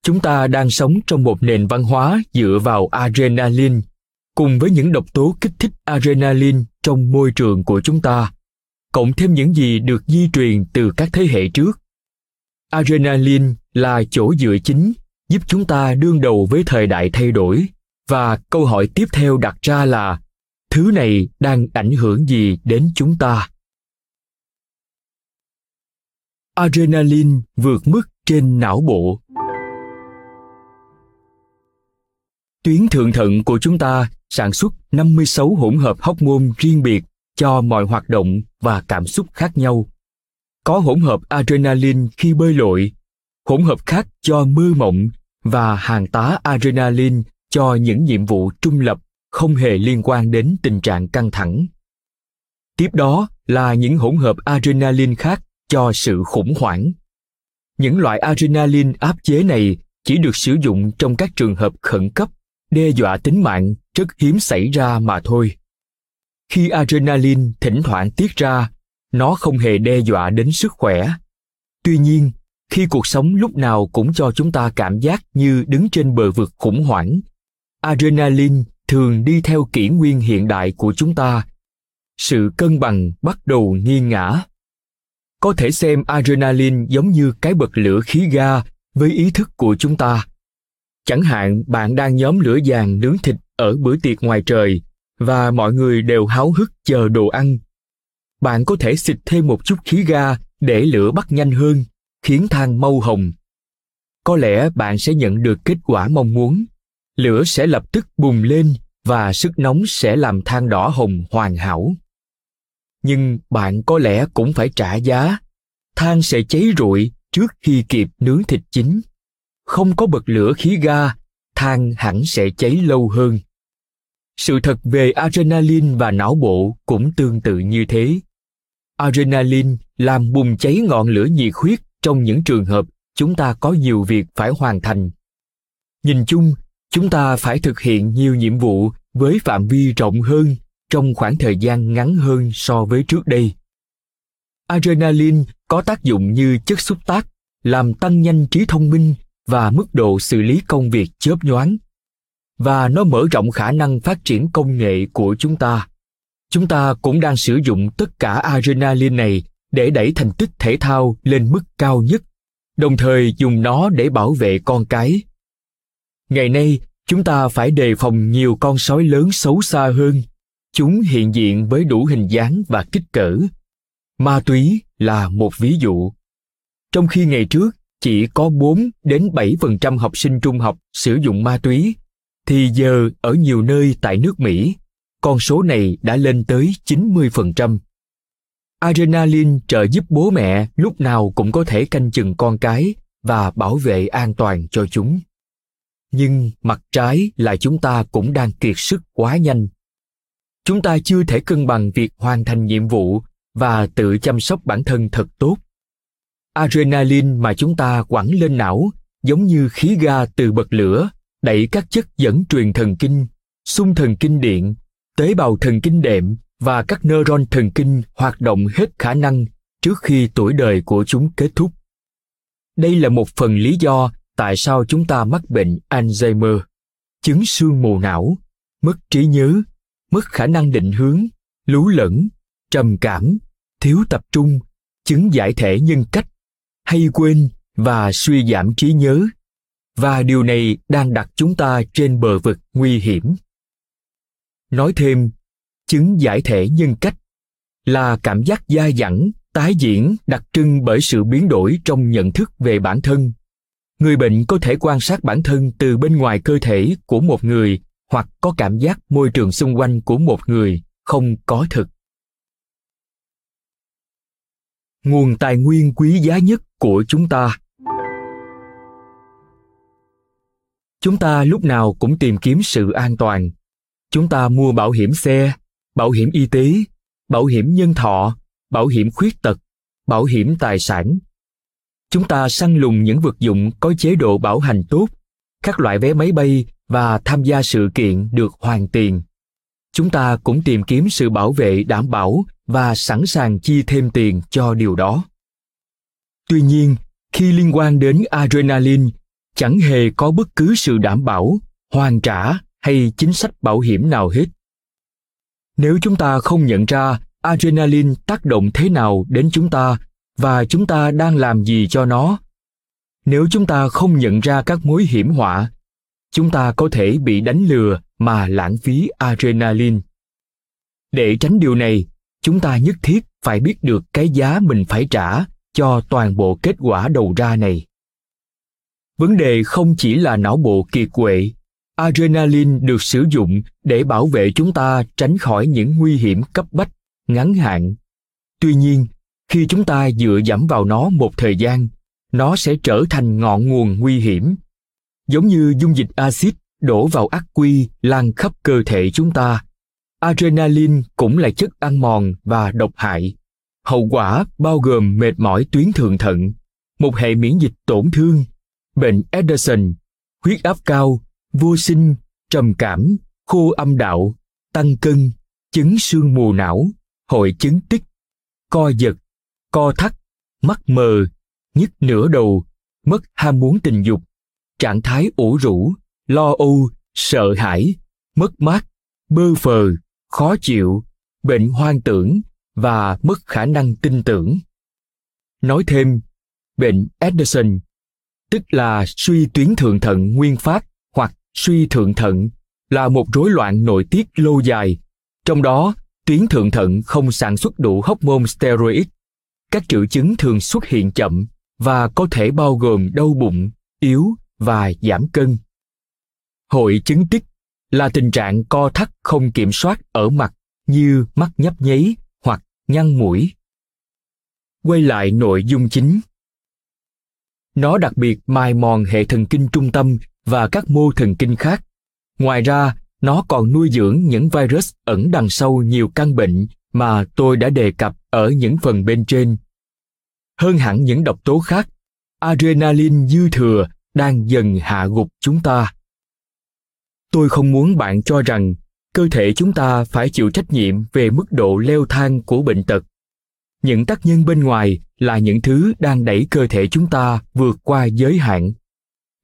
Chúng ta đang sống trong một nền văn hóa dựa vào adrenaline, cùng với những độc tố kích thích adrenaline trong môi trường của chúng ta, cộng thêm những gì được di truyền từ các thế hệ trước. Adrenaline là chỗ dựa chính giúp chúng ta đương đầu với thời đại thay đổi, và câu hỏi tiếp theo đặt ra là thứ này đang ảnh hưởng gì đến chúng ta? Adrenaline vượt mức trên não bộ. Tuyến thượng thận của chúng ta sản xuất năm mươi sáu hỗn hợp hormone riêng biệt cho mọi hoạt động và cảm xúc khác nhau. Có hỗn hợp adrenaline khi bơi lội, hỗn hợp khác cho mơ mộng và hàng tá adrenaline cho những nhiệm vụ trung lập không hề liên quan đến tình trạng căng thẳng. Tiếp đó là những hỗn hợp adrenaline khác cho sự khủng hoảng. Những loại adrenaline áp chế này chỉ được sử dụng trong các trường hợp khẩn cấp, đe dọa tính mạng rất hiếm xảy ra mà thôi. Khi adrenaline thỉnh thoảng tiết ra, nó không hề đe dọa đến sức khỏe. Tuy nhiên, khi cuộc sống lúc nào cũng cho chúng ta cảm giác như đứng trên bờ vực khủng hoảng, adrenaline thường đi theo kỷ nguyên hiện đại của chúng ta. Sự cân bằng bắt đầu nghiêng ngã. Có thể xem adrenaline giống như cái bật lửa khí ga với ý thức của chúng ta. Chẳng hạn bạn đang nhóm lửa vàng nướng thịt ở bữa tiệc ngoài trời, và mọi người đều háo hức chờ đồ ăn. Bạn có thể xịt thêm một chút khí ga để lửa bắt nhanh hơn, khiến than mau hồng. Có lẽ bạn sẽ nhận được kết quả mong muốn. Lửa sẽ lập tức bùng lên và sức nóng sẽ làm than đỏ hồng hoàn hảo. Nhưng bạn có lẽ cũng phải trả giá. Than sẽ cháy rụi trước khi kịp nướng thịt chín. Không có bật lửa khí ga, than hẳn sẽ cháy lâu hơn. Sự thật về adrenaline và não bộ cũng tương tự như thế. Adrenaline làm bùng cháy ngọn lửa nhiệt huyết trong những trường hợp chúng ta có nhiều việc phải hoàn thành. Nhìn chung, chúng ta phải thực hiện nhiều nhiệm vụ với phạm vi rộng hơn trong khoảng thời gian ngắn hơn so với trước đây. Adrenaline có tác dụng như chất xúc tác, làm tăng nhanh trí thông minh và mức độ xử lý công việc chớp nhoáng. Và nó mở rộng khả năng phát triển công nghệ của chúng ta. Chúng ta cũng đang sử dụng tất cả adrenaline này để đẩy thành tích thể thao lên mức cao nhất, đồng thời dùng nó để bảo vệ con cái. Ngày nay, chúng ta phải đề phòng nhiều con sói lớn xấu xa hơn. Chúng hiện diện với đủ hình dáng và kích cỡ. Ma túy là một ví dụ. Trong khi ngày trước chỉ có bốn đến bảy phần trăm học sinh trung học sử dụng ma túy, thì giờ ở nhiều nơi tại nước Mỹ, con số này đã lên tới chín mươi phần trăm. Adrenaline trợ giúp bố mẹ lúc nào cũng có thể canh chừng con cái và bảo vệ an toàn cho chúng. Nhưng mặt trái là chúng ta cũng đang kiệt sức quá nhanh. Chúng ta chưa thể cân bằng việc hoàn thành nhiệm vụ và tự chăm sóc bản thân thật tốt. Adrenaline mà chúng ta quẳng lên não giống như khí ga từ bật lửa, đẩy các chất dẫn truyền thần kinh, xung thần kinh điện, tế bào thần kinh đệm và các neuron thần kinh hoạt động hết khả năng trước khi tuổi đời của chúng kết thúc. Đây là một phần lý do tại sao chúng ta mắc bệnh Alzheimer, chứng sương mù não, mất trí nhớ, mất khả năng định hướng, lú lẫn, trầm cảm, thiếu tập trung, chứng giải thể nhân cách, hay quên và suy giảm trí nhớ. Và điều này đang đặt chúng ta trên bờ vực nguy hiểm. Nói thêm, chứng giải thể nhân cách là cảm giác dai dẳng, tái diễn đặc trưng bởi sự biến đổi trong nhận thức về bản thân. Người bệnh có thể quan sát bản thân từ bên ngoài cơ thể của một người hoặc có cảm giác môi trường xung quanh của một người không có thực. Nguồn tài nguyên quý giá nhất của chúng ta. Chúng ta lúc nào cũng tìm kiếm sự an toàn. Chúng ta mua bảo hiểm xe, bảo hiểm y tế, bảo hiểm nhân thọ, bảo hiểm khuyết tật, bảo hiểm tài sản. Chúng ta săn lùng những vật dụng có chế độ bảo hành tốt, các loại vé máy bay và tham gia sự kiện được hoàn tiền. Chúng ta cũng tìm kiếm sự bảo vệ đảm bảo và sẵn sàng chi thêm tiền cho điều đó. Tuy nhiên, khi liên quan đến adrenaline, chẳng hề có bất cứ sự đảm bảo, hoàn trả hay chính sách bảo hiểm nào hết. Nếu chúng ta không nhận ra adrenaline tác động thế nào đến chúng ta và chúng ta đang làm gì cho nó, nếu chúng ta không nhận ra các mối hiểm họa, chúng ta có thể bị đánh lừa mà lãng phí adrenaline. Để tránh điều này, chúng ta nhất thiết phải biết được cái giá mình phải trả cho toàn bộ kết quả đầu ra này. Vấn đề không chỉ là não bộ kiệt quệ. Adrenaline được sử dụng để bảo vệ chúng ta tránh khỏi những nguy hiểm cấp bách, ngắn hạn. Tuy nhiên, khi chúng ta dựa dẫm vào nó một thời gian, nó sẽ trở thành ngọn nguồn nguy hiểm. Giống như dung dịch axit đổ vào ắc quy lan khắp cơ thể chúng ta, adrenaline cũng là chất ăn mòn và độc hại. Hậu quả bao gồm mệt mỏi tuyến thượng thận, một hệ miễn dịch tổn thương, bệnh Addison, huyết áp cao, vô sinh, trầm cảm, khô âm đạo, tăng cân, chứng sương mù não, hội chứng tic, co giật, co thắt, mắt mờ, nhức nửa đầu, mất ham muốn tình dục, trạng thái ủ rũ, lo âu, sợ hãi, mất mát, bơ phờ, khó chịu, bệnh hoang tưởng và mất khả năng tin tưởng. Nói thêm, bệnh Addison, tức là suy tuyến thượng thận nguyên phát hoặc suy thượng thận, là một rối loạn nội tiết lâu dài, trong đó tuyến thượng thận không sản xuất đủ hormone steroid. Các triệu chứng thường xuất hiện chậm và có thể bao gồm đau bụng, yếu và giảm cân. Hội chứng tic là tình trạng co thắt không kiểm soát ở mặt như mắt nhấp nháy hoặc nhăn mũi. Quay lại nội dung chính. Nó đặc biệt mài mòn hệ thần kinh trung tâm và các mô thần kinh khác. Ngoài ra, nó còn nuôi dưỡng những virus ẩn đằng sau nhiều căn bệnh mà tôi đã đề cập ở những phần bên trên. Hơn hẳn những độc tố khác, adrenaline dư thừa đang dần hạ gục chúng ta. Tôi không muốn bạn cho rằng cơ thể chúng ta phải chịu trách nhiệm về mức độ leo thang của bệnh tật. Những tác nhân bên ngoài là những thứ đang đẩy cơ thể chúng ta vượt qua giới hạn.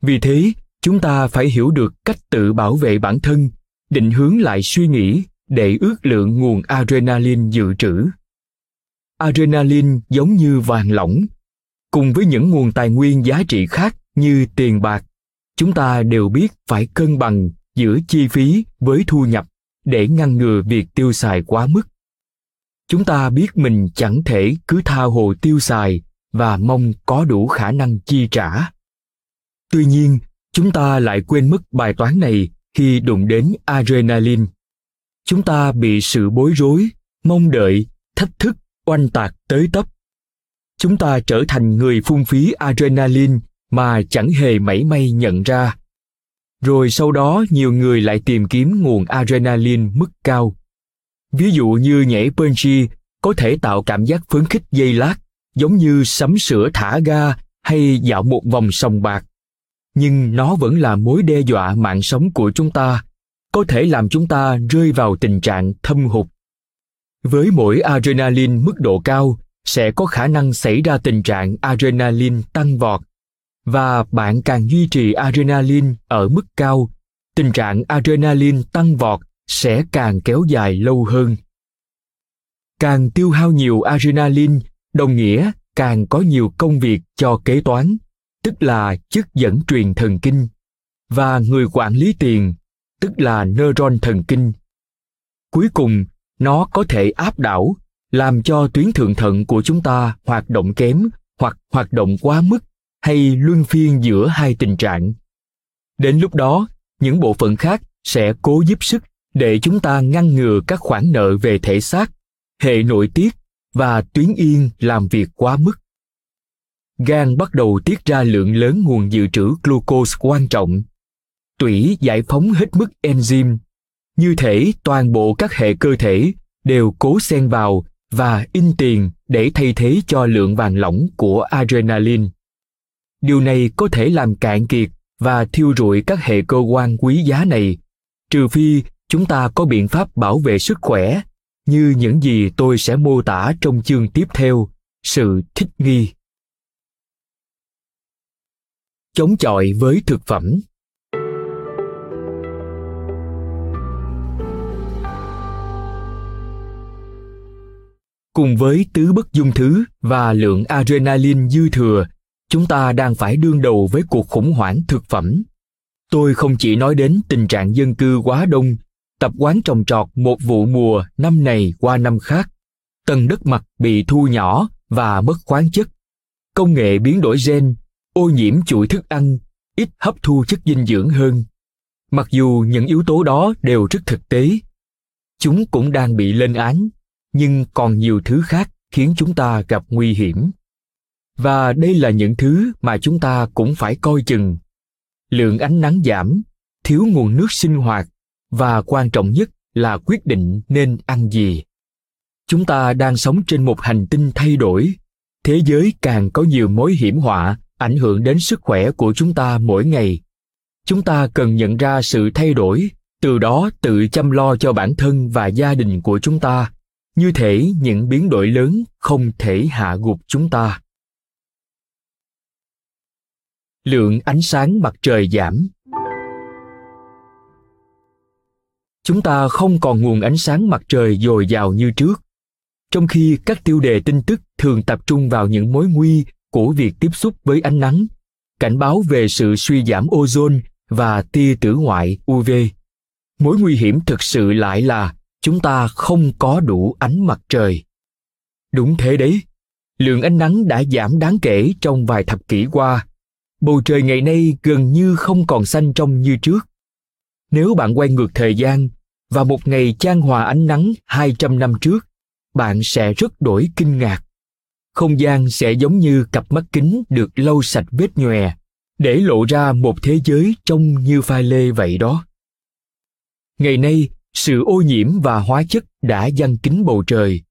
Vì thế, chúng ta phải hiểu được cách tự bảo vệ bản thân, định hướng lại suy nghĩ để ước lượng nguồn adrenaline dự trữ. Adrenaline giống như vàng lỏng. Cùng với những nguồn tài nguyên giá trị khác như tiền bạc, chúng ta đều biết phải cân bằng giữa chi phí với thu nhập để ngăn ngừa việc tiêu xài quá mức. Chúng ta biết mình chẳng thể cứ tha hồ tiêu xài và mong có đủ khả năng chi trả. Tuy nhiên, chúng ta lại quên mất bài toán này khi đụng đến adrenaline. Chúng ta bị sự bối rối, mong đợi, thách thức, oanh tạc tới tấp. Chúng ta trở thành người phung phí adrenaline mà chẳng hề mảy may nhận ra. Rồi sau đó nhiều người lại tìm kiếm nguồn adrenaline mức cao. Ví dụ như nhảy bungee có thể tạo cảm giác phấn khích giây lát, giống như sắm sửa thả ga hay dạo một vòng sòng bạc. Nhưng nó vẫn là mối đe dọa mạng sống của chúng ta, có thể làm chúng ta rơi vào tình trạng thâm hụt. Với mỗi adrenaline mức độ cao, sẽ có khả năng xảy ra tình trạng adrenaline tăng vọt. Và bạn càng duy trì adrenaline ở mức cao, tình trạng adrenaline tăng vọt sẽ càng kéo dài lâu hơn. Càng tiêu hao nhiều adrenaline, đồng nghĩa càng có nhiều công việc cho kế toán, tức là chất dẫn truyền thần kinh, và người quản lý tiền, tức là neuron thần kinh. Cuối cùng, nó có thể áp đảo, làm cho tuyến thượng thận của chúng ta hoạt động kém hoặc hoạt động quá mức, hay luân phiên giữa hai tình trạng. Đến lúc đó, những bộ phận khác sẽ cố giúp sức để chúng ta ngăn ngừa các khoản nợ về thể xác, hệ nội tiết và tuyến yên làm việc quá mức. Gan bắt đầu tiết ra lượng lớn nguồn dự trữ glucose quan trọng. Tủy giải phóng hết mức enzyme. Như thể toàn bộ các hệ cơ thể đều cố xen vào và in tiền để thay thế cho lượng vàng lỏng của adrenaline. Điều này có thể làm cạn kiệt và thiêu rụi các hệ cơ quan quý giá này, trừ phi chúng ta có biện pháp bảo vệ sức khỏe, như những gì tôi sẽ mô tả trong chương tiếp theo, sự thích nghi. Chống chọi với thực phẩm. Cùng với tứ bất dung thứ và lượng adrenaline dư thừa, chúng ta đang phải đương đầu với cuộc khủng hoảng thực phẩm. Tôi không chỉ nói đến tình trạng dân cư quá đông, tập quán trồng trọt một vụ mùa năm này qua năm khác, tầng đất mặt bị thu nhỏ và mất khoáng chất, công nghệ biến đổi gen, ô nhiễm chuỗi thức ăn, ít hấp thu chất dinh dưỡng hơn. Mặc dù những yếu tố đó đều rất thực tế, chúng cũng đang bị lên án, nhưng còn nhiều thứ khác khiến chúng ta gặp nguy hiểm. Và đây là những thứ mà chúng ta cũng phải coi chừng. Lượng ánh nắng giảm, thiếu nguồn nước sinh hoạt, và quan trọng nhất là quyết định nên ăn gì. Chúng ta đang sống trên một hành tinh thay đổi. Thế giới càng có nhiều mối hiểm họa ảnh hưởng đến sức khỏe của chúng ta mỗi ngày. Chúng ta cần nhận ra sự thay đổi, từ đó tự chăm lo cho bản thân và gia đình của chúng ta. Như thể những biến đổi lớn không thể hạ gục chúng ta. Lượng ánh sáng mặt trời giảm. Chúng ta không còn nguồn ánh sáng mặt trời dồi dào như trước. Trong khi các tiêu đề tin tức thường tập trung vào những mối nguy của việc tiếp xúc với ánh nắng, cảnh báo về sự suy giảm ozone và tia tử ngoại u vê, mối nguy hiểm thực sự lại là chúng ta không có đủ ánh mặt trời. Đúng thế đấy, lượng ánh nắng đã giảm đáng kể trong vài thập kỷ qua. Bầu trời ngày nay gần như không còn xanh trong như trước. Nếu bạn quay ngược thời gian và một ngày chan hòa ánh nắng hai trăm năm trước, bạn sẽ rất đổi kinh ngạc. Không gian sẽ giống như cặp mắt kính được lau sạch vết nhòe, để lộ ra một thế giới trông như pha lê vậy đó. Ngày nay, sự ô nhiễm và hóa chất đã giăng kín bầu trời.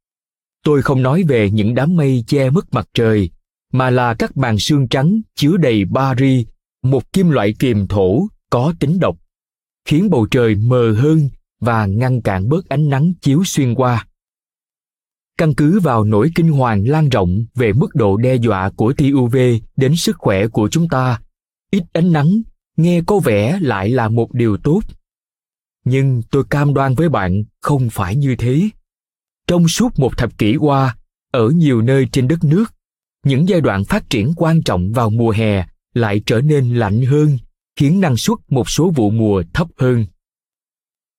Tôi không nói về những đám mây che mất mặt trời, mà là các màn sương trắng chứa đầy bari, một kim loại kiềm thổ có tính độc, khiến bầu trời mờ hơn và ngăn cản bớt ánh nắng chiếu xuyên qua. Căn cứ vào nỗi kinh hoàng lan rộng về mức độ đe dọa của tia u vê đến sức khỏe của chúng ta, ít ánh nắng nghe có vẻ lại là một điều tốt. Nhưng tôi cam đoan với bạn không phải như thế. Trong suốt một thập kỷ qua, ở nhiều nơi trên đất nước, những giai đoạn phát triển quan trọng vào mùa hè lại trở nên lạnh hơn, khiến năng suất một số vụ mùa thấp hơn.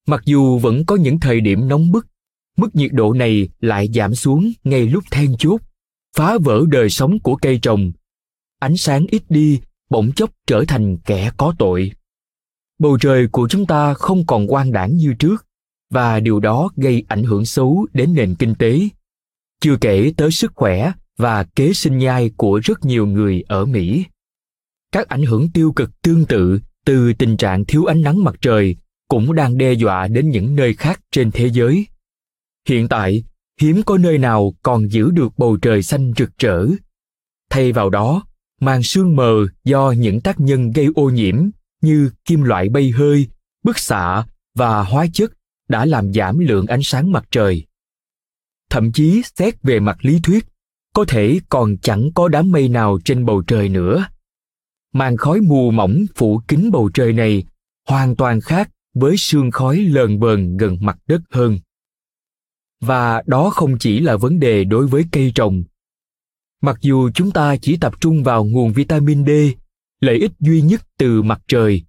Mặc dù vẫn có những thời điểm nóng bức, mức nhiệt độ này lại giảm xuống ngay lúc then chốt, phá vỡ đời sống của cây trồng. Ánh sáng ít đi, bỗng chốc trở thành kẻ có tội. Bầu trời của chúng ta không còn quang đãng như trước, và điều đó gây ảnh hưởng xấu đến nền kinh tế, chưa kể tới sức khỏe và kế sinh nhai của rất nhiều người ở Mỹ. Các ảnh hưởng tiêu cực tương tự từ tình trạng thiếu ánh nắng mặt trời cũng đang đe dọa đến những nơi khác trên thế giới. Hiện tại, hiếm có nơi nào còn giữ được bầu trời xanh rực rỡ. Thay vào đó, màn sương mờ do những tác nhân gây ô nhiễm như kim loại bay hơi, bức xạ và hóa chất đã làm giảm lượng ánh sáng mặt trời. Thậm chí xét về mặt lý thuyết, có thể còn chẳng có đám mây nào trên bầu trời nữa. Màn khói mù mỏng phủ kín bầu trời này hoàn toàn khác với sương khói lờn bờn gần mặt đất hơn. Và đó không chỉ là vấn đề đối với cây trồng. Mặc dù chúng ta chỉ tập trung vào nguồn vitamin D, lợi ích duy nhất từ mặt trời,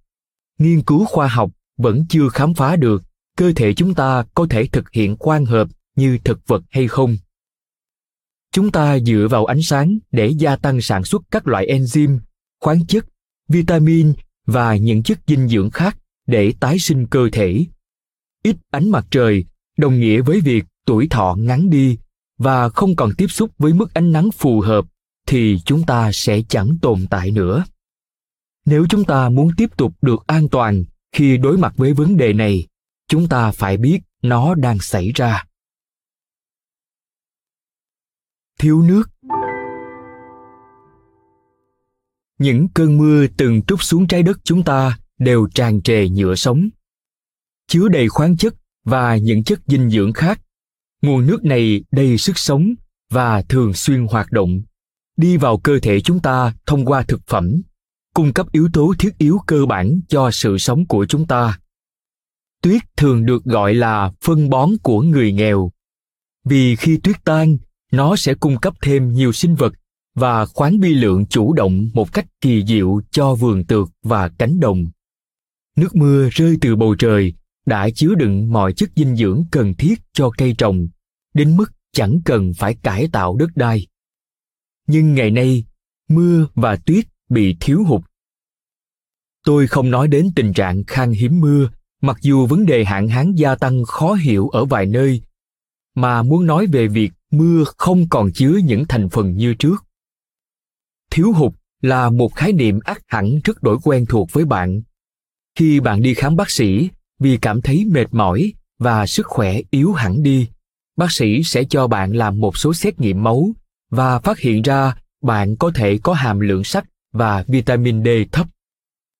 nghiên cứu khoa học vẫn chưa khám phá được cơ thể chúng ta có thể thực hiện quang hợp như thực vật hay không. Chúng ta dựa vào ánh sáng để gia tăng sản xuất các loại enzyme, khoáng chất, vitamin và những chất dinh dưỡng khác để tái sinh cơ thể. Ít ánh mặt trời đồng nghĩa với việc tuổi thọ ngắn đi và không còn tiếp xúc với mức ánh nắng phù hợp thì chúng ta sẽ chẳng tồn tại nữa. Nếu chúng ta muốn tiếp tục được an toàn khi đối mặt với vấn đề này, chúng ta phải biết nó đang xảy ra. Thiếu nước. Những cơn mưa từng trút xuống trái đất chúng ta đều tràn trề nhựa sống, chứa đầy khoáng chất và những chất dinh dưỡng khác. Nguồn nước này đầy sức sống và thường xuyên hoạt động, đi vào cơ thể chúng ta thông qua thực phẩm, cung cấp yếu tố thiết yếu cơ bản cho sự sống của chúng ta. Tuyết thường được gọi là phân bón của người nghèo, vì khi tuyết tan, nó sẽ cung cấp thêm nhiều sinh vật và khoáng bi lượng chủ động một cách kỳ diệu cho vườn tược và cánh đồng. Nước mưa rơi từ bầu trời đã chứa đựng mọi chất dinh dưỡng cần thiết cho cây trồng, đến mức chẳng cần phải cải tạo đất đai. Nhưng ngày nay, mưa và tuyết bị thiếu hụt. Tôi không nói đến tình trạng khan hiếm mưa, mặc dù vấn đề hạn hán gia tăng khó hiểu ở vài nơi, mà muốn nói về việc mưa không còn chứa những thành phần như trước. Thiếu hụt là một khái niệm ắt hẳn rất đổi quen thuộc với bạn. Khi bạn đi khám bác sĩ vì cảm thấy mệt mỏi và sức khỏe yếu hẳn đi, bác sĩ sẽ cho bạn làm một số xét nghiệm máu và phát hiện ra bạn có thể có hàm lượng sắt và vitamin D thấp.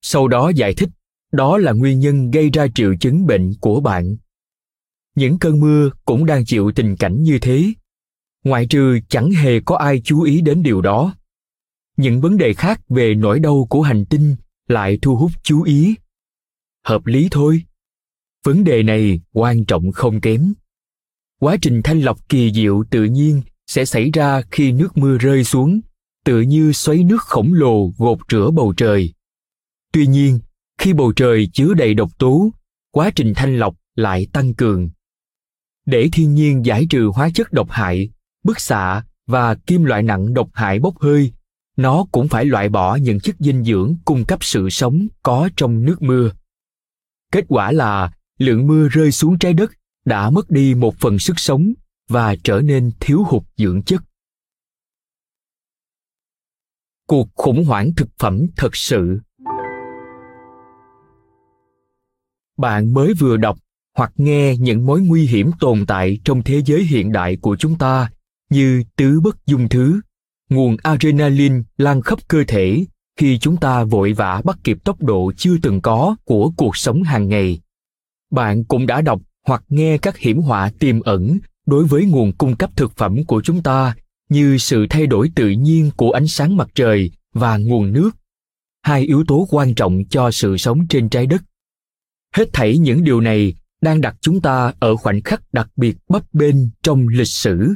Sau đó giải thích đó là nguyên nhân gây ra triệu chứng bệnh của bạn. Những cơn mưa cũng đang chịu tình cảnh như thế, ngoại trừ chẳng hề có ai chú ý đến điều đó. Những vấn đề khác về nỗi đau của hành tinh lại thu hút chú ý. Hợp lý thôi. Vấn đề này quan trọng không kém. Quá trình thanh lọc kỳ diệu tự nhiên sẽ xảy ra khi nước mưa rơi xuống, tựa như xoáy nước khổng lồ gột rửa bầu trời. Tuy nhiên, khi bầu trời chứa đầy độc tố, quá trình thanh lọc lại tăng cường. Để thiên nhiên giải trừ hóa chất độc hại, bức xạ và kim loại nặng độc hại bốc hơi, nó cũng phải loại bỏ những chất dinh dưỡng cung cấp sự sống có trong nước mưa. Kết quả là lượng mưa rơi xuống trái đất đã mất đi một phần sức sống và trở nên thiếu hụt dưỡng chất. Cuộc khủng hoảng thực phẩm thật sự. Bạn mới vừa đọc hoặc nghe những mối nguy hiểm tồn tại trong thế giới hiện đại của chúng ta như tứ bất dung thứ, nguồn adrenaline lan khắp cơ thể khi chúng ta vội vã bắt kịp tốc độ chưa từng có của cuộc sống hàng ngày. Bạn cũng đã đọc hoặc nghe các hiểm họa tiềm ẩn đối với nguồn cung cấp thực phẩm của chúng ta như sự thay đổi tự nhiên của ánh sáng mặt trời và nguồn nước, hai yếu tố quan trọng cho sự sống trên trái đất. Hết thảy những điều này đang đặt chúng ta ở khoảnh khắc đặc biệt bấp bênh trong lịch sử.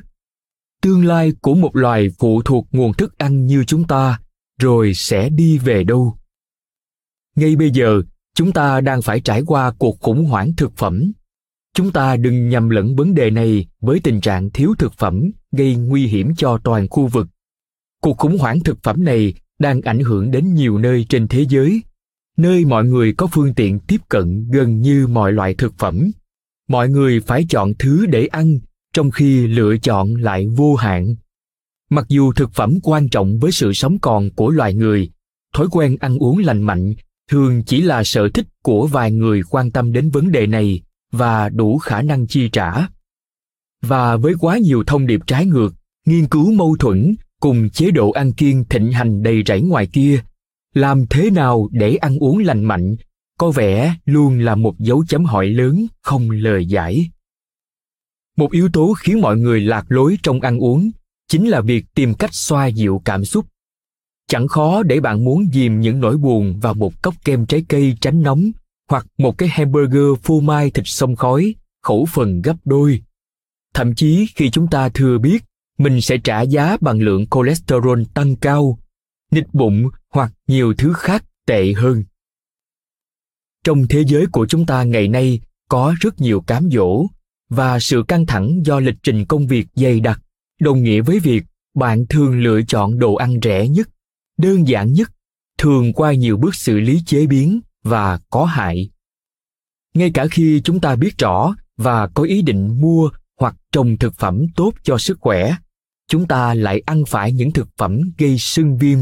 Tương lai của một loài phụ thuộc nguồn thức ăn như chúng ta rồi sẽ đi về đâu? Ngay bây giờ, chúng ta đang phải trải qua cuộc khủng hoảng thực phẩm. Chúng ta đừng nhầm lẫn vấn đề này với tình trạng thiếu thực phẩm gây nguy hiểm cho toàn khu vực. Cuộc khủng hoảng thực phẩm này đang ảnh hưởng đến nhiều nơi trên thế giới, nơi mọi người có phương tiện tiếp cận gần như mọi loại thực phẩm. Mọi người phải chọn thứ để ăn, trong khi lựa chọn lại vô hạn. Mặc dù thực phẩm quan trọng với sự sống còn của loài người, thói quen ăn uống lành mạnh thường chỉ là sở thích của vài người quan tâm đến vấn đề này và đủ khả năng chi trả. Và với quá nhiều thông điệp trái ngược, nghiên cứu mâu thuẫn cùng chế độ ăn kiêng thịnh hành đầy rẫy ngoài kia, làm thế nào để ăn uống lành mạnh có vẻ luôn là một dấu chấm hỏi lớn không lời giải. Một yếu tố khiến mọi người lạc lối trong ăn uống chính là việc tìm cách xoa dịu cảm xúc. Chẳng khó để bạn muốn dìm những nỗi buồn vào một cốc kem trái cây tránh nóng hoặc một cái hamburger phô mai thịt xông khói, khẩu phần gấp đôi. Thậm chí khi chúng ta thừa biết mình sẽ trả giá bằng lượng cholesterol tăng cao, nịch bụng hoặc nhiều thứ khác tệ hơn. Trong thế giới của chúng ta ngày nay có rất nhiều cám dỗ, và sự căng thẳng do lịch trình công việc dày đặc đồng nghĩa với việc bạn thường lựa chọn đồ ăn rẻ nhất, đơn giản nhất, thường qua nhiều bước xử lý chế biến và có hại. Ngay cả khi chúng ta biết rõ và có ý định mua hoặc trồng thực phẩm tốt cho sức khỏe, chúng ta lại ăn phải những thực phẩm gây sưng viêm,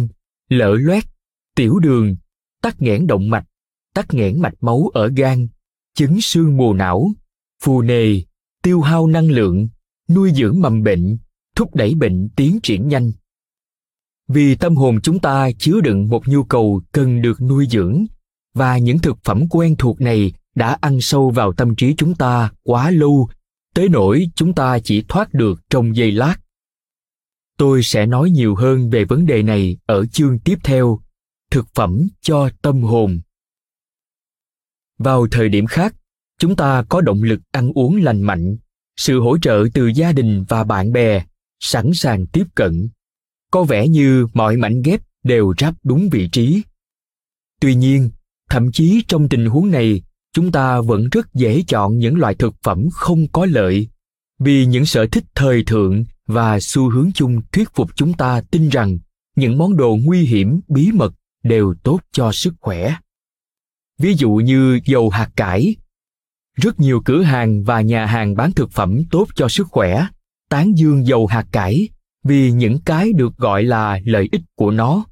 lở loét, tiểu đường, tắc nghẽn động mạch, tắc nghẽn mạch máu ở gan, chứng sương mù não, phù nề, tiêu hao năng lượng, nuôi dưỡng mầm bệnh, thúc đẩy bệnh tiến triển nhanh. Vì tâm hồn chúng ta chứa đựng một nhu cầu cần được nuôi dưỡng, và những thực phẩm quen thuộc này đã ăn sâu vào tâm trí chúng ta quá lâu, tới nỗi chúng ta chỉ thoát được trong giây lát. Tôi sẽ nói nhiều hơn về vấn đề này ở chương tiếp theo, thực phẩm cho tâm hồn. Vào thời điểm khác, chúng ta có động lực ăn uống lành mạnh, sự hỗ trợ từ gia đình và bạn bè, sẵn sàng tiếp cận. Có vẻ như mọi mảnh ghép đều ráp đúng vị trí. Tuy nhiên, thậm chí trong tình huống này, chúng ta vẫn rất dễ chọn những loại thực phẩm không có lợi, vì những sở thích thời thượng và xu hướng chung thuyết phục chúng ta tin rằng những món đồ nguy hiểm bí mật đều tốt cho sức khỏe. Ví dụ như dầu hạt cải. Rất nhiều cửa hàng và nhà hàng bán thực phẩm tốt cho sức khỏe tán dương dầu hạt cải vì những cái được gọi là lợi ích của nó,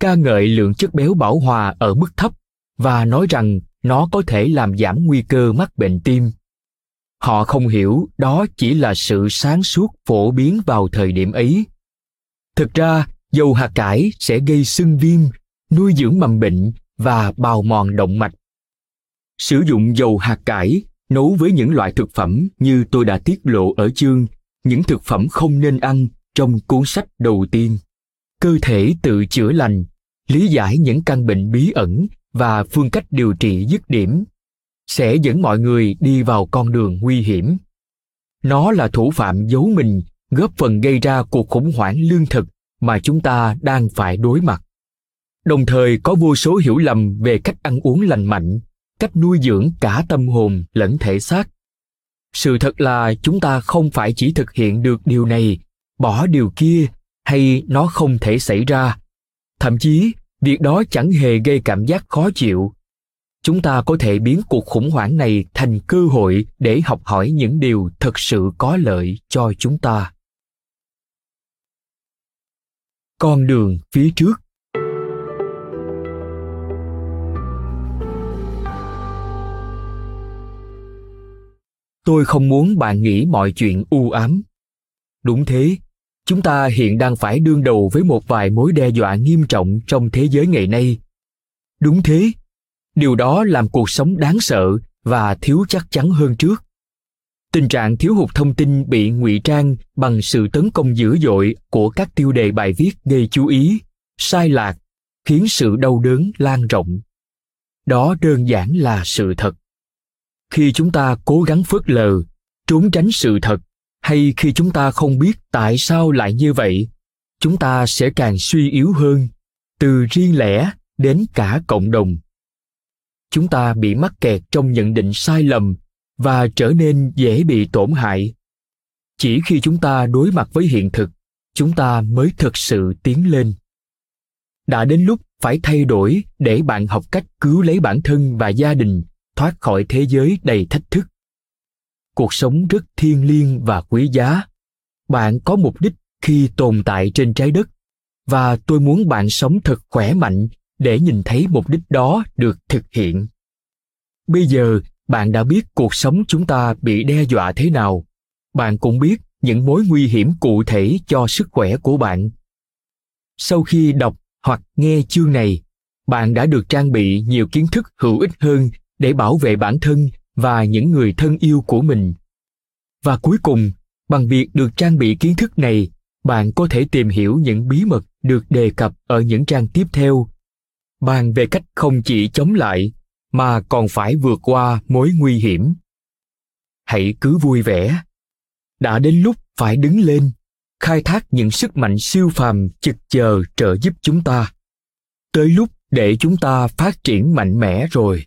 ca ngợi lượng chất béo bão hòa ở mức thấp và nói rằng nó có thể làm giảm nguy cơ mắc bệnh tim. Họ không hiểu đó chỉ là sự sáng suốt phổ biến vào thời điểm ấy. Thực ra, dầu hạt cải sẽ gây sưng viêm, nuôi dưỡng mầm bệnh và bào mòn động mạch. Sử dụng dầu hạt cải nấu với những loại thực phẩm như tôi đã tiết lộ ở chương những thực phẩm không nên ăn trong cuốn sách đầu tiên, Cơ thể tự chữa lành, lý giải những căn bệnh bí ẩn và phương cách điều trị dứt điểm, sẽ dẫn mọi người đi vào con đường nguy hiểm. Nó là thủ phạm giấu mình, góp phần gây ra cuộc khủng hoảng lương thực mà chúng ta đang phải đối mặt. Đồng thời có vô số hiểu lầm về cách ăn uống lành mạnh, cách nuôi dưỡng cả tâm hồn lẫn thể xác. Sự thật là chúng ta không phải chỉ thực hiện được điều này, bỏ điều kia, hay nó không thể xảy ra. Thậm chí, việc đó chẳng hề gây cảm giác khó chịu. Chúng ta có thể biến cuộc khủng hoảng này thành cơ hội để học hỏi những điều thật sự có lợi cho chúng ta. Con đường phía trước. Tôi không muốn bạn nghĩ mọi chuyện u ám. Đúng thế, chúng ta hiện đang phải đương đầu với một vài mối đe dọa nghiêm trọng trong thế giới ngày nay. Đúng thế, điều đó làm cuộc sống đáng sợ và thiếu chắc chắn hơn trước. Tình trạng thiếu hụt thông tin bị ngụy trang bằng sự tấn công dữ dội của các tiêu đề bài viết gây chú ý, sai lạc, khiến sự đau đớn lan rộng. Đó đơn giản là sự thật. Khi chúng ta cố gắng phớt lờ, trốn tránh sự thật, hay khi chúng ta không biết tại sao lại như vậy, chúng ta sẽ càng suy yếu hơn, từ riêng lẻ đến cả cộng đồng. Chúng ta bị mắc kẹt trong nhận định sai lầm và trở nên dễ bị tổn hại. Chỉ khi chúng ta đối mặt với hiện thực, chúng ta mới thực sự tiến lên. Đã đến lúc phải thay đổi để bạn học cách cứu lấy bản thân và gia đình thoát khỏi thế giới đầy thách thức. Cuộc sống rất thiêng liêng và quý giá. Bạn có mục đích khi tồn tại trên trái đất, và tôi muốn bạn sống thật khỏe mạnh để nhìn thấy mục đích đó được thực hiện. Bây giờ, bạn đã biết cuộc sống chúng ta bị đe dọa thế nào. Bạn cũng biết những mối nguy hiểm cụ thể cho sức khỏe của bạn. Sau khi đọc hoặc nghe chương này, bạn đã được trang bị nhiều kiến thức hữu ích hơn để bảo vệ bản thân và những người thân yêu của mình. Và cuối cùng, bằng việc được trang bị kiến thức này, bạn có thể tìm hiểu những bí mật được đề cập ở những trang tiếp theo, bàn về cách không chỉ chống lại, mà còn phải vượt qua mối nguy hiểm. Hãy cứ vui vẻ. Đã đến lúc phải đứng lên, khai thác những sức mạnh siêu phàm chực chờ trợ giúp chúng ta. Tới lúc để chúng ta phát triển mạnh mẽ rồi.